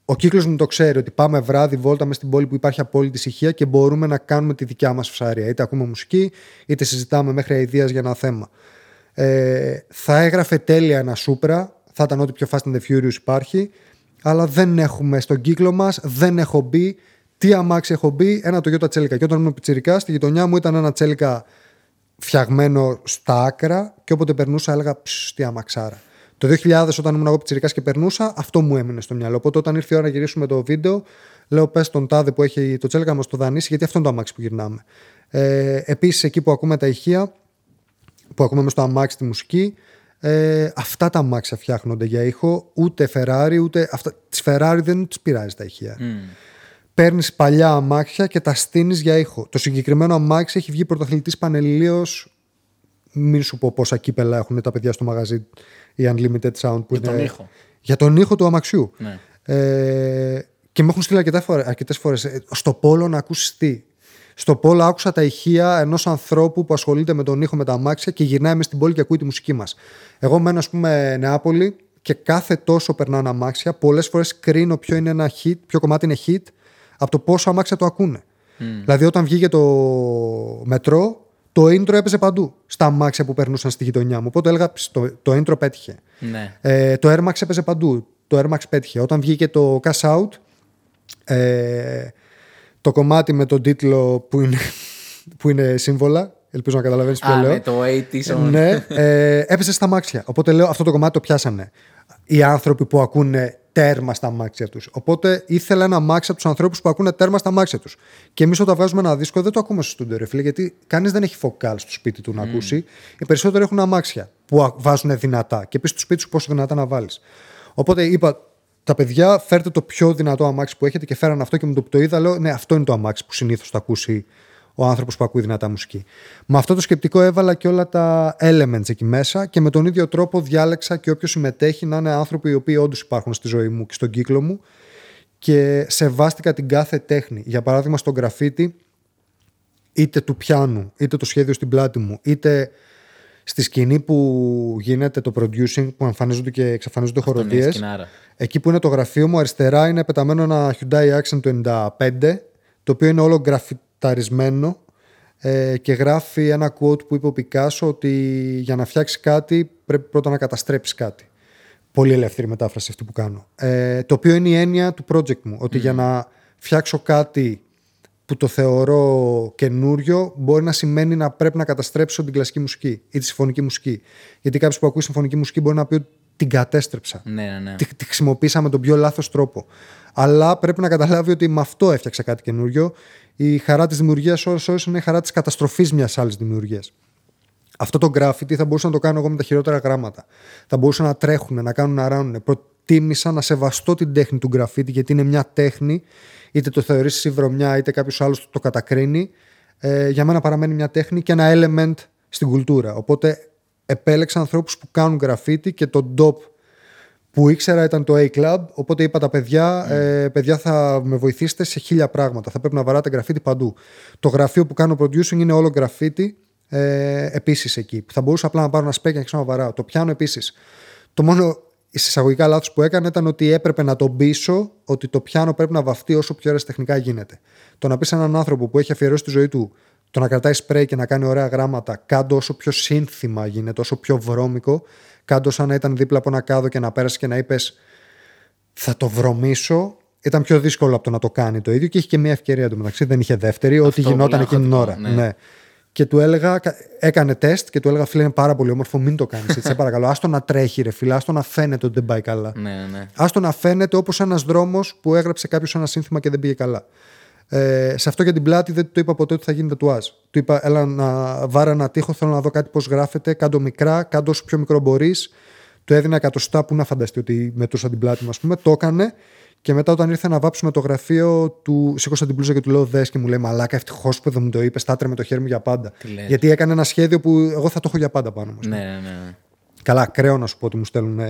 Ο κύκλος μου το ξέρει ότι πάμε βράδυ βόλτα μες στην πόλη που υπάρχει απόλυτη ησυχία και μπορούμε να κάνουμε τη δικιά μας φυσαρία. Είτε ακούμε μουσική, είτε συζητάμε μέχρι αηδίας για ένα θέμα. Θα έγραφε τέλεια ένα Σούπρα. Θα ήταν ό,τι πιο Fast and the Furious υπάρχει, αλλά δεν έχουμε στον κύκλο μας, δεν έχω μπει. Τι αμάξι έχω μπει? Ένα Toyota Celica. Και όταν ήμουν πιτσιρικά, στη γειτονιά μου ήταν ένα Celica φτιαγμένο στα άκρα και όποτε περνούσα έλεγα τι αμαξάρα. Το 2000 όταν ήμουν εγώ πιτσιρικάς και περνούσα, αυτό μου έμεινε στο μυαλό. Οπότε όταν ήρθε η ώρα να γυρίσουμε το βίντεο, λέω πες τον τάδε που έχει το Celica μας το δανείσει, γιατί αυτό είναι το αμάξι που γυρνάμε. Επίσης εκεί που ακούμε τα ηχεία, που ακούμε μες στο αμάξι τη μουσική. Αυτά τα αμάξια φτιάχνονται για ήχο, ούτε Ferrari, ούτε. Τις Ferrari δεν τις πειράζει τα ηχεία. Mm. Παίρνεις παλιά αμάξια και τα στείνεις για ήχο. Το συγκεκριμένο αμάξι έχει βγει πρωταθλητής Πανελληλίως. Μην σου πω πόσα κύπελα έχουν τα παιδιά στο μαγαζί, η Unlimited Sound. Που για τον ήχο. Για τον ήχο του αμαξιού. Ναι. Και με έχουν στείλει αρκετές φορές. Στο πόλο να ακούσεις τι. Στο Πόλα άκουσα τα ηχεία ενός ανθρώπου που ασχολείται με τον ήχο με τα αμάξια και γυρνάει μες στην πόλη και ακούει τη μουσική μας. Εγώ μένω, ας πούμε, Νεάπολη και κάθε τόσο περνάω αμάξια. Πολλές φορές κρίνω ποιο είναι ένα hit, ποιο κομμάτι είναι hit, από το πόσο αμάξια το ακούνε. Mm. Δηλαδή, όταν βγήκε το μετρό, το intro έπαιζε παντού στα αμάξια που περνούσαν στη γειτονιά μου. Οπότε έλεγα το intro πέτυχε. Ναι. Το Air Max έπαιζε παντού. Το Air Max πέτυχε. Όταν βγήκε το Cash Out, το κομμάτι με τον τίτλο που είναι σύμβολα, ελπίζω να καταλαβαίνεις που λέω. Ναι, το 80's. Ναι, έπαιζε στα αμάξια. Οπότε λέω αυτό το κομμάτι το πιάσανε οι άνθρωποι που ακούνε τέρμα στα αμάξια τους. Οπότε ήθελα ένα αμάξι από τους ανθρώπους που ακούνε τέρμα στα αμάξια τους. Και εμείς όταν βγάζουμε ένα δίσκο δεν το ακούμε στο στούντιο, ρε φίλε, γιατί κανείς δεν έχει φοκάλ στο σπίτι του να ακούσει. Οι περισσότεροι έχουν αμάξια που βάζουν δυνατά. Και επίσης στο σπίτι σου πόσο δυνατά να βάλεις. Οπότε είπα, τα παιδιά, φέρτε το πιο δυνατό αμάξι που έχετε, και φέραν αυτό και με το που το είδα, λέω, ναι, αυτό είναι το αμάξι που συνήθως θα ακούσει ο άνθρωπος που ακούει δυνατά μουσική. Με αυτό το σκεπτικό έβαλα και όλα τα elements εκεί μέσα και με τον ίδιο τρόπο διάλεξα και όποιος συμμετέχει να είναι άνθρωποι οι οποίοι όντως υπάρχουν στη ζωή μου και στον κύκλο μου, και σεβάστηκα την κάθε τέχνη. Για παράδειγμα, στον γραφίτι, είτε του πιάνου, είτε το σχέδιο στην πλάτη μου, είτε στη σκηνή που γίνεται το producing, που εμφανίζονται και εξαφανίζονται χοροδίες, εκεί που είναι το γραφείο μου, αριστερά είναι πεταμένο ένα Hyundai Accent του 95, το οποίο είναι όλο γραφιταρισμένο, και γράφει ένα quote που είπε ο Πικάσο ότι για να φτιάξει κάτι πρέπει πρώτα να καταστρέψει κάτι. Πολύ ελεύθερη μετάφραση αυτή που κάνω. Το οποίο είναι η έννοια του project μου, ότι για να φτιάξω κάτι που το θεωρώ καινούριο, μπορεί να σημαίνει να πρέπει να καταστρέψω την κλασική μουσική ή τη συμφωνική μουσική. Γιατί κάποιος που ακούει συμφωνική μουσική μπορεί να πει ότι την κατέστρεψα. Ναι. Τη χρησιμοποίησα με τον πιο λάθος τρόπο. Αλλά πρέπει να καταλάβει ότι με αυτό έφτιαξα κάτι καινούριο. Η χαρά της δημιουργίας όσο είναι η χαρά της καταστροφής μιας άλλης δημιουργίας. Αυτό το graffiti θα μπορούσα να το κάνω εγώ με τα χειρότερα γράμματα. Θα μπορούσα να τρέχουν, να κάνουν, να ράνουν. Προτίμησα να σεβαστώ την τέχνη του graffiti, γιατί είναι μια τέχνη. Είτε το θεωρείς εσύ βρωμιά, είτε κάποιος άλλος το κατακρίνει. Για μένα παραμένει μια τέχνη και ένα element στην κουλτούρα. Οπότε επέλεξα ανθρώπους που κάνουν γραφίτι, και το Ντοφ που ήξερα ήταν το A-Club. Οπότε είπα, τα παιδιά, παιδιά, θα με βοηθήσετε σε 1000 πράγματα. Θα πρέπει να βαράτε γραφίτι παντού. Το γραφείο που κάνω producing είναι όλο γραφίτι, επίσης εκεί. Θα μπορούσα απλά να πάρω ένα σπέκ και να ξαναβαράω. Το πιάνω επίσης. Το μόνο εισαγωγικά λάθος που έκανα ήταν ότι έπρεπε να τον πείσω ότι το πιάνο πρέπει να βαφτεί όσο πιο ωραίες τεχνικά γίνεται. Το να πεις έναν άνθρωπο που έχει αφιερώσει τη ζωή του το να κρατάει σπρέι και να κάνει ωραία γράμματα, κάντο όσο πιο σύνθημα γίνεται, όσο πιο βρώμικο, κάντο σαν να ήταν δίπλα από ένα κάδο και να πέρασε και να είπες θα το βρωμίσω, ήταν πιο δύσκολο από το να το κάνει το ίδιο, και είχε και μία ευκαιρία εντωμεταξύ, δεν είχε δεύτερη, ό,τι γινόταν εκείνη την ώρα. Ναι. Και του έλεγα, έκανε τεστ και του έλεγα, φίλε, είναι πάρα πολύ όμορφο, μην το κάνεις έτσι, σε παρακαλώ. Άστο να τρέχει, ρε φίλε, άστο να φαίνεται ότι δεν πάει καλά. Ναι. Άστο να φαίνεται όπως ένας δρόμος που έγραψε κάποιος ένα σύνθημα και δεν πήγε καλά. Σε αυτό για την πλάτη δεν το είπα ποτέ ότι θα γίνει τατουάζ. Του είπα, έλα να βάρω ένα τοίχο, θέλω να δω κάτι πώς γράφεται, κάντο μικρά, κάντο όσο πιο μικρό μπορείς. Του έδινα εκατοστά που να φανταστεί ότι μετρούσα την πλάτη μου, ας πούμε, το έκανε. Και μετά, όταν ήρθε να βάψουμε το γραφείο, του σήκωσα την πλούζα και του λέω: δες, και μου λέει: μαλάκα, ευτυχώς που δεν μου το είπες, θα έτρεμε το χέρι μου για πάντα. Γιατί έκανε ένα σχέδιο που εγώ θα το έχω για πάντα πάνω μου. Ναι. Καλά, ακραίο να σου πω ότι μου στέλνουν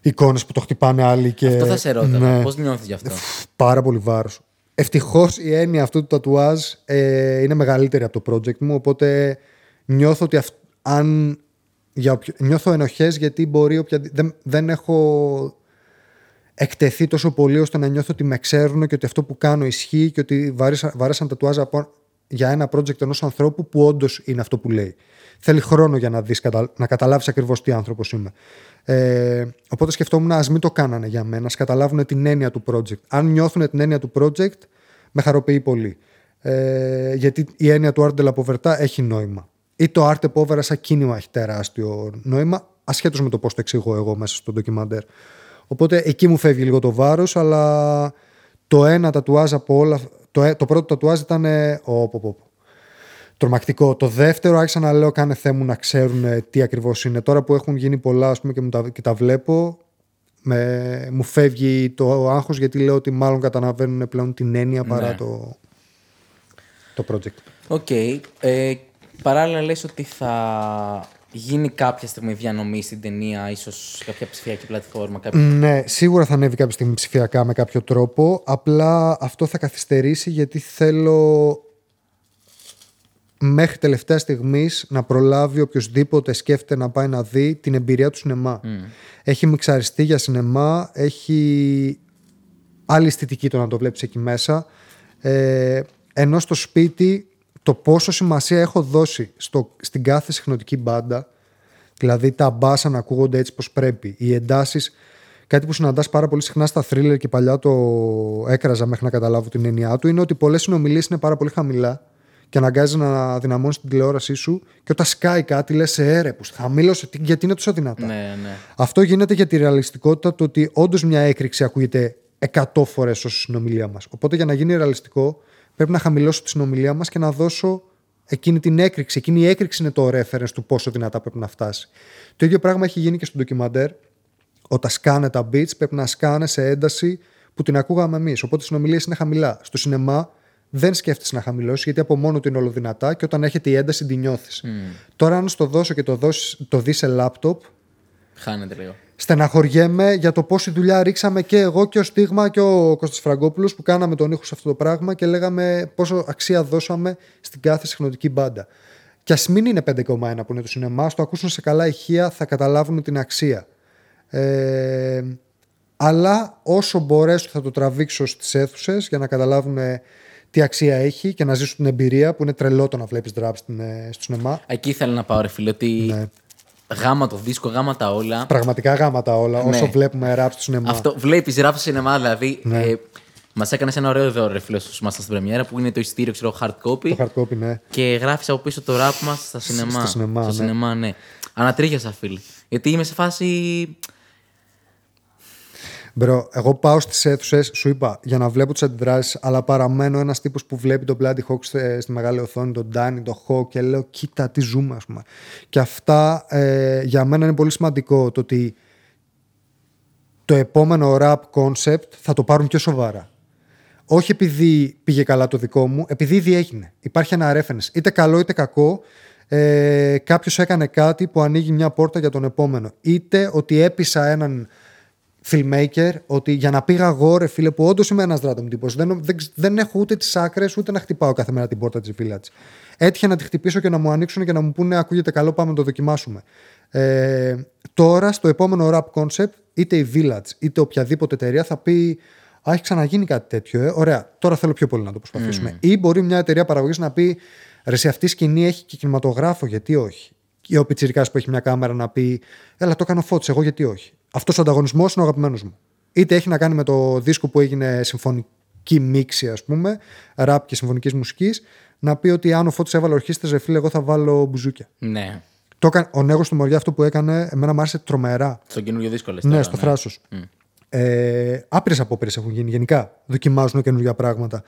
εικόνες που το χτυπάνε άλλοι. Και... Αυτό θα σε ρώτα. Ναι. Πώς νιώθεις γι' αυτό? Πάρα πολύ βάρος. Ευτυχώς η έννοια αυτού του τατουάζ είναι μεγαλύτερη από το project μου. Οπότε νιώθω ότι νιώθω ενοχές, γιατί μπορεί δεν έχω εκτεθεί τόσο πολύ ώστε να νιώθω ότι με ξέρουν και ότι αυτό που κάνω ισχύει και ότι βαρέσαν τατουάζ για ένα project ενός ανθρώπου που όντως είναι αυτό που λέει. Θέλει χρόνο για να δεις, να καταλάβεις ακριβώς τι άνθρωπος είμαι. Οπότε σκεφτόμουν, ας μην το κάνανε για μένα, ας καταλάβουν την έννοια του project. Αν νιώθουν την έννοια του project, με χαροποιεί πολύ. Γιατί η έννοια του Arte Povera έχει νόημα. Ή το Arte Povera σαν κίνημα έχει τεράστιο νόημα, ασχέτως με το πώς το εξηγώ εγώ μέσα στο ντοκιμαντέρ. Οπότε εκεί μου φεύγει λίγο το βάρος, αλλά το ένα τατουάζ από όλα. Το πρώτο τατουάζ ήταν τρομακτικό. Το δεύτερο άρχισα να λέω: κάνε Θεέ μου να ξέρουν τι ακριβώς είναι. Τώρα που έχουν γίνει πολλά, ας πούμε, και τα βλέπω, μου φεύγει το άγχος, γιατί λέω ότι μάλλον καταλαβαίνουν πλέον την έννοια παρά το project. Οκ. Παράλληλα λες ότι θα γίνει κάποια στιγμή διανομή στην ταινία, ίσως σε κάποια ψηφιακή πλατφόρμα. Κάποια... Ναι, σίγουρα θα ανέβει κάποια στιγμή ψηφιακά με κάποιο τρόπο. Απλά αυτό θα καθυστερήσει γιατί θέλω μέχρι τελευταία στιγμή να προλάβει οποιοσδήποτε σκέφτεται να πάει να δει την εμπειρία του σινεμά. Mm. Έχει μιξαριστεί για σινεμά, έχει άλλη αισθητική το να το βλέπεις εκεί μέσα. Ενώ στο σπίτι το πόσο σημασία έχω δώσει στην κάθε συχνοτική μπάντα, δηλαδή τα μπάσα να ακούγονται έτσι πως πρέπει, οι εντάσεις, κάτι που συναντάς πάρα πολύ συχνά στα thriller και παλιά το έκραζα μέχρι να καταλάβω την έννοιά του, είναι ότι πολλές συνομιλίες είναι πάρα πολύ χαμηλά και αναγκάζει να δυναμώνεις την τηλεόρασή σου και όταν σκάει κάτι λες έρεπους, χαμήλωσε, γιατί είναι τόσο δυνατά. Ναι, ναι. Αυτό γίνεται για τη ρεαλιστικότητα του ότι όντως μια έκρηξη ακούγεται 100 φορές ως συνομιλία μας. Οπότε για να γίνει ρεαλιστικό, πρέπει να χαμηλώσω τη συνομιλία μας και να δώσω εκείνη την έκρηξη. Εκείνη η έκρηξη είναι το reference του πόσο δυνατά πρέπει να φτάσει. Το ίδιο πράγμα έχει γίνει και στο ντοκιμαντέρ. Όταν σκάνε τα beats, πρέπει να σκάνε σε ένταση που την ακούγαμε εμείς. Οπότε οι συνομιλίες είναι χαμηλά. Στο σινεμά δεν σκέφτεσαι να χαμηλώσεις, γιατί από μόνο του είναι όλο δυνατά και όταν έχετε η ένταση την νιώθεις. Mm. Τώρα, αν στο δώσω και το δεις σε λάπτοπ. Χάνεται λίγο. Στεναχωριέμαι για το πόση δουλειά ρίξαμε και εγώ και ο Στίγμα και ο Κώστας Φραγκόπουλος που κάναμε τον ήχο σε αυτό το πράγμα και λέγαμε πόσο αξία δώσαμε στην κάθε συχνοτική μπάντα. Και ας μην είναι 5,1 που είναι το σινεμά, στο ακούσουν σε καλά ηχεία θα καταλάβουν την αξία. Αλλά όσο μπορέσω θα το τραβήξω στις αίθουσες για να καταλάβουν τι αξία έχει και να ζήσουν την εμπειρία που είναι τρελό το να βλέπεις drap στο σινεμά. Εκεί ήθελα να πάω, ρε φίλε, ότι. Ναι. Γάμα το δίσκο, γάμα τα όλα. Πραγματικά γάμα τα όλα, ναι. Όσο βλέπουμε ράπ στο σινεμά. Αυτό βλέπεις ράπ στο σινεμά, δηλαδή. Ναι. Μας έκανες ένα ωραίο δώρο, ρε φίλε, όσους ήμασταν στην πρεμιέρα που είναι το ειστήριο, ξέρω, hard copy. Το hard copy, ναι. Και γράφεις από πίσω το ράπ μας στα σινεμά. Στο σινεμά, ναι. Σινεμά, ναι. Ανατρίχιασα, φίλε. Γιατί είμαι σε φάση. Μπρο, εγώ πάω στις αίθουσες, σου είπα, για να βλέπω τις αντιδράσεις, αλλά παραμένω ένας τύπος που βλέπει τον Bloody Hawk στη μεγάλη οθόνη, τον Ντάνη, τον Hawk και λέω κοίτα τι ζούμε, ας πούμε. Και αυτά για μένα είναι πολύ σημαντικό, το ότι το επόμενο rap concept θα το πάρουν πιο σοβαρά. Όχι επειδή πήγε καλά το δικό μου, επειδή ήδη έγινε. Υπάρχει ένα reference, είτε καλό είτε κακό. Κάποιος έκανε κάτι που ανοίγει μια πόρτα για τον επόμενο. Είτε ότι έπεισα έναν filmmaker, ότι για να πήγα εγώ, ρε φίλε, που όντως είμαι ένας random τύπος, δεν έχω ούτε τις άκρες ούτε να χτυπάω κάθε μέρα την πόρτα της Village. Έτυχε να τη χτυπήσω και να μου ανοίξουν και να μου πούνε ακούγεται καλό, πάμε να το δοκιμάσουμε. Τώρα στο επόμενο rap concept, είτε η Village είτε οποιαδήποτε εταιρεία θα πει α, έχει ξαναγίνει κάτι τέτοιο, ωραία, τώρα θέλω πιο πολύ να το προσπαθήσουμε. Ή μπορεί μια εταιρεία παραγωγής να πει ρε, σε αυτή η σκηνή έχει και κινηματογράφο, γιατί όχι. Ή ο πιτσιρικάς που έχει μια κάμερα να πει έλα, το κάνω φώτος, εγώ γιατί όχι. Αυτός ο ανταγωνισμός είναι ο αγαπημένος μου. Είτε έχει να κάνει με το δίσκο που έγινε συμφωνική μίξη, ας πούμε, ραπ και συμφωνικής μουσικής, να πει ότι αν ο Φώτης έβαλε ορχήστρες, ρε φίλε, εγώ θα βάλω μπουζούκια. Ναι. Ο Νέγος του Μωριά αυτό που έκανε, εμένα μου άρεσε τρομερά. Στον καινούριο δίσκο, λες. Ναι, τώρα, στο Θράσος. Mm. Άπειρες απόπειρες έχουν γίνει γενικά. Δοκιμάζουν καινούργια πράγματα.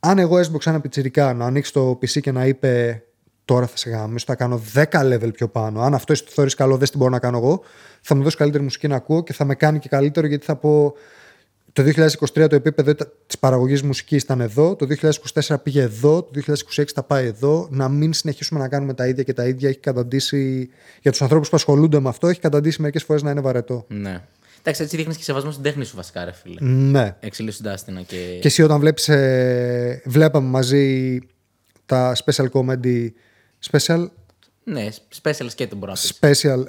Αν εγώ έσβηξα ένα πιτσιρικά να ανοίξει το PC και να είπε. Τώρα θα σε γαμίσω, θα κάνω 10 level πιο πάνω. Αν αυτό εσύ το θεωρείς καλό, δεν την μπορώ να κάνω εγώ. Θα μου δώσει καλύτερη μουσική να ακούω και θα με κάνει και καλύτερο, γιατί θα πω. Το 2023 το επίπεδο της παραγωγής μουσικής ήταν εδώ, το 2024 πήγε εδώ, το 2026 θα πάει εδώ. Να μην συνεχίσουμε να κάνουμε τα ίδια και τα ίδια. Έχει καταντήσει. Για τους ανθρώπους που ασχολούνται με αυτό, έχει καταντήσει μερικές φορές να είναι βαρετό. Ναι. Εντάξει, έτσι δείχνεις και σεβασμό στην τέχνη σου, βασικά, ρε φίλε. Ναι. Εξελίσσοντάς την. Και εσύ όταν βλέπαμε μαζί τα special comedy. Special. Ναι, special σκέτο μπορώ να πεις. Special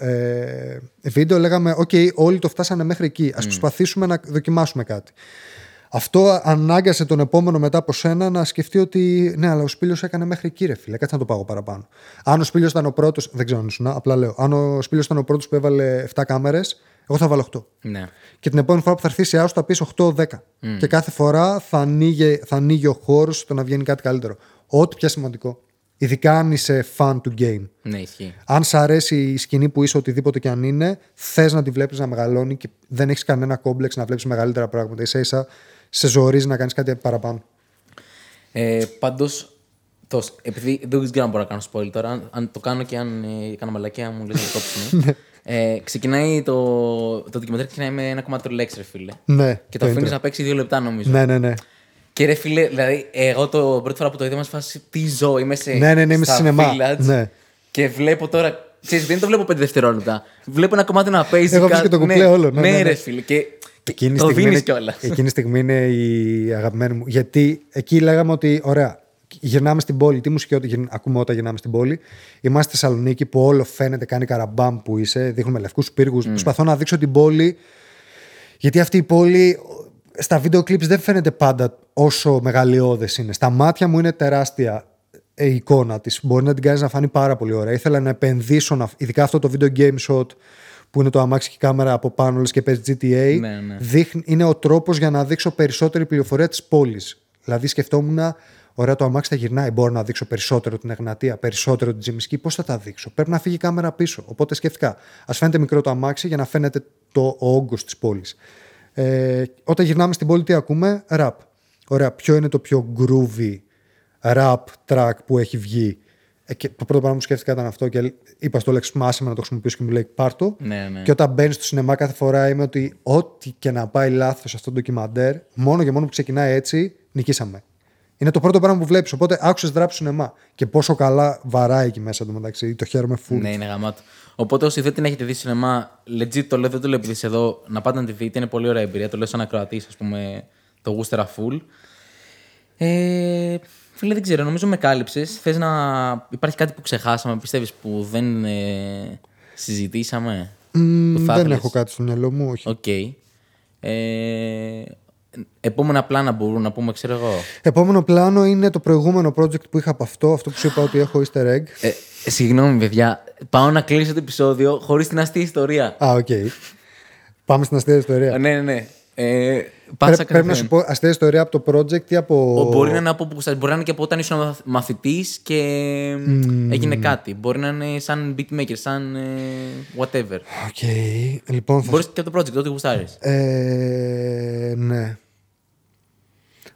βίντεο, λέγαμε ok, όλοι το φτάσανε μέχρι εκεί. Ας προσπαθήσουμε να δοκιμάσουμε κάτι. Αυτό ανάγκασε τον επόμενο μετά από σένα να σκεφτεί ότι ναι, αλλά ο Σπήλιος έκανε μέχρι εκεί, ρε φίλε. Κάτσε να το πάω παραπάνω. Αν ο Σπήλιος ήταν ο πρώτος. Δεν ξέρω αν ήσουν, απλά λέω. Αν ο Σπήλιος ήταν ο πρώτος που έβαλε 7 κάμερες, εγώ θα βάλω 8. Ναι. Και την επόμενη φορά που θα έρθει η Άσου θα πεις 8-10. Και κάθε φορά θα ανοίγει ο χώρος στο να βγαίνει κάτι καλύτερο. Ό,τι πια σημαντικό. Ειδικά αν είσαι fan του game. Ναι, ισχύει. Αν σ' αρέσει η σκηνή που είσαι, οτιδήποτε και αν είναι, θες να τη βλέπεις να μεγαλώνει και δεν έχεις κανένα κόμπλεξ να βλέπεις μεγαλύτερα πράγματα. Ίσα-ίσα σε ζορίζει να κάνεις κάτι παραπάνω. Πάντως, επειδή δεν ξέρω αν μπορώ να κάνω spoil τώρα, αν το κάνω και αν κάνω μαλακία μου, λες να το κόψουμε. Ξεκινάει το ντοκιμαντέρ, ξεκινάει με ένα κομμάτι του Lex, ρε φίλε. Ναι, και το αφήνεις να παίξει 2 λεπτά, νομίζω. Ναι. Και ρε φίλε, δηλαδή, εγώ την πρώτη φορά που το είδα, μας φάση τι ζω, είμαι σε Village. Ναι. Και βλέπω τώρα Ξέρεις, δεν το βλέπω 5 δευτερόλεπτα. Βλέπω ένα κομμάτι να παίζει. Εγώ βρίσκω το κουπλέ όλο. Ναι, ρε φίλε. Το δίνεις κιόλα. Εκείνη τη στιγμή είναι η αγαπημένη μου. Γιατί εκεί λέγαμε ότι ωραία. Γυρνάμε στην πόλη. Τι μουσική ακούμε όταν γυρνάμε στην πόλη? Είμαστε στη Θεσσαλονίκη που όλο φαίνεται, κάνει καραμπάμ που είσαι. Δείχνουμε λευκούς πύργους. Προσπαθώ να δείξω την πόλη. Γιατί αυτή η πόλη στα βίντεο κλιπς δεν φαίνεται πάντα όσο μεγαλειώδες είναι. Στα μάτια μου είναι τεράστια η εικόνα της. Μπορεί να την κάνεις να φανεί πάρα πολύ ωραία. Ήθελα να επενδύσω, ειδικά αυτό το video game shot που είναι το αμάξι και η κάμερα από πάνω, λες και παίζει GTA. Ναι, ναι. Είναι ο τρόπος για να δείξω περισσότερη πληροφορία της πόλης. Δηλαδή σκεφτόμουν. Ωραία, το αμάξι θα γυρνάει. Μπορώ να δείξω περισσότερο την Εγνατία, περισσότερο την Τζιμισκή. Πώς θα τα δείξω? Πρέπει να φύγει η κάμερα πίσω. Οπότε σκέφτηκα, ας φαίνεται μικρό το αμάξι για να φαίνεται ο όγκος της πόλης. Όταν γυρνάμε στην πόλη, τι ακούμε? Ραπ. Ωραία, ποιο είναι το πιο groovy ραπ track που έχει βγει? Και το πρώτο πράγμα που σκέφτηκα ήταν αυτό και είπα στο Lex Massimo να το χρησιμοποιήσω και μου λέει πάρτο. Ναι, ναι. Και όταν μπαίνει στο σινεμά, κάθε φορά είμαι ότι ό,τι και να πάει λάθος αυτό το ντοκιμαντέρ, μόνο και μόνο που ξεκινάει έτσι, νικήσαμε. Είναι το πρώτο πράγμα που βλέπεις. Οπότε άκουσες ραπ σινεμά. Και πόσο καλά βαράει εκεί μέσα εντωμεταξύ. Το χαίρομαι full. Ναι, είναι γαμάτο. Οπότε όσοι δεν την έχετε δει σινεμά, legit το λέω, δεν το λέω επειδή είσαι εδώ, να πάτε να τη δείτε. Είναι πολύ ωραία εμπειρία. Το λέω σαν ακροατής, ας πούμε, το γούστερα full. Φίλε, δεν ξέρω, νομίζω με κάλυψες. Θες να. Υπάρχει κάτι που ξεχάσαμε, πιστεύεις, που δεν συζητήσαμε? Δεν έχω κάτι στο μυαλό μου, όχι. Okay. Επόμενα πλάνα μπορούμε να πούμε, ξέρω εγώ. Επόμενο πλάνο είναι το προηγούμενο project που είχα από αυτό που σου είπα ότι έχω easter egg. Συγγνώμη, παιδιά. Πάω να κλείσω το επεισόδιο χωρίς την αστεία ιστορία. Α, οκ. Πάμε στην αστεία ιστορία. Ναι. Πρέπει να σου πω αστεία ιστορία από το project ή από. Μπορεί να είναι και από όταν ήσουν μαθητής και έγινε κάτι. Μπορεί να είναι σαν beatmaker, σαν whatever. Λοιπόν, μπορείς και από το project, ό,τι γουστάρεις. Ναι.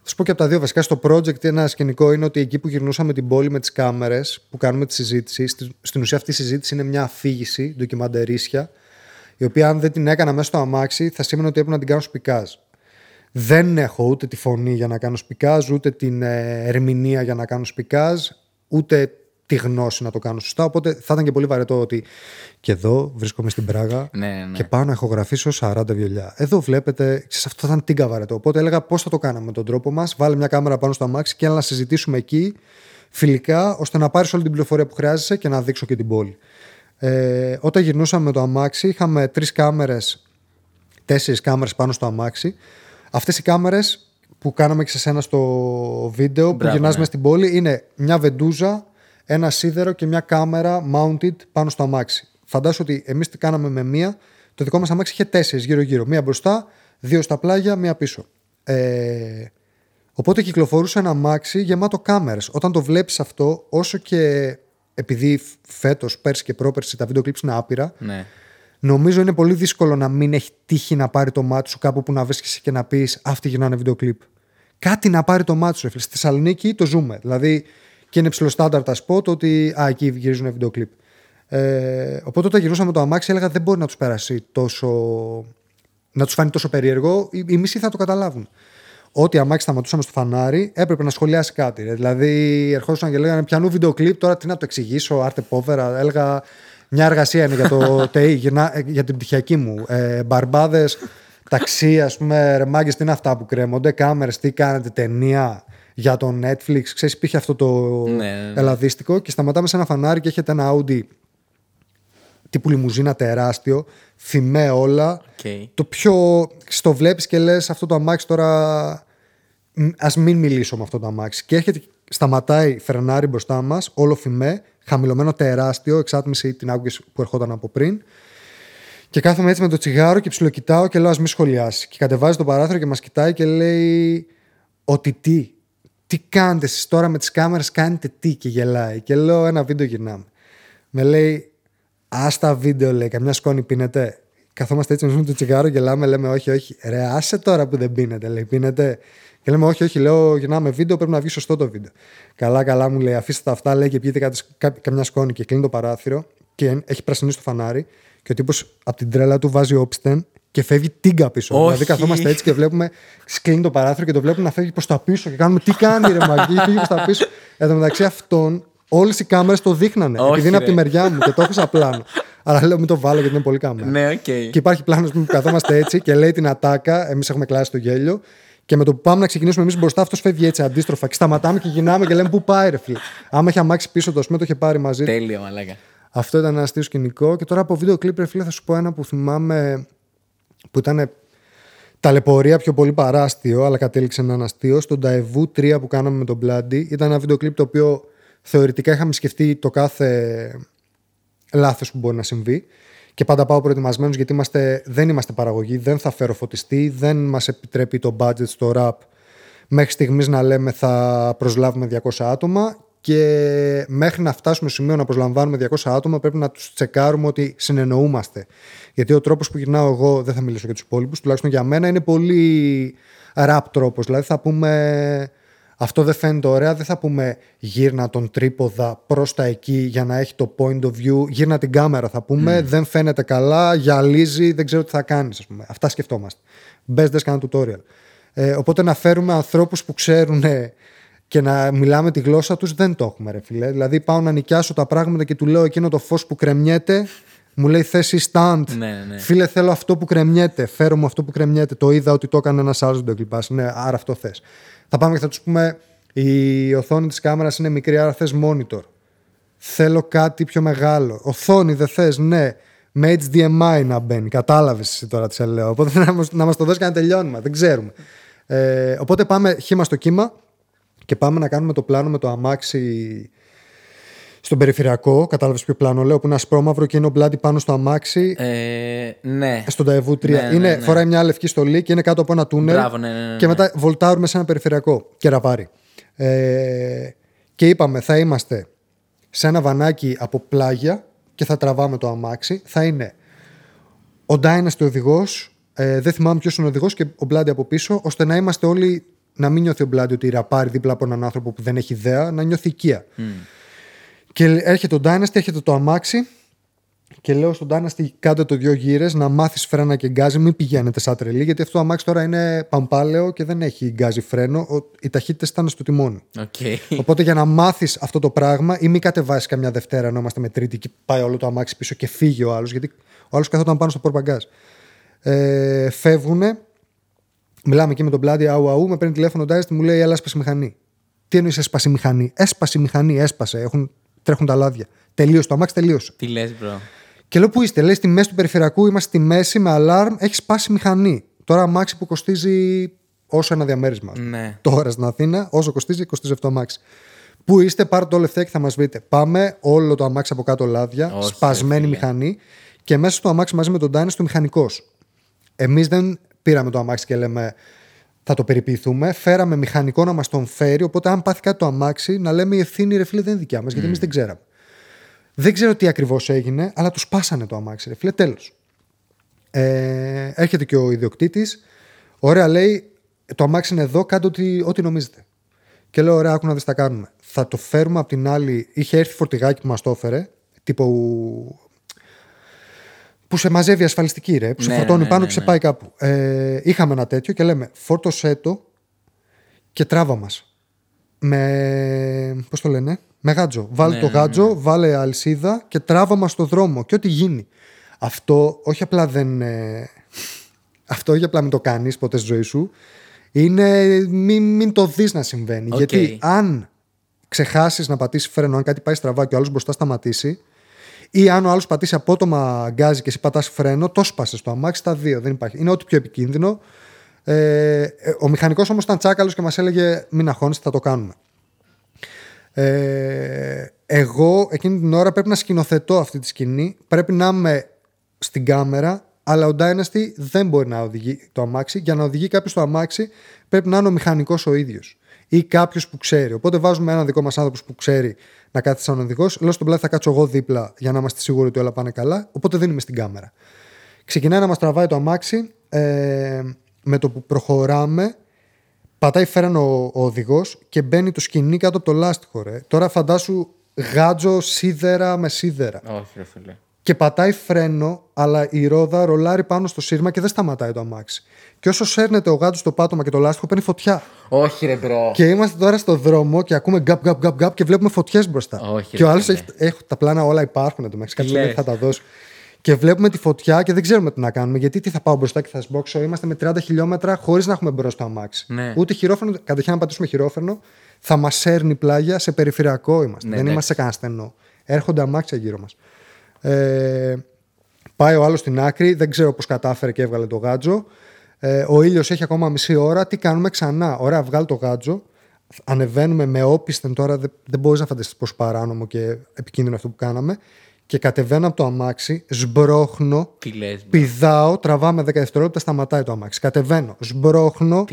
Θα σου πω και από τα δύο. Βασικά στο project ένα σκηνικό είναι ότι εκεί που γυρνούσαμε την πόλη με τις κάμερες, που κάνουμε τη συζήτηση, στην ουσία αυτή η συζήτηση είναι μια αφήγηση, ντοκιμαντερίσια, η οποία αν δεν την έκανα μέσα στο αμάξι θα σήμαινε ότι έπρεπε να την κάνω σπικάζ. Δεν έχω ούτε τη φωνή για να κάνω σπικάζ, ούτε την ερμηνεία για να κάνω σπικάζ, ούτε τη γνώση να το κάνω σωστά. Οπότε θα ήταν και πολύ βαρετό ότι και εδώ βρίσκομαι στην Πράγα και πάω να ηχογραφήσω 40 βιολιά. Εδώ βλέπετε, ξέρεις, αυτό θα ήταν τίγκα βαρετό. Οπότε έλεγα πώς θα το κάναμε με τον τρόπο μας. Βάλε μια κάμερα πάνω στο αμάξι και να συζητήσουμε εκεί φιλικά, ώστε να πάρεις όλη την πληροφορία που χρειάζεσαι και να δείξω και την πόλη. Όταν γυρνούσαμε με το αμάξι, είχαμε 4 κάμερες πάνω στο αμάξι. Αυτές οι κάμερες που κάναμε και σε σένα στο βίντεο, που γυρνάζουμε στην πόλη, είναι μια βεντούζα, ένα σίδερο και μια κάμερα mounted πάνω στο αμάξι. Φαντάσου ότι εμείς τι κάναμε με μία. Το δικό μας αμάξι είχε 4 γύρω-γύρω. Μία μπροστά, 2 στα πλάγια, μία πίσω. Οπότε κυκλοφορούσε ένα αμάξι γεμάτο κάμερες. Όταν το βλέπεις αυτό, όσο και επειδή φέτος, πέρσι και πρόπερσι τα βίντεο κλιπς είναι άπειρα, νομίζω είναι πολύ δύσκολο να μην έχει τύχει να πάρει το μάτι σου κάπου που να βρίσκεσαι και να πεις αυτοί γυρνάνε βίντεο κλιπ. Κάτι να πάρει το μάτι σου. Στη Θεσσαλονίκη το ζούμε. Δηλαδή και είναι ψηλοστάνταρ τα σποτ ότι εκεί γυρίζουν βίντεο κλιπ. Οπότε όταν γυρνούσαμε το αμάξι έλεγα δεν μπορεί να τους περάσει τόσο. Να τους φάνει τόσο περίεργο. Οι μισοί θα το καταλάβουν. Ό,τι αμάξι σταματούσαμε στο φανάρι έπρεπε να σχολιάσει κάτι. Δηλαδή ερχόντουσαν και λέγανε πιανού βίντεο κλιπ, τώρα τι να το εξηγήσω, Arte Povera. Έλεγα. Μια εργασία είναι για το ΤΕΙ, για την πτυχιακή μου. Μπαρμπάδες, ταξί, ας πούμε, ρεμάγκες, τι είναι αυτά που κρέμονται, κάμερες, τι κάνετε, ταινία για το Netflix. Ξέρεις, υπήρχε αυτό το ελλαδίστικο και σταματάμε σε ένα φανάρι και έχετε ένα Audi τύπου λιμουζίνα τεράστιο, φημέ όλα. Το πιο. Στο βλέπεις και λες αυτό το αμάξι τώρα. Ας μην μιλήσω με αυτό το αμάξι. Και έρχεται, σταματάει, φρενάρι μπροστά μας, όλο φημέ. Χαμηλωμένο τεράστιο, εξάτμιση την άκουγες που ερχόταν από πριν. Και κάθομαι έτσι με το τσιγάρο και ψιλοκοιτάω και λέω ας μη σχολιάσει. Και κατεβάζει το παράθυρο και μας κοιτάει και λέει ότι τι κάνετε εσείς τώρα με τις κάμερες, κάνετε τι? Και γελάει. Και λέω ένα βίντεο γυρνάμε. Με λέει άστα βίντεο, λέει, καμιά σκόνη πίνετε? Καθόμαστε έτσι με το τσιγάρο, γελάμε, λέμε όχι, ρε άσε τώρα που δεν πίνετε, λέει, πίνετε? Και λέμε, όχι, λέω, γυρνάμε βίντεο, πρέπει να βγει σωστό το βίντεο. Καλά, μου λέει, αφήστε τα αυτά, λέει, και πιείτε καμιά σκόνη. Και κλείνει το παράθυρο και έχει πρασινίσει το φανάρι. Και ο τύπος από την τρέλα του βάζει όπιστεν και φεύγει τίγκα πίσω. Δηλαδή, καθόμαστε έτσι και βλέπουμε, κλείνει το παράθυρο και το βλέπουμε να φεύγει προς τα πίσω. Και κάνουμε, τι κάνει ρε μαγική, πήγε προς τα πίσω. Εν τω μεταξύ αυτόν, όλες οι κάμερες το δείχνανε. Όχι, επειδή είναι από τη μεριά μου και το έχω σαν πλάνο. Αλλά λέω μην το βάλω γιατί είναι πολύ κάμερα. Ναι, okay. Και υπάρχει πλάνος που καθόμαστε έτσι και λέει την ατάκα. Εμείς έχουμε κλάσει το γέλιο. Και με το που πάμε να ξεκινήσουμε εμείς μπροστά, αυτός φεύγει έτσι αντίστροφα. Και σταματάμε και γυρνάμε και λέμε πού πάει ρε φίλε. Άμα είχε αμάξει πίσω το σημείο, το είχε πάρει μαζί. Τέλεια, μαλάκα. Αυτό ήταν ένα αστείο σκηνικό. Και τώρα από βίντεο κλίπ, ρε φίλε, θα σου πω ένα που θυμάμαι που ήταν ταλαιπωρία πιο πολύ παρά αστείο, αλλά κατέληξε έναν αστείο. Στον Daewoo 3 που κάναμε με τον Μπλάντι. Ήταν ένα βίντεο κλίπ το οποίο θεωρητικά είχαμε σκεφτεί το κάθε λάθος που μπορεί να συμβεί. Και πάντα πάω προετοιμασμένος γιατί δεν είμαστε παραγωγοί, δεν θα φέρω φωτιστή, δεν μας επιτρέπει το budget στο rap μέχρι στιγμής να λέμε θα προσλάβουμε 200 άτομα και μέχρι να φτάσουμε στο σημείο να προσλαμβάνουμε 200 άτομα πρέπει να τους τσεκάρουμε ότι συνεννοούμαστε. Γιατί ο τρόπος που γυρνάω εγώ, δεν θα μιλήσω για τους υπόλοιπους, τουλάχιστον για μένα είναι πολύ rap τρόπος. Δηλαδή θα πούμε αυτό δεν φαίνεται ωραία, δεν θα πούμε γύρνα τον τρίποδα προς τα εκεί για να έχει το point of view, γύρνα την κάμερα θα πούμε, δεν φαίνεται καλά, γυαλίζει, δεν ξέρω τι θα κάνεις ας πούμε. Αυτά σκεφτόμαστε. Μπες δες κανένα tutorial. Οπότε να φέρουμε ανθρώπους που ξέρουν και να μιλάμε τη γλώσσα τους δεν το έχουμε ρε φίλε. Δηλαδή πάω να νοικιάσω τα πράγματα και του λέω εκείνο το φως που κρεμιέται, μου λέει θέση stand. Ναι. Φίλε, θέλω αυτό που κρεμιέται. Φέρω μου αυτό που κρεμιέται. Το είδα ότι το έκανε ένα άλλο, δεν το κλειπάς. Ναι, άρα αυτό θες. Θα πάμε και θα τους πούμε: η οθόνη της κάμερας είναι μικρή, άρα θες monitor. Θέλω κάτι πιο μεγάλο. Οθόνη δεν θες, ναι. Με HDMI να μπαίνει. Κατάλαβες εσύ τώρα τι σε λέω. Οπότε να μας το δώσει κανένα τελειώνημα. Δεν ξέρουμε. Οπότε πάμε χύμα στο κύμα και πάμε να κάνουμε το πλάνο με το αμάξι. Στον περιφερειακό, κατάλαβες ποιο πλάνο λέω, που είναι ασπρόμαυρο και είναι ο Μπλάντι πάνω στο αμάξι. Ναι. Στον Daewoo 3. Ναι. Φοράει μια λευκή στολή και είναι κάτω από ένα τούνελ. Μπράβο, ναι. Και μετά βολτάρουμε σε ένα περιφερειακό. Κεραπάρι. Και είπαμε, θα είμαστε σε ένα βανάκι από πλάγια και θα τραβάμε το αμάξι. Θα είναι ο Dynasty οδηγός, δεν θυμάμαι ποιος είναι ο οδηγός και ο Μπλάντι από πίσω, ώστε να είμαστε όλοι, να μην νιώθει ο Μπλάντι ότι ραπάρει δίπλα από έναν άνθρωπο που δεν έχει ιδέα, να νιώθει οικία. Και έρχεται ο Dynasty, έρχεται το αμάξι και λέω στον Dynasty κάντε το 2 γύρες να μάθεις φρένα και γκάζι, μην πηγαίνετε σαν τρελή γιατί αυτό το αμάξι τώρα είναι παμπάλαιο και δεν έχει γκάζι φρένο, οι ταχύτητες ήταν στο τιμόνι. Okay. Οπότε για να μάθεις αυτό το πράγμα ή μην κατεβάσεις καμιά Δευτέρα ενώ είμαστε με Τρίτη και πάει όλο το αμάξι πίσω και φύγει ο άλλος γιατί ο άλλος καθόταν πάνω στο πορπαγκάζ. Φεύγουνε, μιλάμε εκεί με τον Πλάτη, αου, με παίρνει τηλέφωνο ο Dynasty, μου λέει έλα σπάσει μηχανή. Τι εννοείς έσπασε μηχανή? Έσπασε μηχανή, έσπασε. Τρέχουν τα λάδια. Τελείωσε το αμάξι, τελείωσε. Τι λες, bro? Και λέω: πού είστε? Λέει: στη μέση του περιφερειακού, είμαστε στη μέση με αλάρμ, έχει σπάσει μηχανή. Τώρα αμάξι που κοστίζει όσο ένα διαμέρισμα. Ναι. Τώρα στην Αθήνα, όσο κοστίζει αυτό το αμάξι. Πού είστε, πάρτε το λεφτά και θα μας βρείτε. Πάμε, όλο το αμάξι από κάτω λάδια, όχι, σπασμένη φίλε. Μηχανή και μέσα στο αμάξι μαζί με τον Ντάνη, στο μηχανικό. Εμείς δεν πήραμε το αμάξι και λέμε: θα το περιποιηθούμε, φέραμε μηχανικό να μας τον φέρει, οπότε αν πάθει κάτι το αμάξι να λέμε η ευθύνη ρε φίλε δεν είναι δικιά μας, γιατί εμείς δεν ξέραμε. Δεν ξέρω τι ακριβώς έγινε, αλλά τους πάσανε το αμάξι ρε φίλε, τέλος. Έρχεται και ο ιδιοκτήτης, ωραία λέει το αμάξι είναι εδώ, κάντε ό,τι νομίζετε. Και λέω ωραία άκου να δεις τα κάνουμε. Θα το φέρουμε απ' την άλλη, είχε έρθει φορτηγάκι που μας το έφερε, τύπου... Που σε μαζεύει ασφαλιστική, ρε, που σε φορτώνει πάνω και σε πάει κάπου. Είχαμε ένα τέτοιο και λέμε φόρτωσέ το και τράβα μας. Με. Πώς το λένε, με γάτζο. Βάλε το γάτζο, βάλε αλυσίδα και τράβα μας στο δρόμο. Και ό,τι γίνει. Αυτό όχι απλά δεν. Αυτό όχι απλά μην το κάνεις ποτέ στη ζωή σου. Είναι. Μην το δεις να συμβαίνει. Okay. Γιατί αν ξεχάσεις να πατήσεις φρένο, αν κάτι πάει στραβά και ο άλλος μπροστά σταματήσει. Ή αν ο άλλος πατήσει απότομα γκάζι και εσύ πατάς φρένο, το σπάσες το αμάξι, τα δύο. Δεν υπάρχει. Είναι ό,τι πιο επικίνδυνο. Ο μηχανικός όμως ήταν τσάκαλος και μας έλεγε: μην αγχώνεστε, θα το κάνουμε. Εγώ εκείνη την ώρα πρέπει να σκηνοθετώ αυτή τη σκηνή. Πρέπει να είμαι στην κάμερα, αλλά ο Dynasty δεν μπορεί να οδηγεί το αμάξι. Για να οδηγεί κάποιος το αμάξι, πρέπει να είναι ο μηχανικός ο ίδιος. Ή κάποιο που ξέρει. Οπότε βάζουμε έναν δικό μας άνθρωπο που ξέρει να κάτσει σαν οδηγός. Λέω στον Πλάτη θα κάτσω εγώ δίπλα για να είμαστε σίγουροι ότι όλα πάνε καλά. Οπότε δεν είμαι στην κάμερα. Ξεκινάει να μας τραβάει το αμάξι. Με το που προχωράμε, πατάει φέρανο ο οδηγός και μπαίνει το σκηνή κάτω από το λάστιχο. Τώρα φαντάσου γάτζο σίδερα με σίδερα. Όχι, ρε φίλε. και πατάει φρένο, αλλά η ρόδα ρολάρει πάνω στο σύρμα και δεν σταματάει το αμάξι. Και όσο σέρνεται ο γάντζος στο πάτωμα και το λάστιχο, παίρνει φωτιά. Όχι, ρε μπρο. Και είμαστε τώρα στο δρόμο και ακούμε γκαπ και βλέπουμε φωτιές μπροστά. Όχι, και ο άλλος έχει τα πλάνα όλα υπάρχουν εδώ μέχρι κάποια στιγμή θα τα δώσω. Και βλέπουμε τη φωτιά και δεν ξέρουμε τι να κάνουμε. Γιατί τι θα πάω μπροστά και θα σμπόξω. Είμαστε με 30 χιλιόμετρα χωρίς να έχουμε μπροστά το αμάξι. Ναι. Ούτε χειρόφρενο, καταρχήν να πατήσουμε χειρόφρενο, θα μας σέρνει πλάγια, σε περιφερειακό είμαστε. Ναι, δεν είμαστε κανένα στενό. Έρχονται αμάξια γύρω μας. Πάει ο άλλος στην άκρη, δεν ξέρω πώς κατάφερε και έβγαλε το γάντζο. Ο ήλιος έχει ακόμα μισή ώρα. Τι κάνουμε ξανά? Ωραία, βγάλει το γάντζο. Ανεβαίνουμε με όπισθεν τώρα. Δεν μπορείς να φανταστείς πόσο παράνομο και επικίνδυνο αυτό που κάναμε. Και κατεβαίνω από το αμάξι, σμπρώχνω, πηδάω, τραβάμε 10 δευτερόλεπτα, σταματάει το αμάξι. Κατεβαίνω, σμπρώχνω,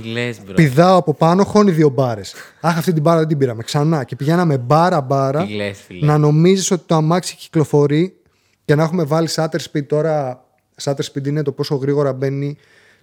πηδάω από πάνω, χώνει 2 μπάρες. Αχ, αυτή την μπάρα δεν την πήραμε. Ξανά και πηγαίναμε μπάρα-μπάρα. Να νομίζεις ότι το αμάξι κυκλοφορεί και να έχουμε βάλει shutter speed τώρα. Shutter speed είναι το πόσο γρήγορα μπαίνει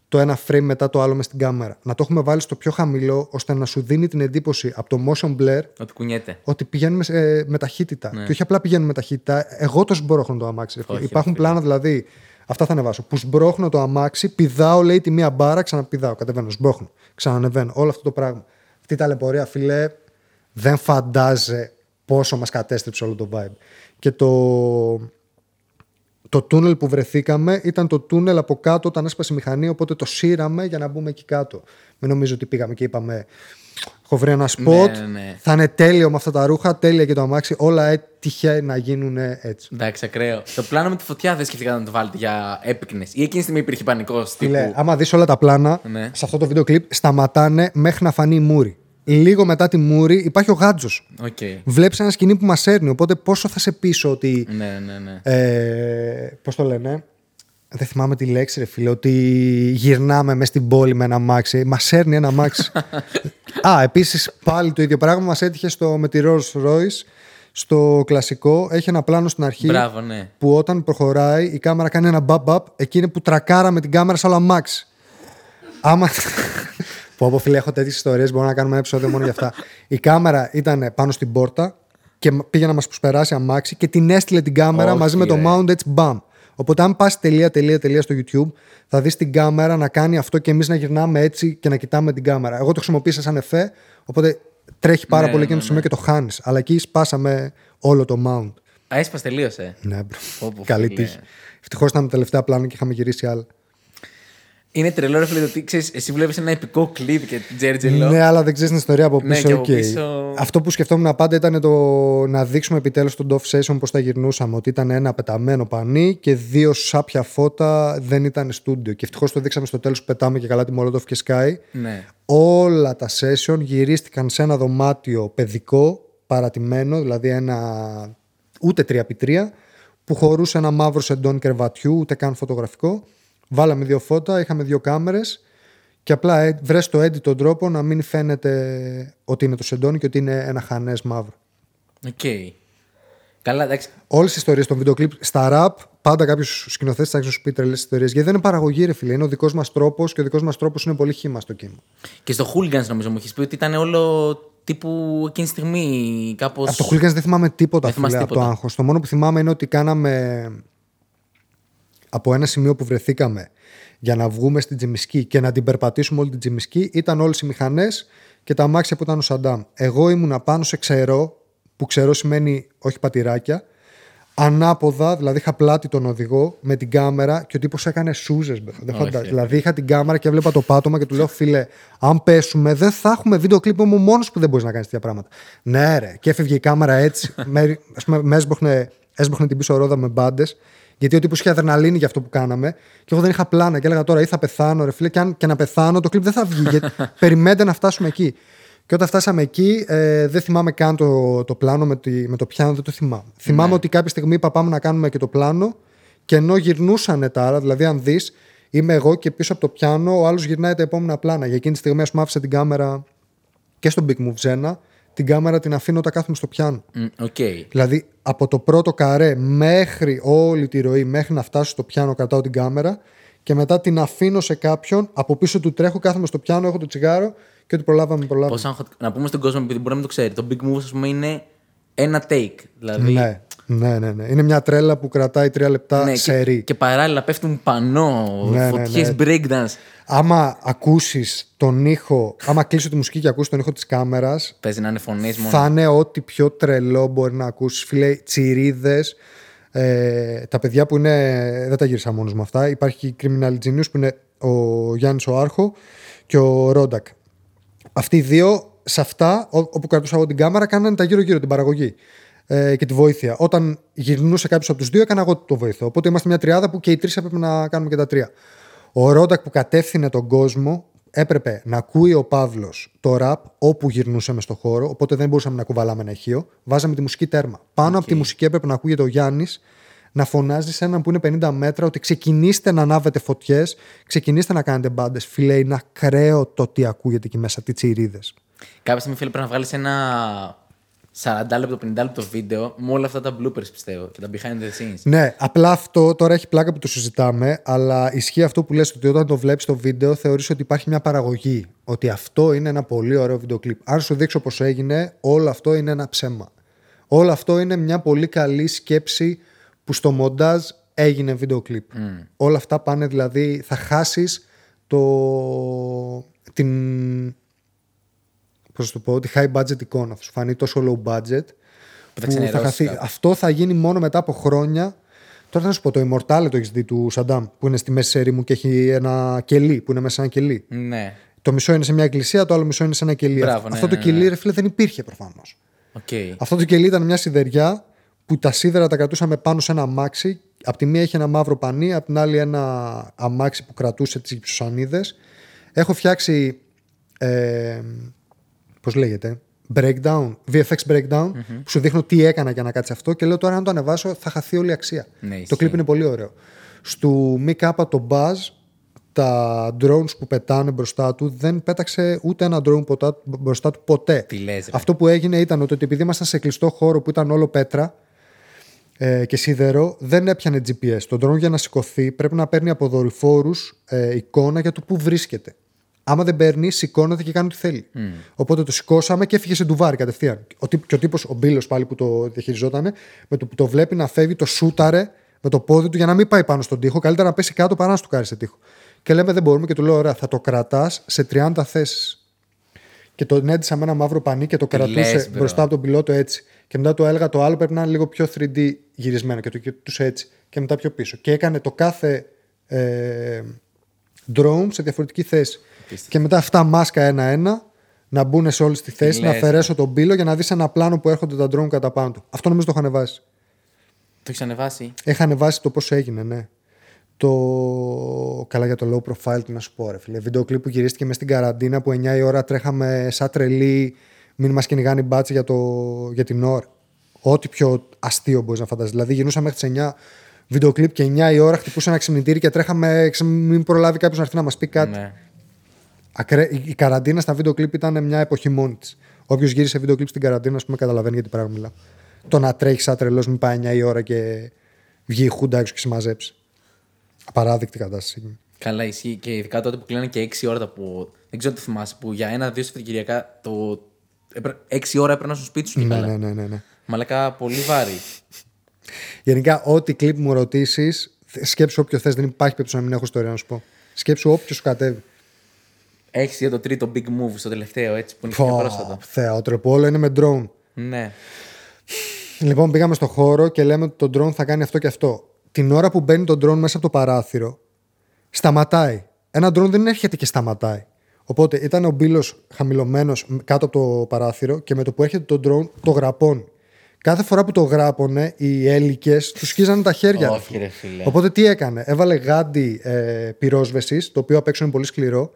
το ένα frame μετά το άλλο μες στην κάμερα. Να το έχουμε βάλει στο πιο χαμηλό, ώστε να σου δίνει την εντύπωση από το motion blur ότι κουνιέται. Ότι πηγαίνουμε με ταχύτητα. Ναι. Και όχι απλά πηγαίνουμε με ταχύτητα. Εγώ το σμπρώχνω το αμάξι. Όχι, υπάρχουν πλάνα δηλαδή. Αυτά θα ανεβάσω. Που σμπρώχνω το αμάξι, πηδάω, λέει τη μία μπάρα, ξαναπηδάω. Κατεβαίνω, σμπρώχνω. Ξανανεβαίνω. Όλο αυτό το πράγμα. Αυτή η ταλαιπωρία, φιλέ, δεν φαντάζε πόσο μας κατέστρεψε όλο το vibe. Και το τούνελ που βρεθήκαμε ήταν το τούνελ από κάτω όταν έσπασε η μηχανή, οπότε το σύραμε για να μπούμε εκεί κάτω. Μην νομίζω ότι πήγαμε και είπαμε έχω βρει ένα σποτ, ναι. Θα είναι τέλειο με αυτά τα ρούχα, τέλεια και το αμάξι, όλα έτυχε να γίνουν έτσι. Εντάξει, ακραίο. Το πλάνο με τη φωτιά δεν σκεφτήκατε να το βάλετε για έπικνες? Ή εκείνη τη στιγμή υπήρχε πανικός τύπου? Λέ, άμα δεις όλα τα πλάνα, ναι, σε αυτό το βίντεο κλιπ σταματάνε μέχρι να φανεί η μούρη. Λίγο μετά τη μούρη υπάρχει ο γάντζος. Okay. Βλέπεις ένα σκηνή που μας σέρνει. Οπότε πόσο θα σε πείσω ότι. Ναι. Πώς το λένε. Δεν θυμάμαι τη λέξη, ρε φίλε. Ότι γυρνάμε μες στην πόλη με ένα αμάξι. Μας σέρνει ένα αμάξι. Επίσης πάλι το ίδιο πράγμα μας έτυχε με τη Rolls Royce. Στο κλασικό έχει ένα πλάνο στην αρχή. Μπράβο, ναι. Που όταν προχωράει η κάμερα κάνει ένα μπαμπαπ. Εκείνη που τρακάραμε την κάμερα σε άλλο αμάξι. Που από φίλε έχω τέτοιες ιστορίες, μπορώ να κάνουμε ένα επεισόδιο μόνο για αυτά. Η κάμερα ήταν πάνω στην πόρτα και πήγε να μας προσπεράσει αμάξι και την έστειλε την κάμερα μαζί με το mount έτσι μπαμ. Οπότε αν πας τελεία στο YouTube θα δεις την κάμερα να κάνει αυτό και εμείς να γυρνάμε έτσι και να κοιτάμε την κάμερα. Εγώ το χρησιμοποίησα σαν εφέ, οπότε τρέχει πάρα πολύ εκείνο το σημείο και το χάνεις. Αλλά εκεί σπάσαμε όλο το mount. Έσπασε, τελείωσε. Ναι, καλή τύχη. Ευτυχώς ήταν τα τελευταία πλάνα και είχαμε γυρίσει άλλα. Είναι τρελό, ρε φίλε, ότι ξέρεις, εσύ βλέπεις ένα επικό κλιπ και τζέρτζελο. Ναι, αλλά δεν ξέρεις την ιστορία από πίσω. Ναι, από πίσω... Αυτό που σκεφτόμουν πάντα ήταν να δείξουμε επιτέλους τον Ντοφ Session πώς θα γυρνούσαμε. Ότι ήταν ένα πεταμένο πανί και 2 σάπια φώτα, δεν ήταν στούντιο. Και ευτυχώς το δείξαμε στο τέλος που πετάμε και καλά τη Molotov και Sky. Ναι. Όλα τα session γυρίστηκαν σε ένα δωμάτιο παιδικό, παρατημένο, δηλαδή ένα ούτε 3x3, που χωρούσε ένα μαύρο σεντόν κρεβατιού, ούτε καν φωτογραφικό. Βάλαμε 2 φώτα, είχαμε 2 κάμερες και απλά βρες το edit τον τρόπο να μην φαίνεται ότι είναι το σεντόνι και ότι είναι ένα χανές μαύρο. Okay. Καλά, εντάξει. Όλες οι ιστορίες των βίντεο κλιπ στα ραπ, πάντα κάποιος σκηνοθέτης θα σου πει τρελές ιστορίες. Γιατί δεν είναι παραγωγή, ρε φίλε. Είναι ο δικός μας τρόπος και ο δικός μας τρόπος είναι πολύ χύμα στο κύμα. Και στο Hooligans, νομίζω, μου έχεις πει ότι ήταν όλο τύπου εκείνη τη στιγμή. Κάπως... Από το Hooligans δεν θυμάμαι τίποτα, φίλε, από το άγχος. Το μόνο που θυμάμαι είναι ότι κάναμε. Από ένα σημείο που βρεθήκαμε για να βγούμε στην Τζιμισκή και να την περπατήσουμε όλη την Τζιμισκή, ήταν όλες οι μηχανές και τα αμάξια που ήταν ο Σαντάμ. Εγώ ήμουν πάνω σε ξερό, που ξερό σημαίνει όχι πατηράκια, ανάποδα, δηλαδή είχα πλάτη τον οδηγό με την κάμερα και ο τύπος έκανε σούζες. Δηλαδή είχα την κάμερα και έβλεπα το πάτωμα και του λέω: φίλε, αν πέσουμε, δεν θα έχουμε βίντεο κλίπ μου μόνος που δεν μπορείς να κάνεις τέτοια πράγματα. Ναι, ρε, και έφευγε η κάμερα έτσι, με έσπαχνε την πίσω ρόδα με μπάντες. Γιατί ο τύπος είχε αδερναλίνη για αυτό που κάναμε και εγώ δεν είχα πλάνα και έλεγα τώρα ή θα πεθάνω, ρε φίλε, και αν και να πεθάνω το κλιπ δεν θα βγει. Γιατί περιμένετε να φτάσουμε εκεί. Και όταν φτάσαμε εκεί, δεν θυμάμαι καν το πλάνο με το πιάνο, δεν το θυμάμαι. Ναι. Θυμάμαι ότι κάποια στιγμή είπα πάμε να κάνουμε και το πλάνο και ενώ γυρνούσανε τα άλλα, δηλαδή αν δεις, είμαι εγώ και πίσω από το πιάνο, ο άλλος γυρνάει τα επόμενα πλάνα. Για εκείνη τη στιγμή, ας πούμε, άφησα την κάμερα και στο Big Moves 1. Την κάμερα την αφήνω όταν κάθομαι στο πιάνο. Okay. Δηλαδή από το πρώτο καρέ μέχρι όλη τη ροή, μέχρι να φτάσω στο πιάνο, κρατάω την κάμερα και μετά την αφήνω σε κάποιον. Από πίσω του τρέχω, κάθομαι στο πιάνο, έχω το τσιγάρο και το προλάβαμε. Να πούμε στον κόσμο, επειδή μπορεί να μην το ξέρει, το Big Moves, ας πούμε, είναι ένα take. Δηλαδή ναι, Ναι, ναι, ναι. Είναι μια τρέλα που κρατάει 3 λεπτά ναι, σε ρί. Και παράλληλα πέφτουν πανό, ναι, φωτιές, ναι, ναι, breakdance. Άμα ακούσεις τον ήχο, άμα κλείσει τη μουσική και ακούσεις τον ήχο της κάμερας, παίζει να είναι φωνή μόνο. Θα είναι ό,τι πιο τρελό μπορεί να ακούσεις. Φίλε, τσιρίδες. Τα παιδιά που είναι. Δεν τα γύρισα μόνος με αυτά. Υπάρχει η Criminal Genius που είναι ο Γιάννης ο Άρχο και ο Ρόντακ. Αυτοί οι δύο, σε αυτά, όπου κρατούσα εγώ την κάμερα, κάνανε τα γύρω-γύρω, την παραγωγή και τη βοήθεια. Όταν γυρνούσε κάποιος από τους δύο, έκανα εγώ το βοηθό. Οπότε είμαστε μια τριάδα που και οι τρεις έπρεπε να κάνουμε και τα τρία. Ο Ρόντακ που κατεύθυνε τον κόσμο, έπρεπε να ακούει ο Παύλος το ραπ όπου γυρνούσαμε στο χώρο. Οπότε δεν μπορούσαμε να κουβαλάμε ένα ηχείο. Βάζαμε τη μουσική τέρμα. Πάνω από τη μουσική έπρεπε να ακούγεται ο Γιάννης να φωνάζει σε έναν που είναι 50 μέτρα ότι ξεκινήστε να ανάβετε φωτιές, ξεκινήστε να κάνετε μπάντες. Φίλε, είναι ακραίο το τι ακούγεται εκεί μέσα, τι τσιρίδες. Κάποια στιγμή, φίλε, πρέπει να βγάλεις ένα 40 λεπτό, 50 λεπτό βίντεο με όλα αυτά τα bloopers, πιστεύω, και τα behind the scenes. Ναι, απλά αυτό τώρα έχει πλάκα που το συζητάμε, αλλά ισχύει αυτό που λες ότι όταν το βλέπεις το βίντεο θεωρείς ότι υπάρχει μια παραγωγή. Ότι αυτό είναι ένα πολύ ωραίο βίντεο κλιπ. Αν σου δείξω πώς έγινε, όλο αυτό είναι ένα ψέμα. Όλο αυτό είναι μια πολύ καλή σκέψη που στο μοντάζ έγινε βίντεο κλιπ. Όλα αυτά πάνε, δηλαδή θα χάσεις την. Πώς θα σου πω, τη high budget εικόνα. Θα σου φανεί τόσο low budget που θα χαθεί. Αυτό θα γίνει μόνο μετά από χρόνια. Τώρα θα σου πω, το Immortale το έχεις δει του Σαντάμ που είναι στη μέση σέρι μου και έχει ένα κελί που είναι μέσα σε ένα κελί. Ναι. Το μισό είναι σε μια εκκλησία, το άλλο μισό είναι σε ένα κελί. Μπράβο, αυτό ναι, το κελί, ρε φίλε, δεν υπήρχε προφανώς. Okay. Αυτό το κελί ήταν μια σιδεριά που τα σίδερα τα κρατούσαμε πάνω σε ένα αμάξι. Απ' τη μία είχε ένα μαύρο πανί, απ' την άλλη ένα αμάξι που κρατούσε τις γυψοσανίδες. Έχω φτιάξει. Πώς λέγεται, breakdown, VFX breakdown, που σου δείχνω τι έκανα για να κάτσει αυτό και λέω τώρα αν το ανεβάσω θα χαθεί όλη η αξία. Ναι, το κλιπ είναι πολύ ωραίο. Στο ΜΚ το Buzz, τα drones που πετάνε μπροστά του, δεν πέταξε ούτε ένα drone μπροστά του ποτέ. Τι λες, ρε. Αυτό που έγινε ήταν ότι επειδή ήμασταν σε κλειστό χώρο που ήταν όλο πέτρα και σίδερο, δεν έπιανε GPS. Το drone για να σηκωθεί πρέπει να παίρνει από δορυφόρους εικόνα για το που βρίσκεται. Άμα δεν παίρνει, σηκώνεται και κάνει ό,τι θέλει. Οπότε το σηκώσαμε και έφυγε σε ντουβάρι κατευθείαν. Και ο τύπος, ο Μπίλος πάλι που το διαχειριζόταν, με το που το βλέπει να φεύγει, το σούταρε με το πόδι του για να μην πάει πάνω στον τοίχο. Καλύτερα να πέσει κάτω παρά να στουκάρει σε τοίχο. Και λέμε δεν μπορούμε και του λέω: ωραία, θα το κρατάς σε 30 θέσεις. Και τον έντυσα με ένα μαύρο πανί και το κρατούσε μπροστά από τον πιλότο έτσι. Και μετά του έλεγα: το άλλο πρέπει να είναι λίγο πιο 3D γυρισμένο και το κοιτούσε έτσι. Και μετά πιο πίσω. Και έκανε το κάθε drone σε διαφορετική θέση. Και μετά αυτά μάσκα ένα-ένα να μπουν σε όλη τη θέση, να αφαιρέσω τον πύλο για να δεις ένα πλάνο που έρχονται τα ντρόουν κατά πάνω του. Αυτό νομίζω το είχα ανεβάσει. Το έχεις ανεβάσει. Έχα ανεβάσει το πώς έγινε, ναι. Καλά για το low profile, τι να σου πω, ρε φίλε. Βίντεο κλιπ που γυρίστηκε μες στην καραντίνα που 9 η ώρα τρέχαμε σαν τρελή, μην μας κυνηγάνει μπάτσε για την ώρα. Ό,τι πιο αστείο μπορείς να φανταστείς. Δηλαδή γινούσαμε μέχρι τις 9. Βίντεο κλιπ και 9 η ώρα χτυπούσε ένα ξυμνητήρι και τρέχαμε, μην προλάβει κάποιος να έρθει να μας πει κάτι. Ναι. Η καραντίνα στα βίντεο κλιπ ήταν μια εποχή μόνη της. Όποιος γύρισε βίντεο κλιπ στην καραντίνα, ας πούμε, καταλαβαίνει γιατί πράγμα μιλάω. Το να τρέχει σαν τρελός, μην πάει 9 η ώρα και βγει η χούντα έξω και συμμαζέψει. Απαράδεκτη κατάσταση. Καλά, ισχύει. Και ειδικά τότε που κλείνανε και 6 ώρα που. Δεν ξέρω τι θυμάσαι, που για 1-2 Σαββατοκυριακά το 6 ώρα έπαιρνα στο σπίτι σου. Ναι, ναι, ναι, ναι. Μαλακά, πολύ βάρη. Γενικά, ό,τι κλιπ μου ρωτήσει, σκέψου όποιο θες. Δεν υπάρχει περίπτωση να μην έχω ιστορία να σου πω. Σκέψου όποιο σου κατέβει. Έχεις για το τρίτο Big Moves, το τελευταίο έτσι που είναι πιο πρόσφατο. Θεότρε, που όλο είναι με drone. Ναι. Λοιπόν, πήγαμε στο χώρο και λέμε ότι το drone θα κάνει αυτό και αυτό. Την ώρα που μπαίνει το drone μέσα από το παράθυρο, σταματάει. Ένα drone δεν έρχεται και σταματάει. Οπότε ήταν ο μπύλος χαμηλωμένος κάτω από το παράθυρο και με το που έρχεται το drone το γραπώνει. Κάθε φορά που το γράπωνε, οι έλικες του σκίζανε τα χέρια. Όχι, ρε φίλε. Οπότε τι έκανε. Έβαλε γάντι πυρόσβεσης, το οποίο απ' έξω είναι πολύ σκληρό.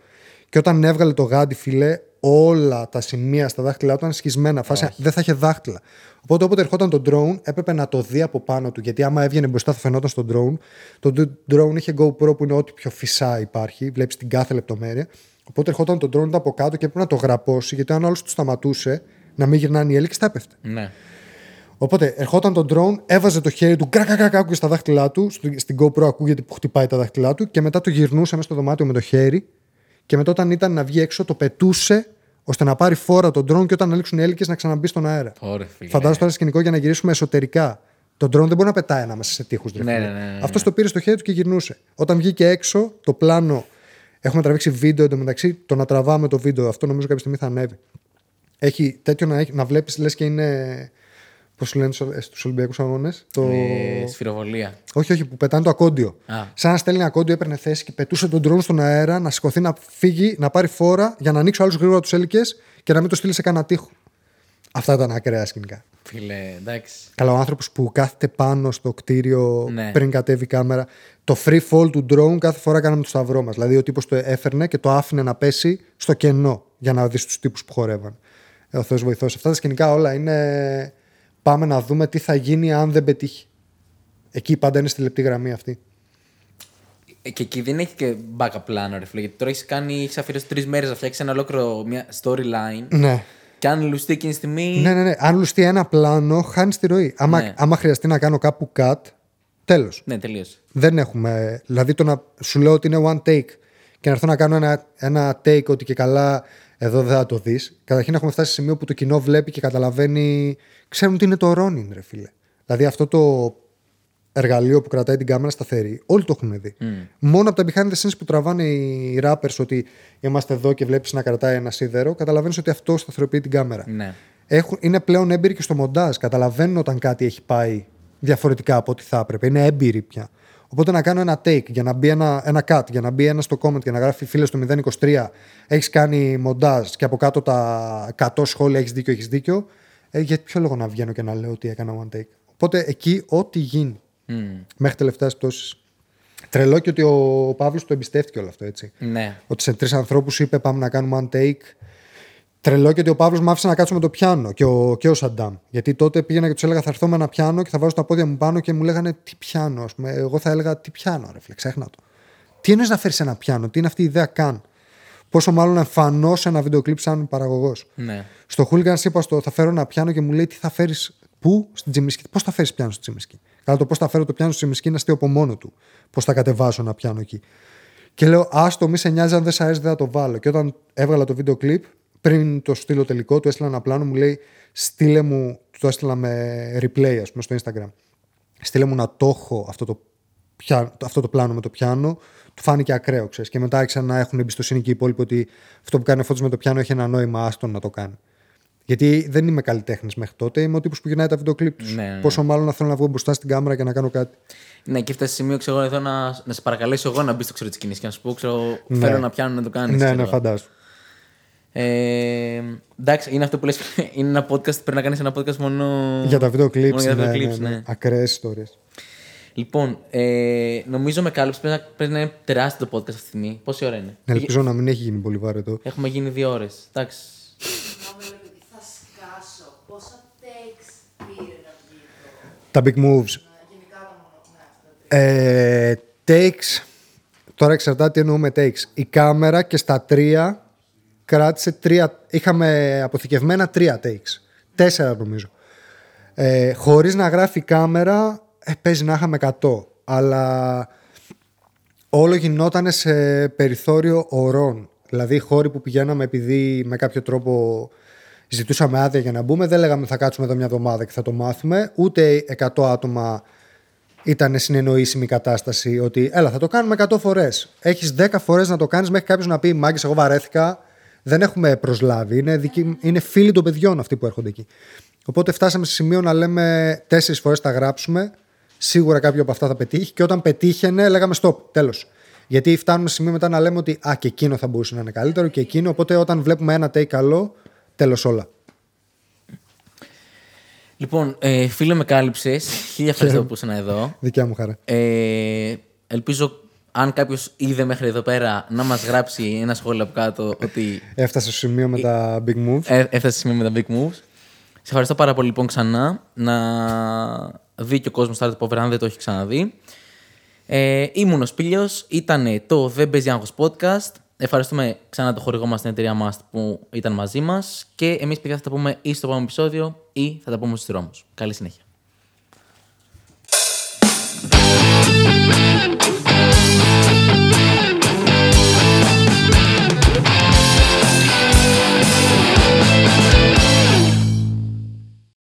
Και όταν έβγαλε το γάντι, φίλε, όλα τα σημεία στα δάχτυλά του ήταν σχισμένα. Φάση, δεν θα είχε δάχτυλα. Οπότε όποτε ερχόταν το drone, έπρεπε να το δει από πάνω του. Γιατί άμα έβγαινε μπροστά, θα φαινόταν στο drone. Το drone είχε GoPro που είναι ό,τι πιο φυσά υπάρχει. Βλέπεις την κάθε λεπτομέρεια. Οπότε ερχόταν το drone από κάτω και έπρεπε να το γραπώσει. Γιατί αν όλος του σταματούσε, να μην γυρνάνε οι έλικες, θα έπεφτε. Ναι. Οπότε ερχόταν το drone, έβαζε το χέρι του, γκρακακακ, άκουγε στα δάχτυλά του. Στην GoPro ακούγεται που χτυπάει τα δάχτυλά του και μετά το γυρνούσε μέσα στο δωμάτιο με το χέρι. Και μετά, όταν ήταν να βγει έξω, το πετούσε ώστε να πάρει φόρα τον drone και όταν έλξουν οι έλικες να ξαναμπεί στον αέρα. Φαντάζομαι τώρα σκηνικό για να γυρίσουμε εσωτερικά Το drone δεν μπορεί να πετάει ανάμεσα σε τείχους. Ναι. Αυτός το πήρε στο χέρι του και γυρνούσε. Όταν βγήκε έξω, το πλάνο. Έχουμε τραβήξει βίντεο εντωμεταξύ. Το να τραβάμε το βίντεο, αυτό νομίζω κάποια στιγμή θα ανέβει. Έχει τέτοιο να βλέπεις, λες και είναι. Πώς λένε στους Ολυμπιακούς Αγώνες. Σφυροβολία. Όχι, που πετάνε το ακόντιο. Σαν να στέλνει ακόντιο, έπαιρνε θέση και πετούσε τον drone στον αέρα, να σηκωθεί, να φύγει, να πάρει φόρα για να ανοίξει άλλους γρήγορα τους έλικες και να μην το στείλει σε κανένα τείχο. Αυτά ήταν ακραία σκηνικά. Φίλε, εντάξει. Καλά, ο άνθρωπος που κάθεται πάνω στο κτίριο πριν κατέβει η κάμερα. Το free fall του drone κάθε φορά κάναμε το σταυρό μας. Δηλαδή ο τύπος το έφερνε και το άφηνε να πέσει στο κενό για να δεις τους τύπους που χορεύαν. Ο Θεός βοηθός. Αυτά τα σκηνικά όλα είναι. Πάμε να δούμε τι θα γίνει αν δεν πετύχει. Εκεί πάντα είναι στη λεπτή γραμμή αυτή. Και εκεί δεν έχει και backup plan, ρε φίλε. Γιατί τώρα έχεις αφιερώσει 3 μέρες να φτιάξεις ένα ολόκληρο storyline. Ναι. Και αν λουστεί εκείνη τη στιγμή. Ναι. Αν λουστεί ένα πλάνο, χάνεις τη ροή. Άμα χρειαστεί να κάνω κάπου cut, τέλος. Ναι, τελείως. Δεν έχουμε. Δηλαδή το να σου λέω ότι είναι one take και να έρθω να κάνω ένα take ότι και καλά. Εδώ δεν θα το δεις. Καταρχήν έχουμε φτάσει σε σημείο που το κοινό βλέπει και καταλαβαίνει. Ξέρουν τι είναι το Ronin, ρε φίλε. Δηλαδή αυτό το εργαλείο που κρατάει την κάμερα σταθερή, όλοι το έχουν δει. Μόνο από τα behind the scenes που τραβάνε οι rappers ότι είμαστε εδώ και βλέπεις να κρατάει ένα σίδερο, καταλαβαίνεις ότι αυτό σταθεροποιεί την κάμερα. Ναι. Είναι πλέον έμπειροι και στο μοντάζ. Καταλαβαίνουν όταν κάτι έχει πάει διαφορετικά από ό,τι θα έπρεπε. Είναι έμπειροι πια. Οπότε να κάνω ένα take για να μπει ένα cut, για να μπει ένα στο comment και να γράφει φίλε στο 023, έχεις κάνει μοντάζ και από κάτω τα 100 σχόλια έχεις δίκιο. Για ποιο λόγο να βγαίνω και να λέω ότι έκανα one take. Οπότε εκεί ό,τι γίνει. Μέχρι τελευταία πτώση. Τρελό και ότι ο Παύλος το εμπιστεύτηκε όλο αυτό, έτσι. Ναι. Ότι σε 3 ανθρώπους είπε πάμε να κάνουμε one take. Τρελό και ότι ο Παύλος μ' άφησε να κάτσω με το πιάνο και ο Σαντάμ. Γιατί τότε πήγαινα και τους έλεγα θα έρθω με ένα πιάνο και θα βάζω τα πόδια μου πάνω και μου λέγανε τι πιάνο. Ας πούμε. Εγώ θα έλεγα τι πιάνο, ρε φίλε, ξέχνα το. Τι εννοείς να φέρεις ένα πιάνο, τι είναι αυτή η ιδέα καν. Πόσο μάλλον εμφανώ σε ένα βίντεο κλιπ σαν παραγωγός. Ναι. Στο Hooligans είπα θα φέρω ένα πιάνο και μου λέει τι θα φέρεις πού στην Τζιμισκή. Πώς θα φέρεις πιάνο στην Τζιμισκή. Καλά, το πώς θα φέρω το πιάνο στην Τζιμισκή είναι αστείο από μόνο του. Πώς θα κατεβάσω ένα πιάνο εκεί. Και λέω άστο, μη σε νοιάζει αν δεν σ' αρέσει, δεν θα το βάλω. Και όταν έβγαλα το βίντεο κλιπ. Πριν το στείλω τελικό, του έστειλα ένα πλάνο, μου λέει στείλε μου, το έστειλα με replay ας πούμε στο Instagram, στείλε μου να το έχω αυτό το πλάνο με το πιάνο, του φάνηκε ακραίο ξέρεις και μετά άρχισαν να έχουν εμπιστοσύνη και οι υπόλοιποι ότι αυτό που κάνει ο Φώτης με το πιάνο έχει ένα νόημα, άστον να το κάνει. Γιατί δεν είμαι καλλιτέχνης μέχρι τότε, είμαι ο τύπος που γυρνάει τα βίντεο κλιπ τους. Ναι. Πόσο μάλλον να θέλω να βγω μπροστά στην κάμερα και να κάνω κάτι. Ναι, και φτάσει σημείο ξέρω εδώ να σε παρακαλέσω εγώ να μπει στο ξέρω τη σκηνή και να σου πω ξέρω, ναι. Θέλω να πιάνω να το κάνει. Ναι, φαντάζομαι. Εντάξει, είναι αυτό που λες. Είναι ένα podcast. Πρέπει να κάνεις ένα podcast μόνο για τα βίντεο κλιπς. Ναι. Ακραίες ιστορίες. Λοιπόν, νομίζω με κάλυψε. Πρέπει να είναι τεράστιο το podcast αυτή τη στιγμή. Πόση ώρα είναι. Ελπίζω να μην έχει γίνει πολύ βαρετό. Έχουμε γίνει 2 ώρες. Εντάξει. Θα σκάσω. Πόσα takes πήρε να βγει. Τα big moves. Takes. Τώρα εξαρτάται τι εννοούμε takes. Η κάμερα και στα 3. Κράτησε 3, είχαμε αποθηκευμένα 3 takes. 4 νομίζω. Χωρίς να γράφει κάμερα, παίζει να είχαμε 100. Αλλά όλο γινόταν σε περιθώριο ωρών. Δηλαδή χώροι που πηγαίναμε επειδή με κάποιο τρόπο ζητούσαμε άδεια για να μπούμε, δεν λέγαμε θα κάτσουμε εδώ μια εβδομάδα και θα το μάθουμε. Ούτε 100 άτομα ήταν συνεννοήσιμη κατάσταση ότι έλα θα το κάνουμε 100 φορές. Έχεις 10 φορές να το κάνεις μέχρι κάποιος να πει Μάκης, εγώ βαρέθηκα. Δεν έχουμε προσλάβει. Είναι φίλοι των παιδιών αυτοί που έρχονται εκεί. Οπότε φτάσαμε σε σημείο να λέμε 4 φορές θα γράψουμε. Σίγουρα κάποιο από αυτά θα πετύχει. Και όταν πετύχαινε, λέγαμε stop, τέλος. Γιατί φτάνουμε σε σημείο μετά να λέμε ότι και εκείνο θα μπορούσε να είναι καλύτερο και εκείνο. Οπότε όταν βλέπουμε ένα take καλό, τέλος όλα. Λοιπόν, φίλε, με κάλυψες. 1000 ευχαριστώ που ήσουν εδώ. Δικιά μου χαρά. Ελπίζω. Αν κάποιος είδε μέχρι εδώ πέρα να μας γράψει ένα σχόλιο από κάτω ότι. Έφτασε στο σημείο με τα big moves. Σε ευχαριστώ πάρα πολύ λοιπόν ξανά. Να δει και ο κόσμος το Arte Povera αν δεν το έχει ξαναδεί. Ήμουν ο Σπήλιος. Ήταν το Δεν Παίζει Άγχος podcast. Ευχαριστούμε ξανά το χορηγό μας, την εταιρεία Mast που ήταν μαζί μας. Και εμείς παιδιά θα τα πούμε ή στο επόμενο επεισόδιο ή θα τα πούμε στους δρόμους. Καλή συνέχεια.